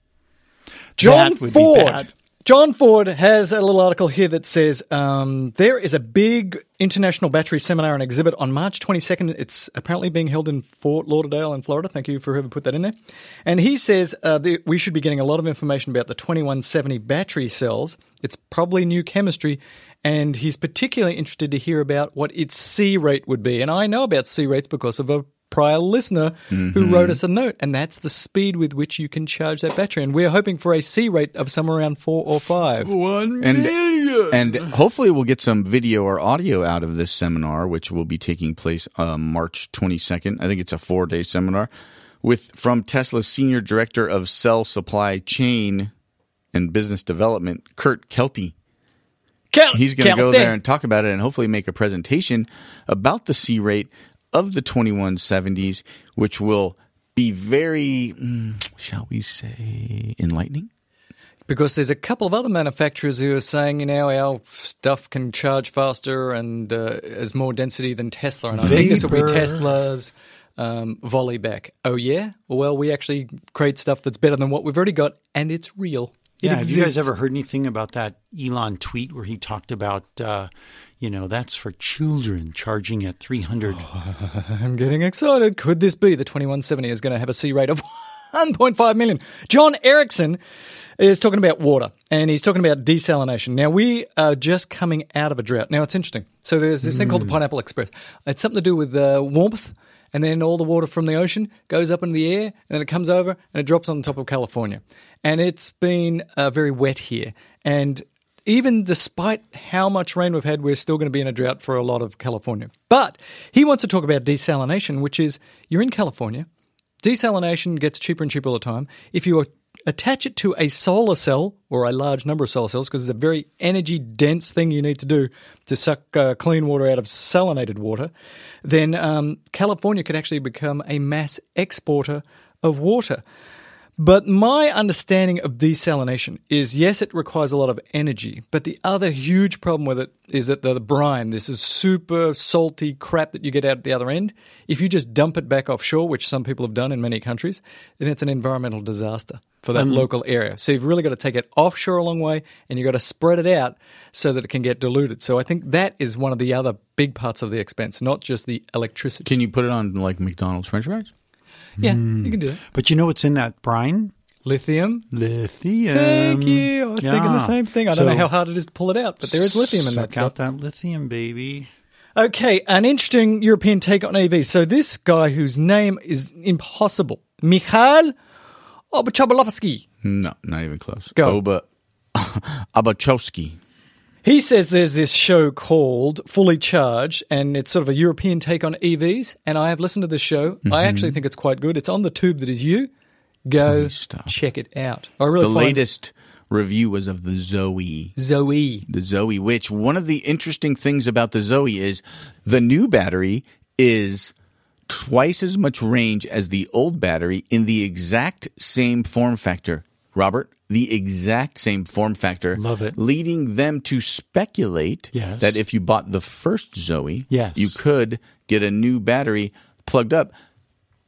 John Ford. John Ford has a little article here that says um, there is a big international battery seminar and exhibit on March twenty-second. It's apparently being held in Fort Lauderdale in Florida. Thank you for whoever put that in there. And he says uh, that we should be getting a lot of information about the twenty-one seventy battery cells. It's probably new chemistry. And he's particularly interested to hear about what its C rate would be. And I know about C rates because of a prior listener mm-hmm. who wrote us a note, and that's the speed with which you can charge that battery. And we're hoping for a C rate of somewhere around four or five. One and, million. And hopefully we'll get some video or audio out of this seminar, which will be taking place uh, March twenty-second. I think it's a four-day seminar with from Tesla's Senior Director of Cell Supply Chain and Business Development, Kurt Kelty. Kel- He's going to go there and talk about it and hopefully make a presentation about the C rate of the twenty-one seventies, which will be very, shall we say, enlightening. Because there's a couple of other manufacturers who are saying, you know, our stuff can charge faster and uh, has more density than Tesla. And I Vapor. think this will be Tesla's um, volley back. Oh, yeah? Well, we actually create stuff that's better than what we've already got, and it's real. It yeah, exists. Have you guys ever heard anything about that Elon tweet where he talked about, uh, you know, that's for children charging at three hundred? Oh, I'm getting excited. Could this be the twenty-one seventy is going to have a C rate of one point five million. John Erickson is talking about water, and he's talking about desalination. Now, we are just coming out of a drought. Now, it's interesting. So there's this thing mm. called the Pineapple Express. It's something to do with uh, warmth, and then all the water from the ocean goes up into the air, and then it comes over, and it drops on top of California. And it's been uh, very wet here. And even despite how much rain we've had, we're still going to be in a drought for a lot of California. But he wants to talk about desalination, which is you're in California. Desalination gets cheaper and cheaper all the time. If you attach it to a solar cell or a large number of solar cells, because it's a very energy-dense thing you need to do to suck uh, clean water out of salinated water, then um, California could actually become a mass exporter of water. But my understanding of desalination is, yes, it requires a lot of energy, but the other huge problem with it is that the brine, this is super salty crap that you get out at the other end, if you just dump it back offshore, which some people have done in many countries, then it's an environmental disaster for that mm-hmm. local area. So you've really got to take it offshore a long way, and you've got to spread it out so that it can get diluted. So I think that is one of the other big parts of the expense, not just the electricity. Can you put it on like McDonald's French fries? Yeah, mm. you can do that. But you know what's in that brine? Lithium. Lithium. Thank you. I was yeah. thinking the same thing. I so, don't know how hard it is to pull it out, but there is lithium in that. Suck out that lithium, baby. Okay, an interesting European take on E V. So this guy whose name is impossible, Michal Obachabalovsky. No, not even close. Go. Oba Obachowski. He says there's this show called Fully Charged, and it's sort of a European take on E Vs, and I have listened to this show. Mm-hmm. I actually think it's quite good. It's on the tube that is you. Go check it out. I really the find- latest review was of the Zoe. Zoe. The Zoe, which one of the interesting things about the Zoe is the new battery is twice as much range as the old battery in the exact same form factor. Robert, the exact same form factor. Love it. Leading them to speculate yes. that if you bought the first Zoe, yes. you could get a new battery plugged up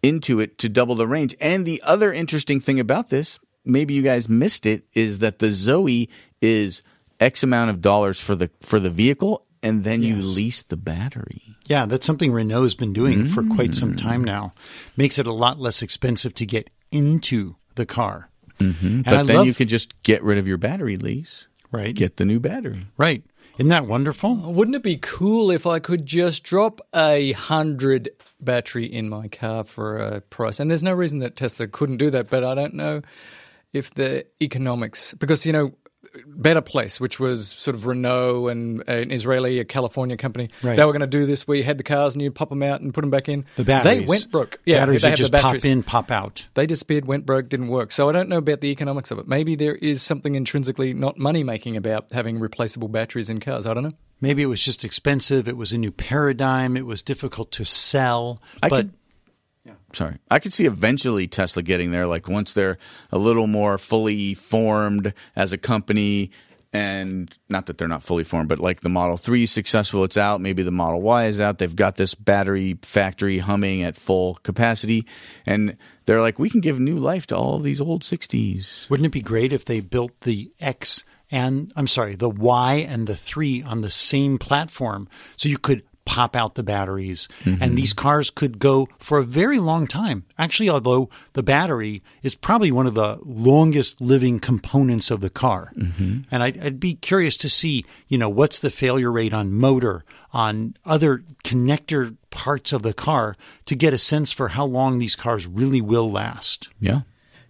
into it to double the range. And the other interesting thing about this, maybe you guys missed it, is that the Zoe is X amount of dollars for the for the vehicle, and then yes. you lease the battery. Yeah, that's something Renault's been doing mm. for quite some time now. Makes it a lot less expensive to get into the car. Mm-hmm. But I then love, you could just get rid of your battery lease, right? Get the new battery, right? Isn't that wonderful? Wouldn't it be cool if I could just drop a hundred battery in my car for a price? And there's no reason that Tesla couldn't do that, but I don't know if the economics, because you know, Better Place, which was sort of Renault and an Israeli, a California company, right. they were going to do this where you had the cars and you pop them out and put them back in. The batteries. They went broke. Yeah, batteries they had just the pop in, pop out. They disappeared, went broke, didn't work. So I don't know about the economics of it. Maybe there is something intrinsically not money-making about having replaceable batteries in cars. I don't know. Maybe it was just expensive. It was a new paradigm. It was difficult to sell. I but- could- Yeah. Sorry. I could see eventually Tesla getting there, like once they're a little more fully formed as a company, and not that they're not fully formed, but like the Model three is successful, it's out, maybe the Model Y is out, they've got this battery factory humming at full capacity, and they're like, we can give new life to all these old sixties. Wouldn't it be great if they built the X and, I'm sorry, the Y and the three on the same platform, so you could pop out the batteries, mm-hmm. and these cars could go for a very long time. Actually, although the battery is probably one of the longest living components of the car. Mm-hmm. And I'd, I'd be curious to see, you know, what's the failure rate on motor, on other connector parts of the car, to get a sense for how long these cars really will last. Yeah.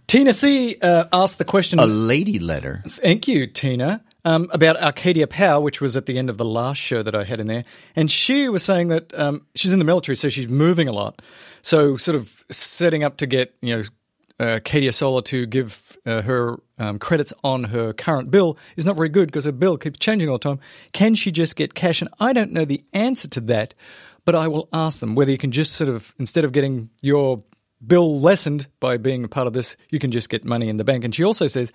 Tina C. Uh, asked the question. A lady letter. Thank you, Tina. Um, about Arcadia Power, which was at the end of the last show that I had in there. And she was saying that um, she's in the military, so she's moving a lot. So sort of setting up to get, you know, uh, Arcadia Solar to give uh, her um, credits on her current bill is not very good because her bill keeps changing all the time. Can she just get cash? And I don't know the answer to that, but I will ask them whether you can just sort of, instead of getting your bill lessened by being a part of this, you can just get money in the bank. And she also says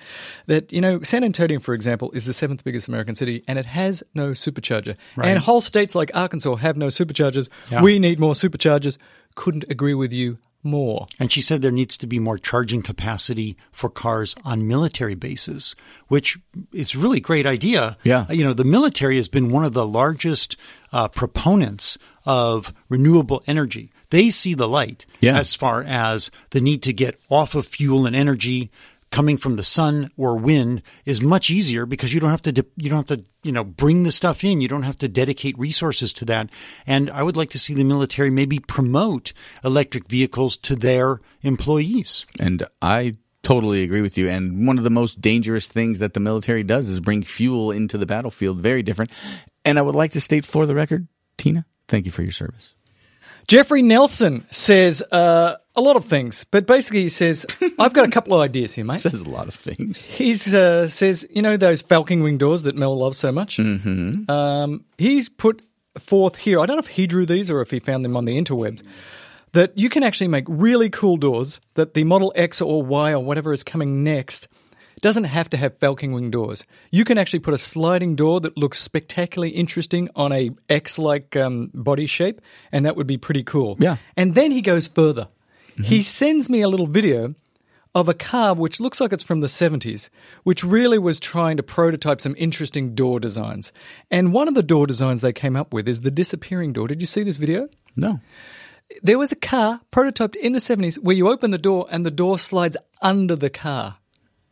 that, you know, San Antonio, for example, is the seventh biggest American city, and it has no supercharger. Right. And whole states like Arkansas have no superchargers. Yeah. We need more superchargers. Couldn't agree with you more. And she said there needs to be more charging capacity for cars on military bases, which is a really great idea. Yeah. You know, the military has been one of the largest uh, proponents of renewable energy. They see the light yeah. as far as the need to get off of fuel, and energy coming from the sun or wind is much easier because you don't have to de- you don't have to you know bring the stuff in. You don't have to dedicate resources to that. And I would like to see the military maybe promote electric vehicles to their employees. And I totally agree with you. And one of the most dangerous things that the military does is bring fuel into the battlefield. Very different. And I would like to state for the record, Tina, thank you for your service. Jeffrey Nelson says uh, a lot of things, but basically he says, I've got a couple of ideas here, mate. Says a lot of things. He uh, says, you know those falcon wing doors that Mel loves so much? Mm-hmm. Um, he's put forth here, I don't know if he drew these or if he found them on the interwebs, that you can actually make really cool doors that the Model X or Y or whatever is coming next doesn't have to have falcon wing doors. You can actually put a sliding door that looks spectacularly interesting on a X-like um, body shape, and that would be pretty cool. Yeah. And then he goes further. Mm-hmm. He sends me a little video of a car which looks like it's from the seventies, which really was trying to prototype some interesting door designs. And one of the door designs they came up with is the disappearing door. Did you see this video? No. There was a car prototyped in the seventies where you open the door and the door slides under the car.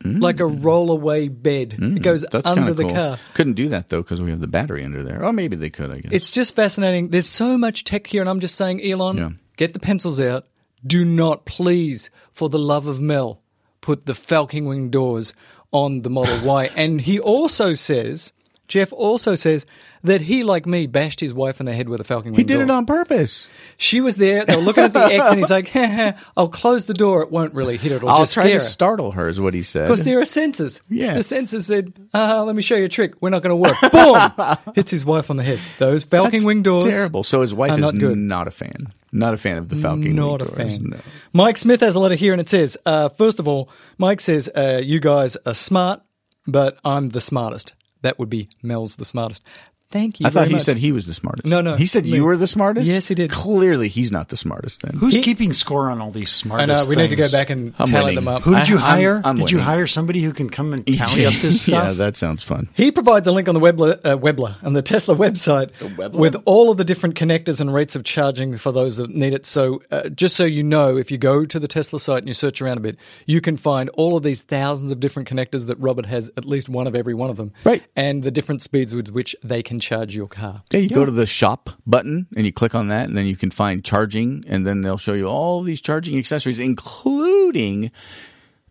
Mm. Like a roll-away bed. Mm. It goes That's under the cool. car. Couldn't do that, though, because we have the battery under there. Oh, maybe they could, I guess. It's just fascinating. There's so much tech here, and I'm just saying, Elon, yeah. get the pencils out. Do not, please, for the love of Mel, put the falcon wing doors on the Model Y. And he also says, Jeff also says, that he, like me, bashed his wife in the head with a falcon wing He did door. It on purpose. She was there. They were looking at the X, and he's like, ha, ha, I'll close the door. It won't really hit it. It'll I'll just try to her. startle her is what he said. Because there are sensors. Yeah. The sensors said, uh, let me show you a trick. We're not going to work. Boom! Hits his wife on the head. Those falcon That's wing doors terrible. So his wife is not, not a fan. Not a fan of the falcon not wing doors. Not a fan. No. Mike Smith has a letter here, and it says, uh, first of all, Mike says, uh, you guys are smart, but I'm the smartest. That would be Mel's the smartest. Thank you. I thought he much. said he was the smartest. No, no. He said me. you were the smartest? Yes, he did. Clearly, he's not the smartest then. Who's he, keeping score on all these smartest things? I know. We things? need to go back and I'm tally winning. them up. Who did you I, hire? I'm, I'm did winning. you hire somebody who can come and tally up this stuff? Yeah, that sounds fun. He provides a link on the Webler, uh, Webler on the Tesla website the Webler? with all of the different connectors and rates of charging for those that need it. So uh, just so you know, if you go to the Tesla site and you search around a bit, you can find all of these thousands of different connectors that Robert has, at least one of every one of them. Right. And the different speeds with which they can charge your car. Yeah, you yeah. go to the shop button and you click on that, and then you can find charging, and then they'll show you all these charging accessories, including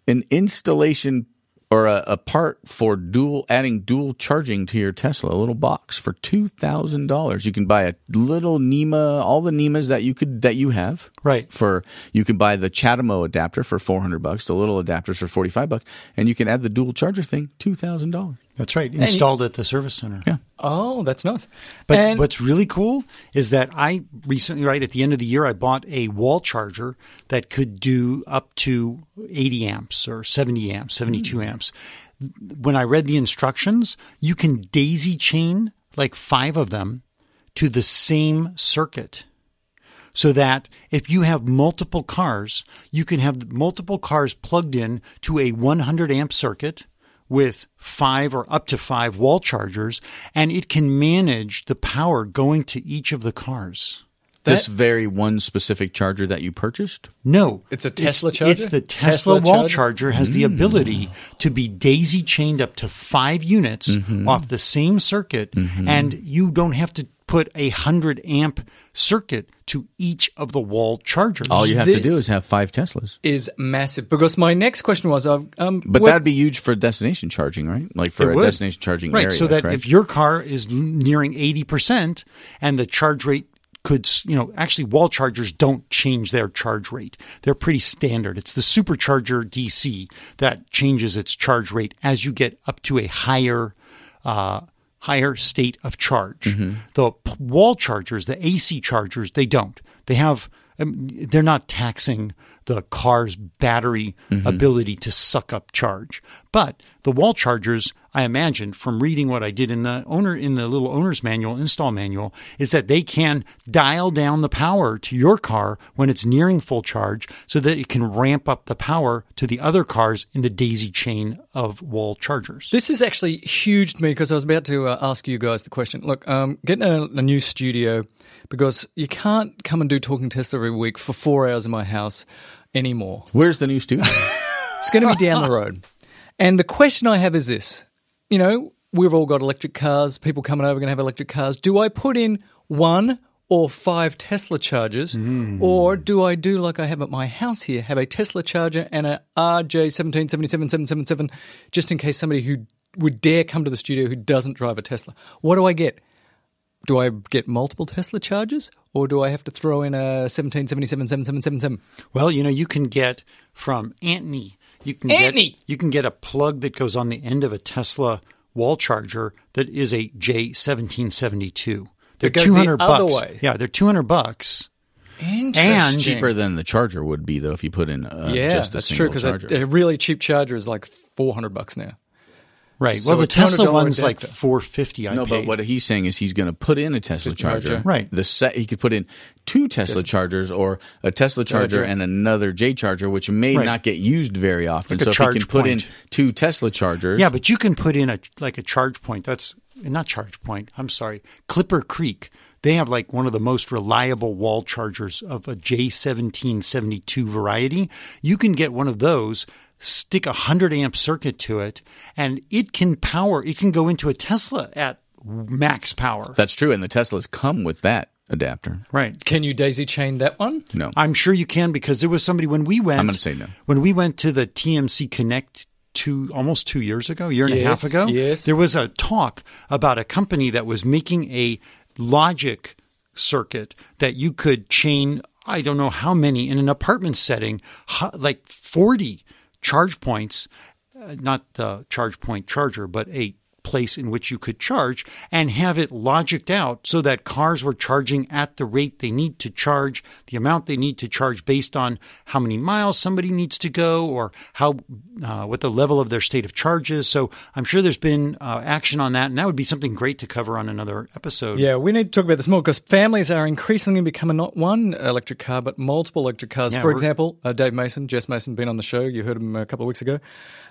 an installation or a, a part for dual adding dual charging to your Tesla, a little box for two thousand dollars. You can buy a little NEMA, all the NEMAs that you could that you have. Right. For you can buy the Chatamo adapter for four hundred bucks, the little adapters for forty-five bucks, and you can add the dual charger thing, two thousand dollars. That's right. Installed you, at the service center. Yeah. Oh, that's nice. But and, what's really cool is that I recently, right at the end of the year, I bought a wall charger that could do up to eighty amps or seventy amps, seventy-two amps. When I read the instructions, you can daisy chain like five of them to the same circuit. So that if you have multiple cars, you can have multiple cars plugged in to a one hundred amp circuit with five or up to five wall chargers, and it can manage the power going to each of the cars. That, this very one specific charger that you purchased? No. It's a Tesla it's, charger? It's the Tesla, Tesla wall charger, charger has mm. the ability to be daisy-chained up to five units mm-hmm. off the same circuit, mm-hmm. and you don't have to put a one hundred amp circuit to each of the wall chargers. All you have this to do is have five Teslas. Is massive. Because my next question was... Um, but that would be huge for destination charging, right? Like for a would. destination charging right, area. Right, so that correct? if your car is nearing eighty percent and the charge rate could... you know, actually, wall chargers don't change their charge rate. They're pretty standard. It's the supercharger D C that changes its charge rate as you get up to a higher... Uh, higher state of charge. Mm-hmm. The wall chargers, the A C chargers, they don't. They have um, they're not taxing the car's battery mm-hmm. ability to suck up charge. But the wall chargers, I imagine, from reading what I did in the owner in the little owner's manual, install manual, is that they can dial down the power to your car when it's nearing full charge so that it can ramp up the power to the other cars in the daisy chain of wall chargers. This is actually huge to me because I was about to uh, ask you guys the question. Look, um, getting a, a new studio, because you can't come and do Talking Tesla every week for four hours in my house anymore. Where's the new studio? It's going to be down the road. And the question I have is this. You know, we've all got electric cars. People coming over are going to have electric cars. Do I put in one or five Tesla chargers, mm. or do I do like I have at my house here, have a Tesla charger and a R J one seven seven seven seven seven seven, just in case somebody who would dare come to the studio who doesn't drive a Tesla? What do I get? Do I get multiple Tesla chargers, or do I have to throw in a one seven seven seven seven seven seven seven? Well, you know, you can get from Anthony. You can Anthony! Get, you can get a plug that goes on the end of a Tesla wall charger that is a J seventeen seventy-two. They're two hundred the other bucks. Way. Yeah, they're two hundred bucks. Interesting. And cheaper than the charger would be, though, if you put in uh, yeah, just a single charger. Yeah, that's true, because a, a really cheap charger is like four hundred bucks now. Right. So well, the Tesla one's like four hundred fifty dollars. I no, paid. But what he's saying is he's going to put in a Tesla charger. Right. The set, he could put in two Tesla chargers or a Tesla charger and another J charger, which may right. not get used very often. Like so if he can put point. in two Tesla chargers. Yeah, but you can put in a like a charge point. That's not charge point. I'm sorry. Clipper Creek. They have like one of the most reliable wall chargers of a J seventeen seventy-two variety. You can get one of those. Stick a one hundred amp circuit to it, and it can power – it can go into a Tesla at max power. That's true, and the Teslas come with that adapter. Right. Can you daisy chain that one? No. I'm sure you can, because there was somebody when we went – I'm going to say no. When we went to the T M C Connect two almost two years ago, year and yes, a half ago, yes. there was a talk about a company that was making a logic circuit that you could chain – I don't know how many in an apartment setting, like forty – charge points, uh, not the charge point charger, but a place in which you could charge and have it logicked out so that cars were charging at the rate they need to charge, the amount they need to charge based on how many miles somebody needs to go or how uh, what the level of their state of charge is. So I'm sure there's been uh, action on that, and that would be something great to cover on another episode. Yeah, we need to talk about this more because families are increasingly becoming not one electric car but multiple electric cars. Yeah, For we're... example, uh, Dave Mason, Jess Mason been on the show. You heard him a couple of weeks ago.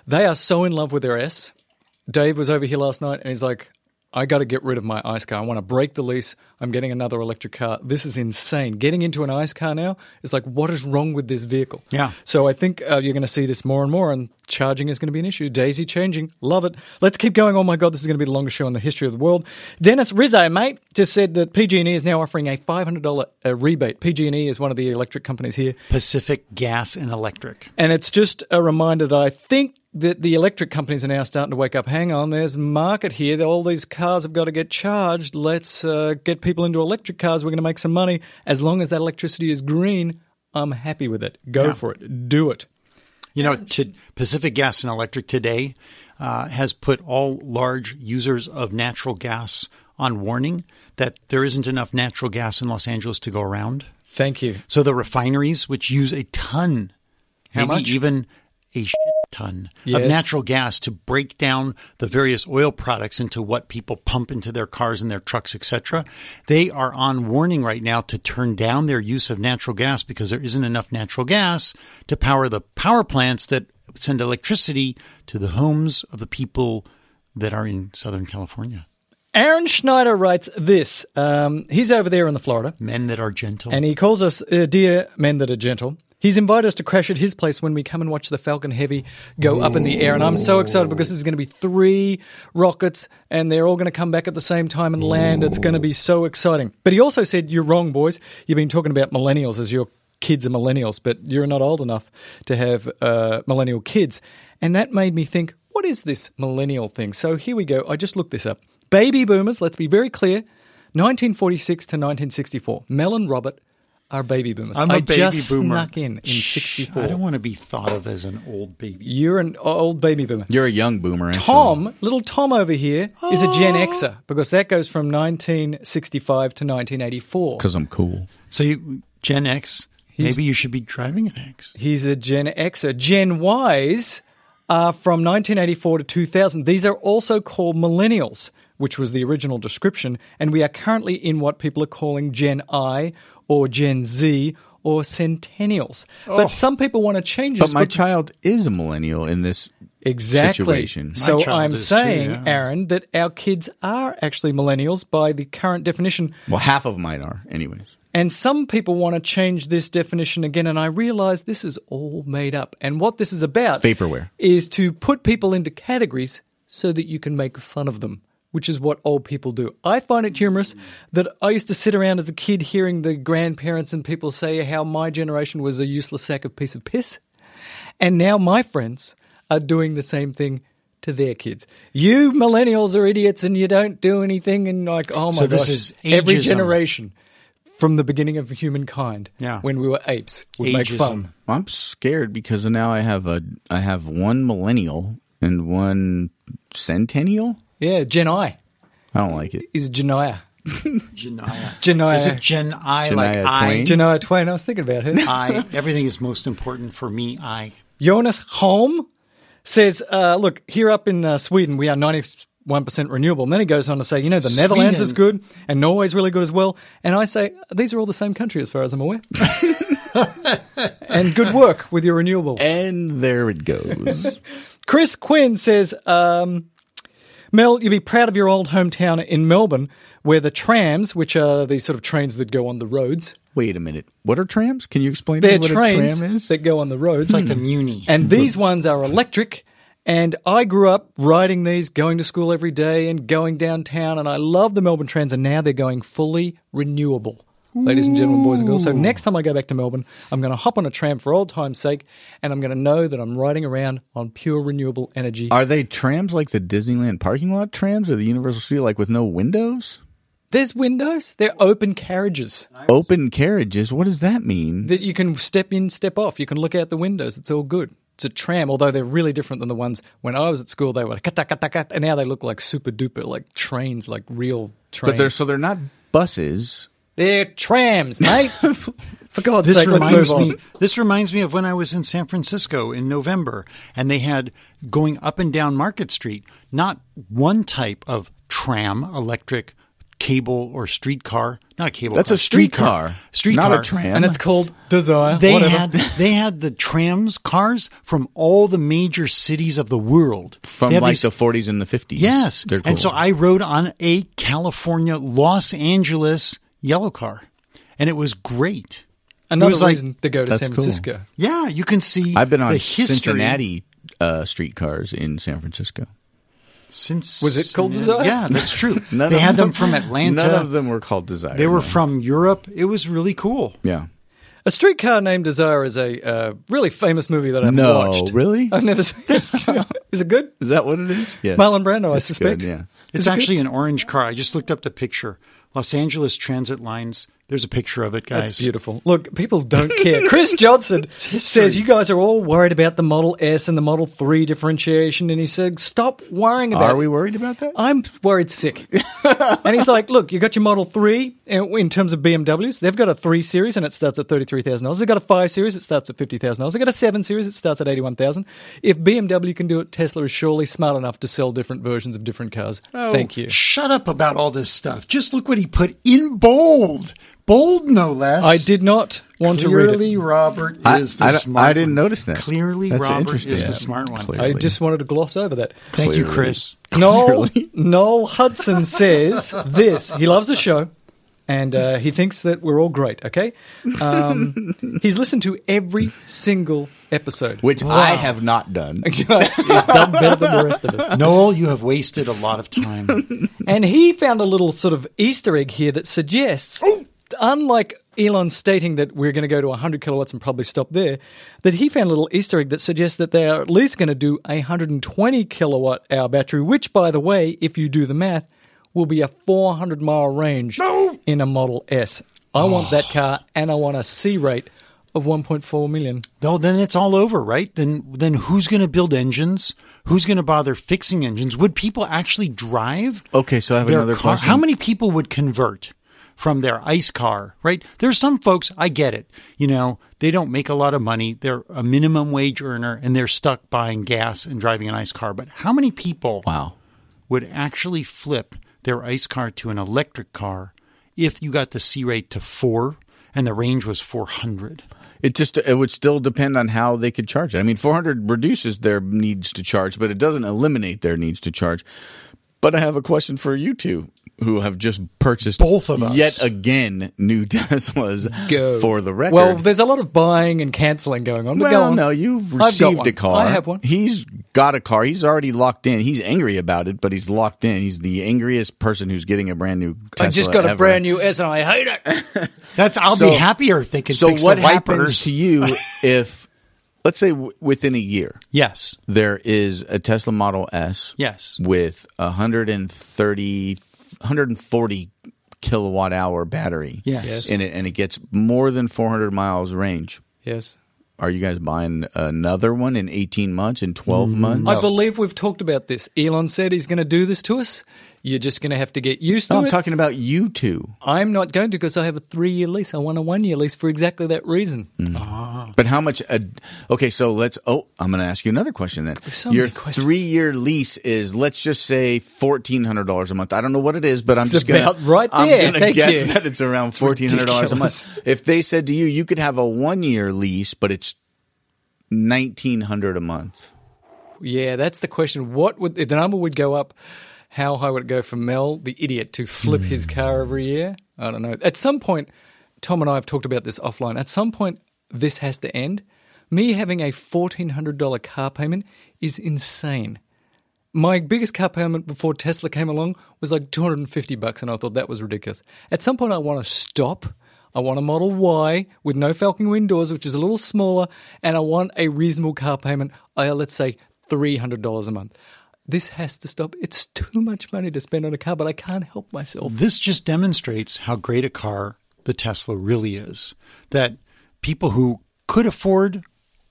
They are so in love with their S. Dave was over here last night and he's like, I got to get rid of my ICE car. I want to break the lease. I'm getting another electric car. This is insane. Getting into an ICE car now is like, what is wrong with this vehicle? Yeah. So I think uh, you're going to see this more and more, and charging is going to be an issue. Daisy changing. Love it. Let's keep going. Oh, my God, this is going to be the longest show in the history of the world. Dennis Rizzo, mate, just said that P G and E is now offering a five hundred dollars uh, rebate. P G and E is one of the electric companies here. Pacific Gas and Electric. And it's just a reminder that I think, that the electric companies are now starting to wake up. Hang on, there's a market here. All these cars have got to get charged. Let's uh, get people into electric cars. We're going to make some money. As long as that electricity is green, I'm happy with it. Go yeah. for it. Do it. You know, to Pacific Gas and Electric today uh, has put all large users of natural gas on warning that there isn't enough natural gas in Los Angeles to go around. Thank you. So the refineries, which use a ton, How maybe much? even a shit ton yes. of natural gas to break down the various oil products into what people pump into their cars and their trucks, et cetera. They are on warning right now to turn down their use of natural gas because there isn't enough natural gas to power the power plants that send electricity to the homes of the people that are in Southern California. Aaron Schneider writes this. Um, he's over there in the Florida. Men that are gentle. And he calls us uh, dear men that are gentle. He's invited us to crash at his place when we come and watch the Falcon Heavy go up in the air. And I'm so excited because this is going to be three rockets and they're all going to come back at the same time and land. It's going to be so exciting. But he also said, you're wrong, boys. You've been talking about millennials as your kids are millennials, but you're not old enough to have uh, millennial kids. And that made me think, what is this millennial thing? So here we go. I just looked this up. Baby boomers, let's be very clear, nineteen forty-six to nineteen sixty-four. Mel and Robert are baby boomers. I'm a I baby just boomer. snuck in in sixty-four. I don't want to be thought of as an old baby. You're an old baby boomer. You're a young boomer. Tom, actually. little Tom over here oh. is a Gen Xer because that goes from nineteen sixty-five to nineteen eighty-four. Because I'm cool. So you Gen X He's, Maybe you should be driving an X. He's a Gen Xer. Gen Ys are from nineteen eighty-four to two thousand. These are also called millennials, which was the original description, and we are currently in what people are calling Gen I or Gen Z or centennials. Oh. But some people want to change this. But my child is a millennial in this exactly. situation. So I'm saying, too, yeah. Aaron, that our kids are actually millennials by the current definition. Well, half of mine are anyways. And some people want to change this definition again, and I realize this is all made up. And what this is about Vaporware. Is to put people into categories so that you can make fun of them, which is what old people do. I find it humorous that I used to sit around as a kid hearing the grandparents and people say how my generation was a useless sack of piece of piss, and now my friends are doing the same thing to their kids. You millennials are idiots and you don't do anything, and like, oh my so this gosh, is every generation. From the beginning of humankind, yeah. when we were apes, would Ageism. Make fun. I'm scared because now I have a I have one millennial and one centennial. Yeah, Gen I. I don't like it. Is Genia. Genia. Genia. Is it Gen I Genia like Twain? I? Genia Twain. I was thinking about her. I. Everything is most important for me. I. Jonas Holm says, uh, "Look, here up in uh, Sweden, we are ninety." One percent renewable." And then he goes on to say, you know, the Sweden. Netherlands is good and Norway's really good as well. And I say, these are all the same country as far as I'm aware. And good work with your renewables. And there it goes. Chris Quinn says, um, Mel, you'd be proud of your old hometown in Melbourne where the trams, which are these sort of trains that go on the roads. Wait a minute. What are trams? Can you explain to me what a tram is? They're trains that go on the roads. It's like the Muni. And these ones are electric. And I grew up riding these, going to school every day and going downtown, and I love the Melbourne trams, and now they're going fully renewable, Ooh. Ladies and gentlemen, boys and girls. So next time I go back to Melbourne, I'm going to hop on a tram for old time's sake, and I'm going to know that I'm riding around on pure renewable energy. Are they trams like the Disneyland parking lot trams or the Universal Studio, like with no windows? There's windows. They're open carriages. Open carriages? What does that mean? That you can step in, step off. You can look out the windows. It's all good. It's a tram, although they're really different than the ones when I was at school. They were like, and now they look like super duper, like trains, like real trains. But they're so they're not buses. They're trams, mate. For God's this sake, let's move on. Me, this reminds me of when I was in San Francisco in November, and they had going up and down Market Street, not one type of tram, electric, cable, or streetcar. Not a cable. That's car. a streetcar. Streetcar. Not a tram. And it's called Desire. They whatever. had they had the trams cars from all the major cities of the world. From like these, the forties and the fifties. Yes. Cool. And so I rode on a California Los Angeles yellow car. And it was great. Another was reason like, to go to San Francisco. Cool. Yeah, you can see I've been on the Cincinnati uh, streetcars in San Francisco. Since was it called Desire? Yeah, that's true. None they had them, them from Atlanta. None of them were called Desire. They were no. from Europe. It was really cool. Yeah. A Streetcar Named Desire is a uh, really famous movie that I've no, watched. No, really? I've never seen it. Is it good? Is that what it is? Yes. Marlon Brando, I it's suspect. Good, yeah. It's it actually good? An orange car. I just looked up the picture. Los Angeles Transit Lines. There's a picture of it, guys. That's beautiful. Look, people don't care. Chris Johnson says, you guys are all worried about the Model S and the Model three differentiation. And he said, stop worrying about it. Are we worried about that? I'm worried sick. And he's like, look, you got your Model three in terms of B M Ws. They've got a three Series and it starts at thirty-three thousand dollars. They've got a five Series, it starts at fifty thousand dollars. They've got a seven Series, it starts at eighty-one thousand dollars. If B M W can do it, Tesla is surely smart enough to sell different versions of different cars. Oh, thank you. Shut up about all this stuff. Just look what he put in bold. Bold, no less. I did not want Clearly, to read it. Robert is the I, I, smart I didn't one. notice that. Clearly, That's Robert is the smart one. Clearly. I just wanted to gloss over that. Thank Clearly. you, Chris. Noel, Noel Hudson says this. He loves the show, and uh, he thinks that we're all great, okay? Um, he's listened to every single episode. Which wow. I have not done. He's done better than the rest of us. Noel, you have wasted a lot of time. And he found a little sort of Easter egg here that suggests... Oh. Unlike Elon stating that we're going to go to one hundred kilowatts and probably stop there, that he found a little Easter egg that suggests that they are at least going to do a one hundred twenty kilowatt hour battery, which, by the way, if you do the math, will be a four hundred mile range no. in a Model S. I oh. want that car, and I want a C-rate of one point four million. No, then it's all over, right? Then, then who's going to build engines? Who's going to bother fixing engines? Would people actually drive? Okay, so I have another car? question. How many people would convert from their ICE car, right? There's some folks, I get it, you know, they don't make a lot of money. They're a minimum wage earner and they're stuck buying gas and driving an ICE car. But how many people wow. would actually flip their ICE car to an electric car if you got the C rate to four and the range was four hundred? It just it would still depend on how they could charge it. I mean, four hundred reduces their needs to charge, but it doesn't eliminate their needs to charge. But I have a question for you two who have just purchased both of us yet again new Teslas Go. for the record. Well, there's a lot of buying and canceling going on. Well, go on. No, you've received a car. I have one. He's got a car. He's already locked in. He's angry about it, but he's locked in. He's the angriest person who's getting a brand new Tesla. I just got ever. a brand new S and I hate it. That's I'll so, be happier if they can so fix what the happens wipers. to you if let's say w- within a year. Yes. There is a Tesla Model S. Yes. With one hundred thirty one hundred forty kilowatt hour battery yes. yes. in it, and it gets more than four hundred miles range. Yes. Are you guys buying another one in eighteen months, in twelve months? No. I believe we've talked about this. Elon said he's going to do this to us. You're just going to have to get used no, to I'm it. I'm talking about you two. I'm not going to because I have a three-year lease. I want a one-year lease for exactly that reason. Mm. Oh. But how much ad- – okay, so let's – oh, I'm going to ask you another question then. So your three-year lease is, let's just say, fourteen hundred dollars a month. I don't know what it is, but it's I'm just going to – right there. I'm going to guess you. that it's around it's fourteen hundred dollars ridiculous. a month. If they said to you, you could have a one-year lease, but it's nineteen hundred dollars a month. Yeah, that's the question. What would – the number would go up – how high would it go for Mel, the idiot, to flip his car every year? I don't know. At some point, Tom and I have talked about this offline. At some point, this has to end. Me having a fourteen hundred dollars car payment is insane. My biggest car payment before Tesla came along was like two hundred fifty bucks, and I thought that was ridiculous. At some point, I want to stop. I want a Model Y with no Falcon Wing doors, which is a little smaller, and I want a reasonable car payment, I, let's say three hundred dollars a month. This has to stop. It's too much money to spend on a car, but I can't help myself. This just demonstrates how great a car the Tesla really is, that people who could afford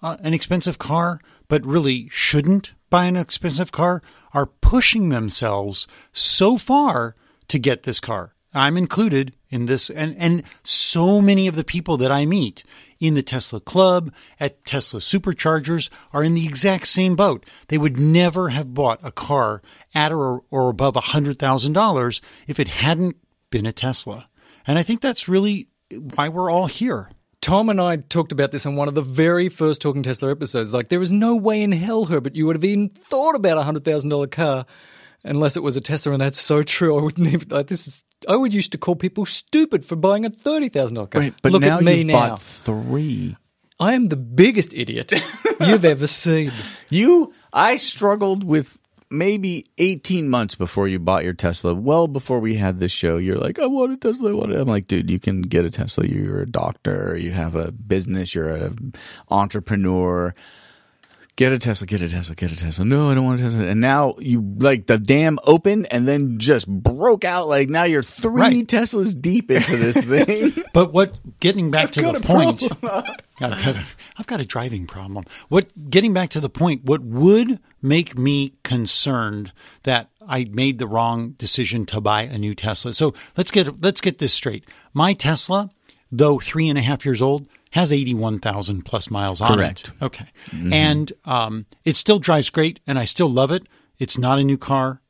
uh, an expensive car but really shouldn't buy an expensive car are pushing themselves so far to get this car. I'm included in this, and, and so many of the people that I meet in the Tesla Club, at Tesla Superchargers, are in the exact same boat. They would never have bought a car at or, or above one hundred thousand dollars if it hadn't been a Tesla. And I think that's really why we're all here. Tom and I talked about this on one of the very first Talking Tesla episodes. Like, there is no way in hell, Herbert, you would have even thought about a one hundred thousand dollars car unless it was a Tesla, and that's so true. I wouldn't even, like, this is, I would used to call people stupid for buying a thirty thousand dollars car. Right, but Look now at me you've now. bought three. I am the biggest idiot you've ever seen. You, I struggled with maybe eighteen months before you bought your Tesla. Well, before we had this show, you're like, I want a Tesla, I want it. I'm like, dude, you can get a Tesla. You're a doctor, you have a business, you're an entrepreneur. Get a Tesla, get a Tesla, get a Tesla. No, I don't want a Tesla. And now you like the dam opened and then just broke out. Like now you're three right. Teslas deep into this thing. But what getting back I've to the point, I've got, a, I've got a driving problem. What getting back to the point, what would make me concerned that I made the wrong decision to buy a new Tesla? So let's get let's get this straight. My Tesla, though three and a half years old, has eighty-one thousand plus miles on Correct. it. Okay. Mm-hmm. And um, it still drives great, and I still love it. It's not a new car,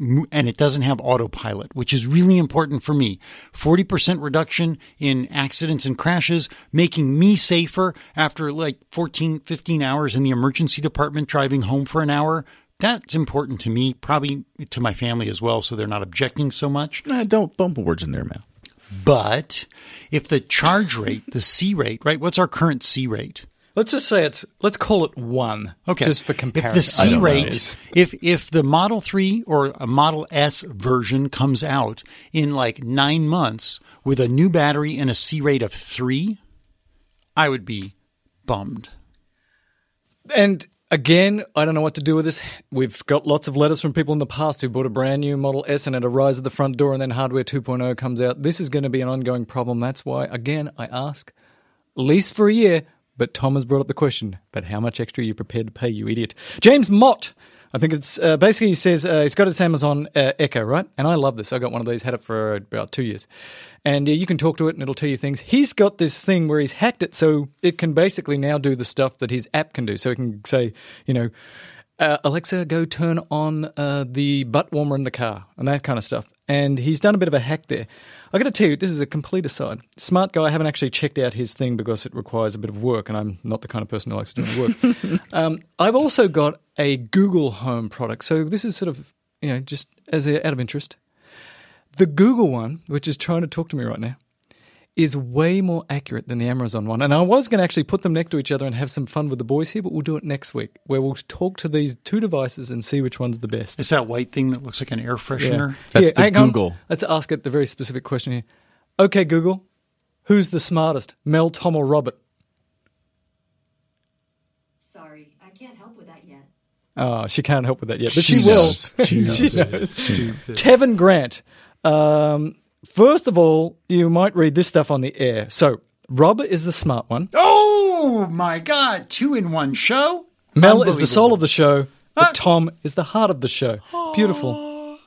and it doesn't have autopilot, which is really important for me. forty percent reduction in accidents and crashes, making me safer after like fourteen, fifteen hours in the emergency department driving home for an hour. That's important to me, probably to my family as well, so they're not objecting so much. Nah, don't bump words in their mouth. But if the charge rate, the C rate, right? What's our current C rate? Let's just say it's – let's call it one, okay. just for comparison. If the C rate – if if the Model three or a Model S version comes out in like nine months with a new battery and a C rate of three, I would be bummed. And – again, I don't know what to do with this. We've got lots of letters from people in the past who bought a brand new Model S and it arrives at the front door and then Hardware two point oh comes out. This is going to be an ongoing problem. That's why, again, I ask, lease for a year, but Tom has brought up the question, but how much extra are you prepared to pay, you idiot? James Mott I think it's uh, basically he says uh, he's got his Amazon uh, Echo, right? And I love this. I got one of these, had it for about two years. And uh, you can talk to it and it'll tell you things. He's got this thing where he's hacked it so it can basically now do the stuff that his app can do. So it can say, you know, uh, Alexa, go turn on uh, the butt warmer in the car and that kind of stuff. And he's done a bit of a hack there. I got to tell you, this is a complete aside. Smart guy, I haven't actually checked out his thing because it requires a bit of work, and I'm not the kind of person who likes to do work. um, I've also got a Google Home product. So this is sort of, you know, just as a, out of interest. The Google one, which is trying to talk to me right now, is way more accurate than the Amazon one. And I was going to actually put them next to each other and have some fun with the boys here, but we'll do it next week where we'll talk to these two devices and see which one's the best. It's that white thing that looks like an air freshener. Yeah. That's yeah, the Google. On. Let's ask it the very specific question here. Okay, Google, who's the smartest, Mel, Tom, or Robert? Sorry, I can't help with that yet. Oh, she can't help with that yet, but she, she knows. will. She knows. she knows. Stupid. Tevin Grant. Um... First of all, you might read this stuff on the air. So, Rob is the smart one. Oh, my God. Two in one show? Mel is the soul of the show, but uh, Tom is the heart of the show. Beautiful.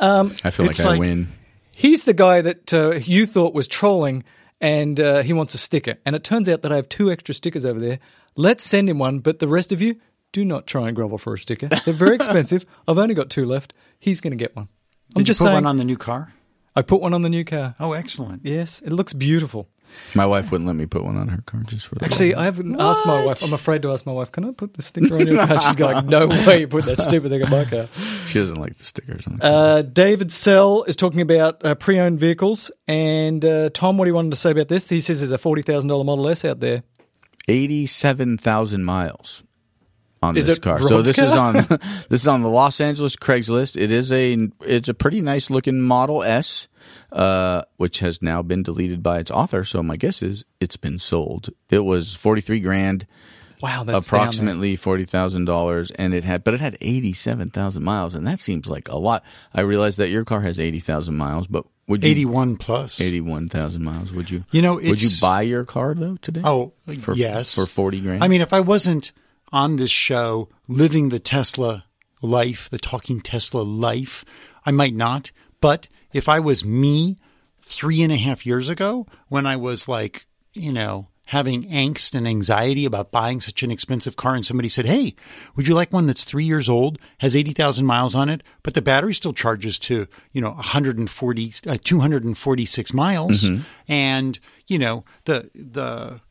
Um, I feel like I like, win. He's the guy that uh, you thought was trolling, and uh, he wants a sticker. And it turns out that I have two extra stickers over there. Let's send him one, but the rest of you, do not try and grovel for a sticker. They're very expensive. I've only got two left. He's going to get one. I'm Did just you put saying, one on the new car? I put one on the new car. Oh, excellent. Yes, it looks beautiful. My wife wouldn't let me put one on her car just for that. Actually, I haven't what? asked my wife. I'm afraid to ask my wife, can I put the sticker on your car? She's going, no way you put that stupid thing on my car. She doesn't like the stickers. On the car. Uh, David Sell is talking about uh, pre-owned vehicles. And uh, Tom, what do you want to say about this? He says there's a forty thousand dollars Model S out there. eighty-seven thousand miles. On is this car, Rob's so this car? is on this is on the Los Angeles Craigslist. It is a it's a pretty nice looking Model S, uh, which has now been deleted by its author. So my guess is it's been sold. It was forty three grand, wow, that's approximately forty thousand dollars, and it had but it had eighty seven thousand miles, and that seems like a lot. I realize that your car has eighty thousand miles, but would you eighty one plus eighty one thousand miles? Would you you know it's, would you buy your car though today? Oh, for, yes, for forty grand. I mean, if I wasn't on this show, living the Tesla life, the talking Tesla life, I might not. But if I was me three and a half years ago, when I was like, you know, having angst and anxiety about buying such an expensive car, and somebody said, hey, would you like one that's three years old, has eighty thousand miles on it, but the battery still charges to, you know, one hundred forty, uh, two hundred forty-six miles. Mm-hmm. And, you know, the, the,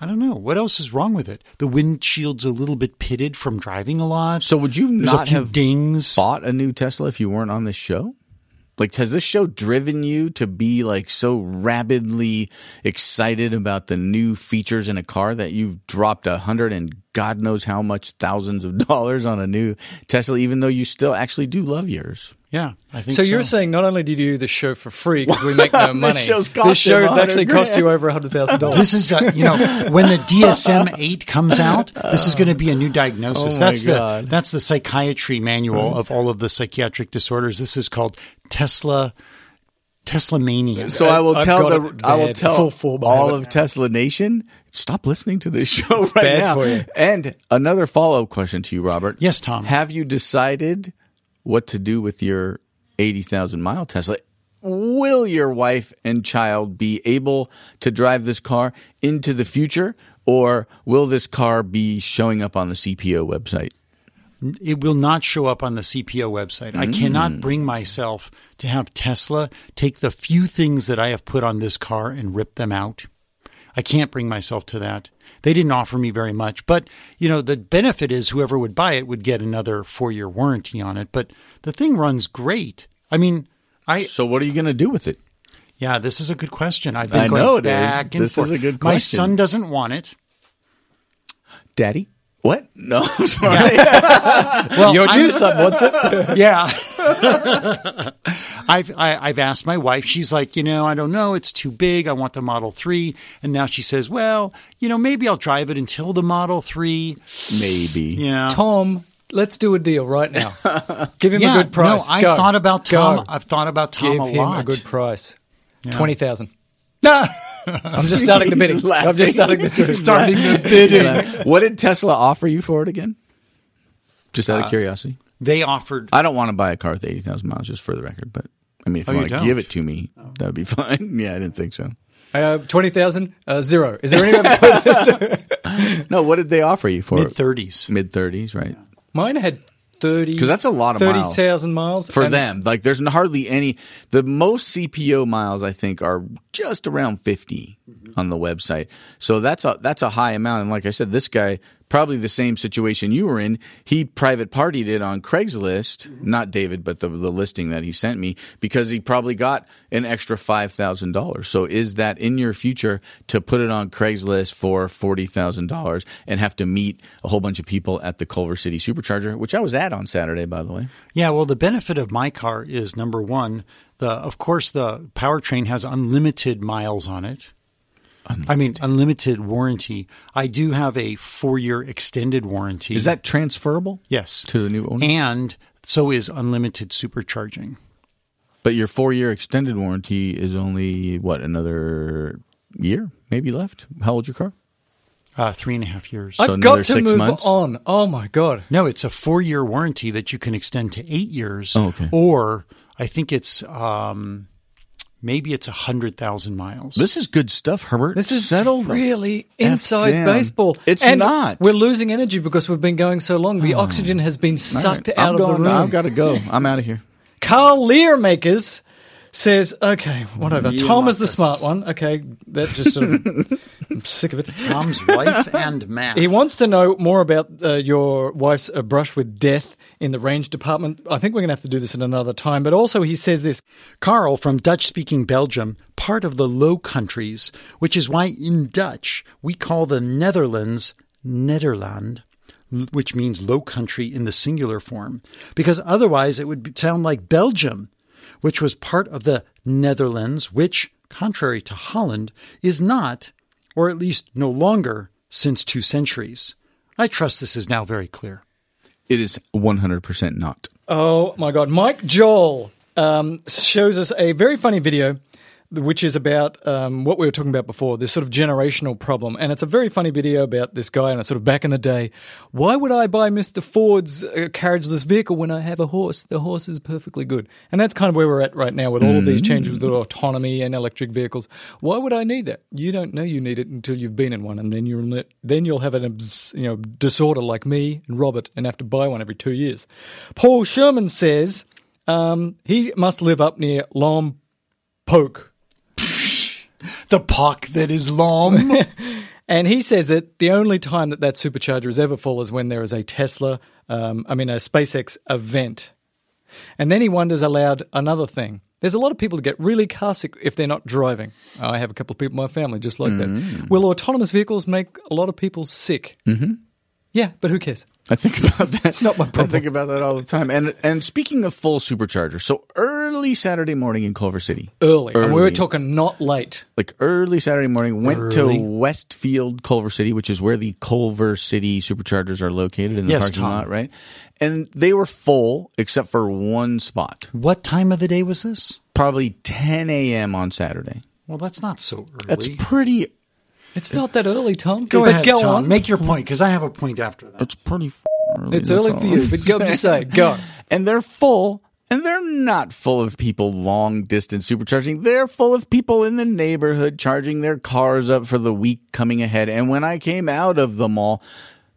I don't know. What else is wrong with it? The windshield's a little bit pitted from driving a lot. So would you There's not have dings. bought a new Tesla if you weren't on this show? Like, has this show driven you to be like so rabidly excited about the new features in a car that you've dropped a hundred and God knows how much thousands of dollars on a new Tesla, even though you still actually do love yours? Yeah, I think so. So you're saying not only did you do this show for free because we make no money, this show's, cost this show's actually grand. cost you over one hundred thousand dollars. This is, a, you know, when the D S M eight comes out, this is going to be a new diagnosis. Oh that's God. the That's the psychiatry manual of all of the psychiatric disorders. This is called Tesla Tesla mania. So I will I've tell the I will tell full, full all of Tesla Nation, stop listening to this show it's right now. For you. And another follow-up question to you, Robert. Yes, Tom. Have you decided what to do with your eighty thousand mile Tesla? Will your wife and child be able to drive this car into the future, or will this car be showing up on the C P O website? It will not show up on the C P O website. Mm. I cannot bring myself to have Tesla take the few things that I have put on this car and rip them out. I can't bring myself to that. They didn't offer me very much. But, you know, the benefit is whoever would buy it would get another four-year warranty on it. But the thing runs great. I mean, I... So what are you going to do with it? Yeah, this is a good question. I've been I going know it back is. and this forth. This is a good question. My son doesn't want it. Daddy? What? No, I'm sorry. Yeah. well, Your new son wants it. yeah. I've I, I've asked my wife. She's like, you know, I don't know. It's too big. I want the Model three. And now she says, well, you know, maybe I'll drive it until the Model three. Maybe. Yeah. Tom, let's do a deal right now. Give him yeah, a good price. No, I Go. thought about Tom. Go. I've thought about Tom Give a lot. Give him a good price. Yeah. twenty thousand dollars. No. I'm just starting the bidding. Laughing. I'm just starting the starting the bidding. What did Tesla offer you for it again? Just out of uh, curiosity. They offered... I don't want to buy a car with eighty thousand miles, just for the record, but I mean, if oh, you, you want don't. to give it to me, oh. that would be fine. Yeah, I didn't think so. Uh, twenty thousand? Uh, zero. Is there any other this? No, what did they offer you for? Mid-thirties. Mid-thirties, right. Yeah. Mine had... thirty Because that's a lot of thirty miles. thirty thousand miles. For them. Like, there's hardly any. The most C P O miles, I think, are just around fifty mm-hmm. on the website. So that's a that's a high amount. And like I said, this guy, probably the same situation you were in. He private partied it on Craigslist. Mm-hmm. Not David, but the, the listing that he sent me. Because he probably got an extra five thousand dollars. So is that in your future to put it on Craigslist for forty thousand dollars and have to meet a whole bunch of people at the Culver City Supercharger, which I was at on Saturday, by the way. Yeah, well, the benefit of my car is, number one, the of course the powertrain has unlimited miles on it. Unlimited. I mean, unlimited warranty. I do have a four-year extended warranty. Is that transferable? Yes. To the new owner? And so is unlimited supercharging. But your four-year extended warranty is only, what, another year maybe left? How old's your car? Uh, three and a half years. I've so got to move months? on. Oh, my God. No, it's a four-year warranty that you can extend to eight years. Oh, okay. Or I think it's um, maybe it's one hundred thousand miles. This is good stuff, Herbert. This is Settle really inside down. baseball. It's and not. We're losing energy because we've been going so long. The oh. oxygen has been sucked right. out I'm of going, the room. I've got to go. I'm out of here. Carl Learmakers says, okay, whatever. You Tom is the this. smart one. Okay, that just sort of, I'm sick of it. Tom's wife and math. He wants to know more about uh, your wife's uh, brush with death in the range department. I think we're going to have to do this at another time. But also he says this. Carl from Dutch-speaking Belgium, part of the Low Countries, which is why in Dutch we call the Netherlands Nederland, which means low country in the singular form, because otherwise it would sound like Belgium, which was part of the Netherlands, which, contrary to Holland, is not, or at least no longer, since two centuries. I trust this is now very clear. It is one hundred percent not. Oh, my God. Mike Joel um, shows us a very funny video, which is about um, what we were talking about before, this sort of generational problem. And it's a very funny video about this guy, and it's sort of back in the day. Why would I buy Mister Ford's uh, carriageless vehicle when I have a horse? The horse is perfectly good. And that's kind of where we're at right now with all of these changes with autonomy and electric vehicles. Why would I need that? You don't know you need it until you've been in one, and then you'll then you'll have an you know disorder like me and Robert and have to buy one every two years. Paul Sherman says um, he must live up near Lompoc. The puck that is long. And he says that the only time that that supercharger is ever full is when there is a Tesla, um, I mean a SpaceX event. And then he wonders aloud another thing. There's a lot of people that get really car sick if they're not driving. I have a couple of people in my family just like mm-hmm. that. Will autonomous vehicles make a lot of people sick? Mm-hmm. Yeah, but who cares? I think about that. It's not my problem. I think about that all the time. And and speaking of full supercharger, so early Saturday morning in Culver City. Early. early. And we were talking not late. Like early Saturday morning, went early. to Westfield, Culver City, which is where the Culver City superchargers are located in the yes, parking Tom. lot, right? And they were full except for one spot. What time of the day was this? Probably ten a.m. on Saturday. Well, that's not so early. That's pretty early. It's not that early, Tom. Go but ahead, go Tom. On. Make your point, because I have a point after that. It's pretty f- early. It's early for you, but go to say. Go. And they're full, and they're not full of people long-distance supercharging. They're full of people in the neighborhood charging their cars up for the week coming ahead. And when I came out of the mall,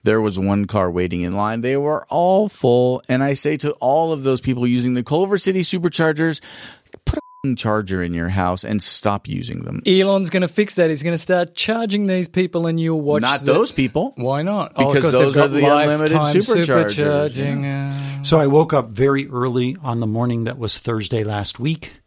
there was one car waiting in line. They were all full. And I say to all of those people using the Culver City superchargers, put a charger in your house and stop using them. Elon's going to fix that. He's going to start charging these people, and you'll watch. Not that. Those people. Why not? Oh, because those are the unlimited superchargers. Supercharging. Uh... So I woke up very early on the morning that was Thursday last week.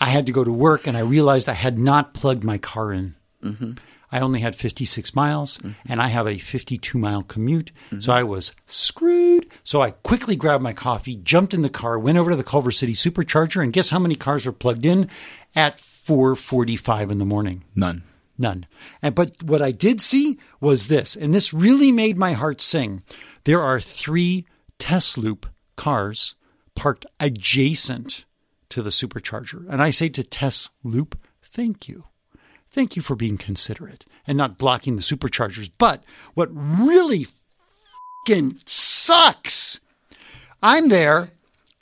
I had to go to work, and I realized I had not plugged my car in. Mm-hmm. I only had fifty-six miles, mm-hmm. and I have a fifty-two mile commute, mm-hmm. so I was screwed. So I quickly grabbed my coffee, jumped in the car, went over to the Culver City Supercharger, and guess how many cars were plugged in at four forty-five in the morning? None. None. And, but what I did see was this, and this really made my heart sing. There are three Tesloop cars parked adjacent to the supercharger, and I say to Tesloop, thank you. Thank you for being considerate and not blocking the superchargers. But what really fucking sucks. I'm there.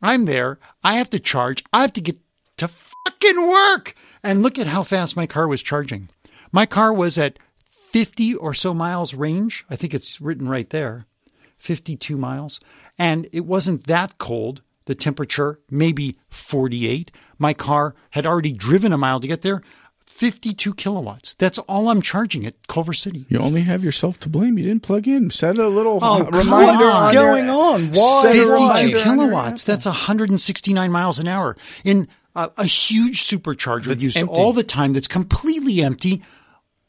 I'm there. I have to charge. I have to get to fucking work. And look at how fast my car was charging. My car was at fifty or so miles range. I think it's written right there, fifty-two miles. And it wasn't that cold. The temperature, maybe forty-eight. My car had already driven a mile to get there. fifty-two kilowatts. That's all I'm charging at Culver City. You only have yourself to blame. You didn't plug in. Set a little oh, h- reminder. What's going on? Why? fifty-two kilowatts. That's one hundred sixty-nine miles an hour. In a, a huge supercharger that's used empty. all the time that's completely empty.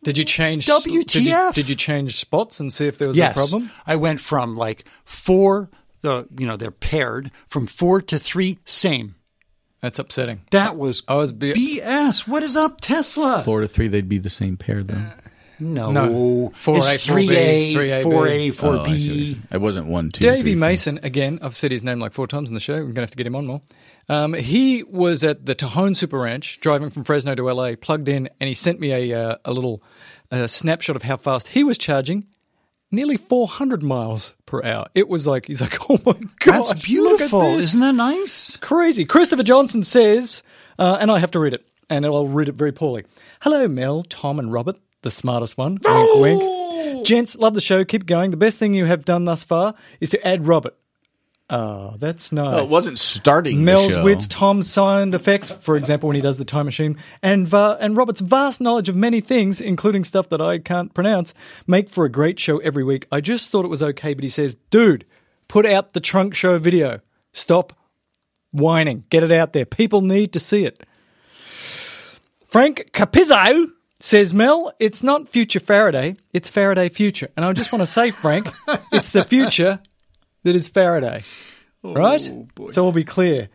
Did you change W T F? Did you, did you change spots and see if there was yes. a problem? I went from like four, the you know, they're paired, from four to three, same. That's upsetting. That was, I was B- B S. What is up, Tesla? Four to three, they'd be the same pair, though. Uh, no. no. Four it's A, three A, three A, four A, four oh, B. It wasn't one, two, Davey three, Mason, four. Again, I've said his name like four times in the show. We're going to have to get him on more. Um, he was at the Tejon Super Ranch, driving from Fresno to L A, plugged in, and he sent me a, uh, a little uh, snapshot of how fast he was charging. Nearly four hundred miles per hour. It was like, he's like, oh my God. That's beautiful. Isn't that nice? It's crazy. Christopher Johnson says, uh, and I have to read it, and I'll read it very poorly. Hello, Mel, Tom, and Robert, the smartest one. Oh! Wink, wink. Gents, love the show. Keep going. The best thing you have done thus far is to add Robert. Oh, that's nice. Oh, it wasn't starting Mel's the show. Mel's wits, Tom's sound effects, for example, when he does the time machine, and va- and Robert's vast knowledge of many things, including stuff that I can't pronounce, make for a great show every week. I just thought it was okay, but he says, dude, put out the trunk show video. Stop whining. Get it out there. People need to see it. Frank Capizzo says, Mel, it's not future Faraday, it's Faraday future. And I just want to say, Frank, it's the future that is Faraday, right? Oh, so we'll be clear.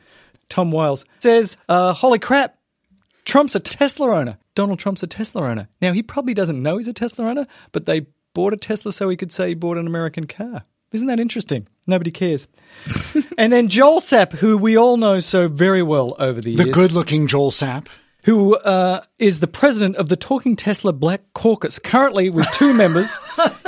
Tom Wiles says, uh, holy crap, Trump's a Tesla owner. Donald Trump's a Tesla owner. Now, he probably doesn't know he's a Tesla owner, but they bought a Tesla so he could say he bought an American car. Isn't that interesting? Nobody cares. And then Joel Sapp, who we all know so very well over the, the years. The good-looking Joel Sapp. Who uh, is the president of the Talking Tesla Black Caucus, currently with two members,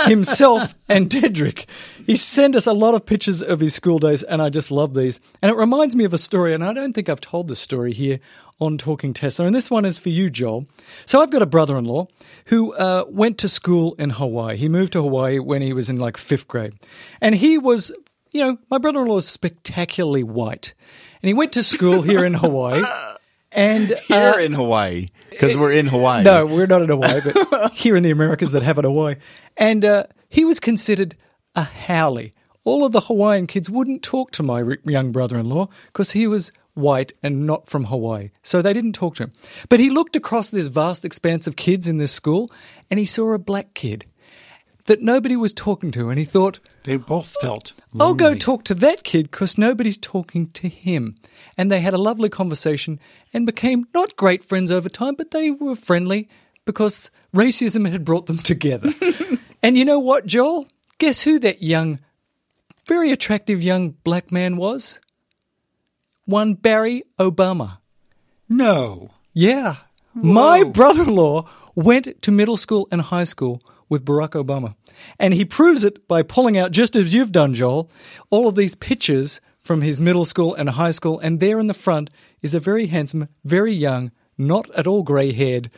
himself and Dedrick. He sent us a lot of pictures of his school days, and I just love these. And it reminds me of a story, and I don't think I've told this story here on Talking Tesla, and this one is for you, Joel. So I've got a brother-in-law who uh, went to school in Hawaii. He moved to Hawaii when he was in like fifth grade, and he was, you know, my brother-in-law is spectacularly white, and he went to school here in Hawaii. And uh, here in Hawaii, because we're in Hawaii. No, we're not in Hawaii, but here in the Americas that have it Hawaii. And uh, he was considered a Howley. All of the Hawaiian kids wouldn't talk to my re- young brother-in-law because he was white and not from Hawaii. So they didn't talk to him. But he looked across this vast expanse of kids in this school, and he saw a black kid that nobody was talking to. And he thought, they both felt lonely. I'll go talk to that kid because nobody's talking to him. And they had a lovely conversation and became not great friends over time, but they were friendly because racism had brought them together. And you know what, Joel? Guess who that young, very attractive young black man was? One Barry Obama. No. Yeah. Whoa. My brother-in-law went to middle school and high school with Barack Obama. And he proves it by pulling out, just as you've done, Joel, all of these pictures from his middle school and high school, and there in the front is a very handsome, very young, not at all grey-haired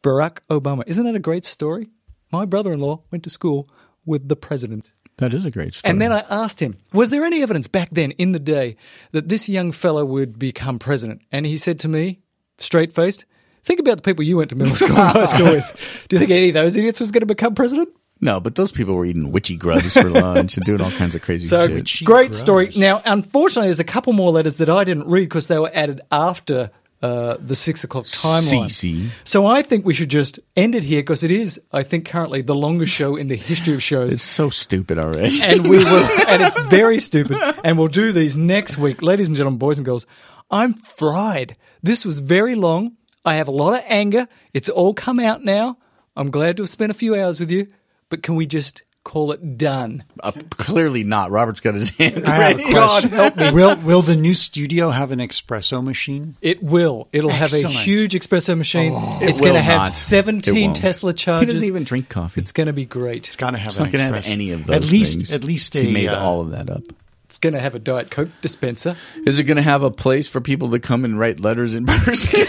Barack Obama. Isn't that a great story? My brother-in-law went to school with the president. That is a great story. And then I asked him, was there any evidence back then in the day that this young fellow would become president? And he said to me, straight-faced, think about the people you went to middle school and high school with. Do you think any of those idiots was going to become president? No, but those people were eating witchy grubs for lunch and doing all kinds of crazy so, shit. So, great grubs. Story. Now, unfortunately, there's a couple more letters that I didn't read because they were added after uh, the six o'clock timeline. C C. So I think we should just end it here because it is, I think, currently the longest show in the history of shows. It's so stupid already. And we will, and it's very stupid. And we'll do these next week. Ladies and gentlemen, boys and girls, I'm fried. This was very long. I have a lot of anger. It's all come out now. I'm glad to have spent a few hours with you. But can we just call it done. Uh, clearly not. Robert's got his hand raised. I have a question. God, help me. Will, will the new studio have an espresso machine? It will. It'll Excellent. have a huge espresso machine. Oh, it's it going to have seventeen Tesla chargers. He doesn't even drink coffee. It's going to be great. It's going to have it's an not going to have any of those at least, things. At least a, he made uh, all of that up. It's going to have a Diet Coke dispenser. Is it going to have a place for people to come and write letters in person?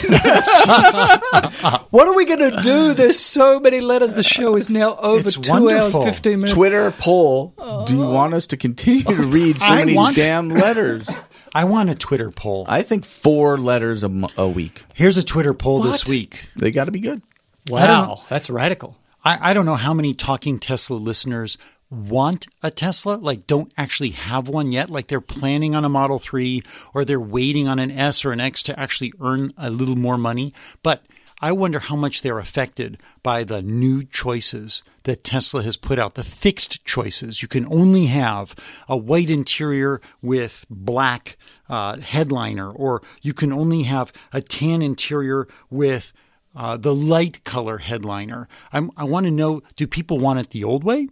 What are we going to do? There's so many letters. The show is now over it's two wonderful. hours, fifteen minutes. Twitter poll. Oh. Do you want us to continue to read so I many want- damn letters? I want a Twitter poll. I think four letters a, m- a week. Here's a Twitter poll what? this week. They got to be good. Wow. That's radical. I, I don't know how many Talking Tesla listeners want a Tesla, like don't actually have one yet, like they're planning on a Model three or they're waiting on an S or an X to actually earn a little more money. But I wonder how much they're affected by the new choices that Tesla has put out, the fixed choices. You can only have a white interior with black uh, headliner, or you can only have a tan interior with uh, the light color headliner. I'm, I want to know, do people want it the old way?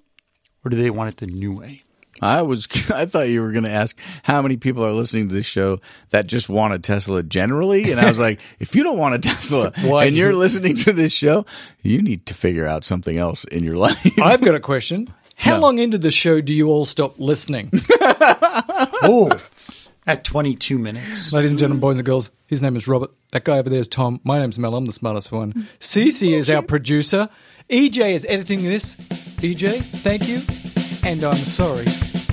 Or do they want it the new way? I was I thought you were going to ask how many people are listening to this show that just want a Tesla generally. And I was like, if you don't want a Tesla and you're listening to this show, you need to figure out something else in your life. I've got a question. How no. long into the show do you all stop listening? Oh, at twenty-two minutes. Ladies and gentlemen, boys and girls, his name is Robert. That guy over there is Tom. My name's Mel. I'm the smartest one. Cece is our producer. E J is editing this. E J, thank you, and I'm sorry.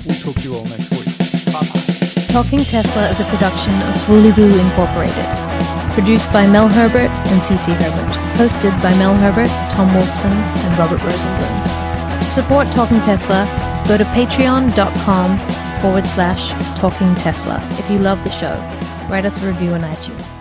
We'll talk to you all next week. Bye-bye. Talking Tesla is a production of Foolyboo Incorporated. Produced by Mel Herbert and Cece Herbert. Hosted by Mel Herbert, Tom Wolfson, and Robert Rosenblum. To support Talking Tesla, go to patreon dot com forward slash Talking Tesla. If you love the show, write us a review on iTunes.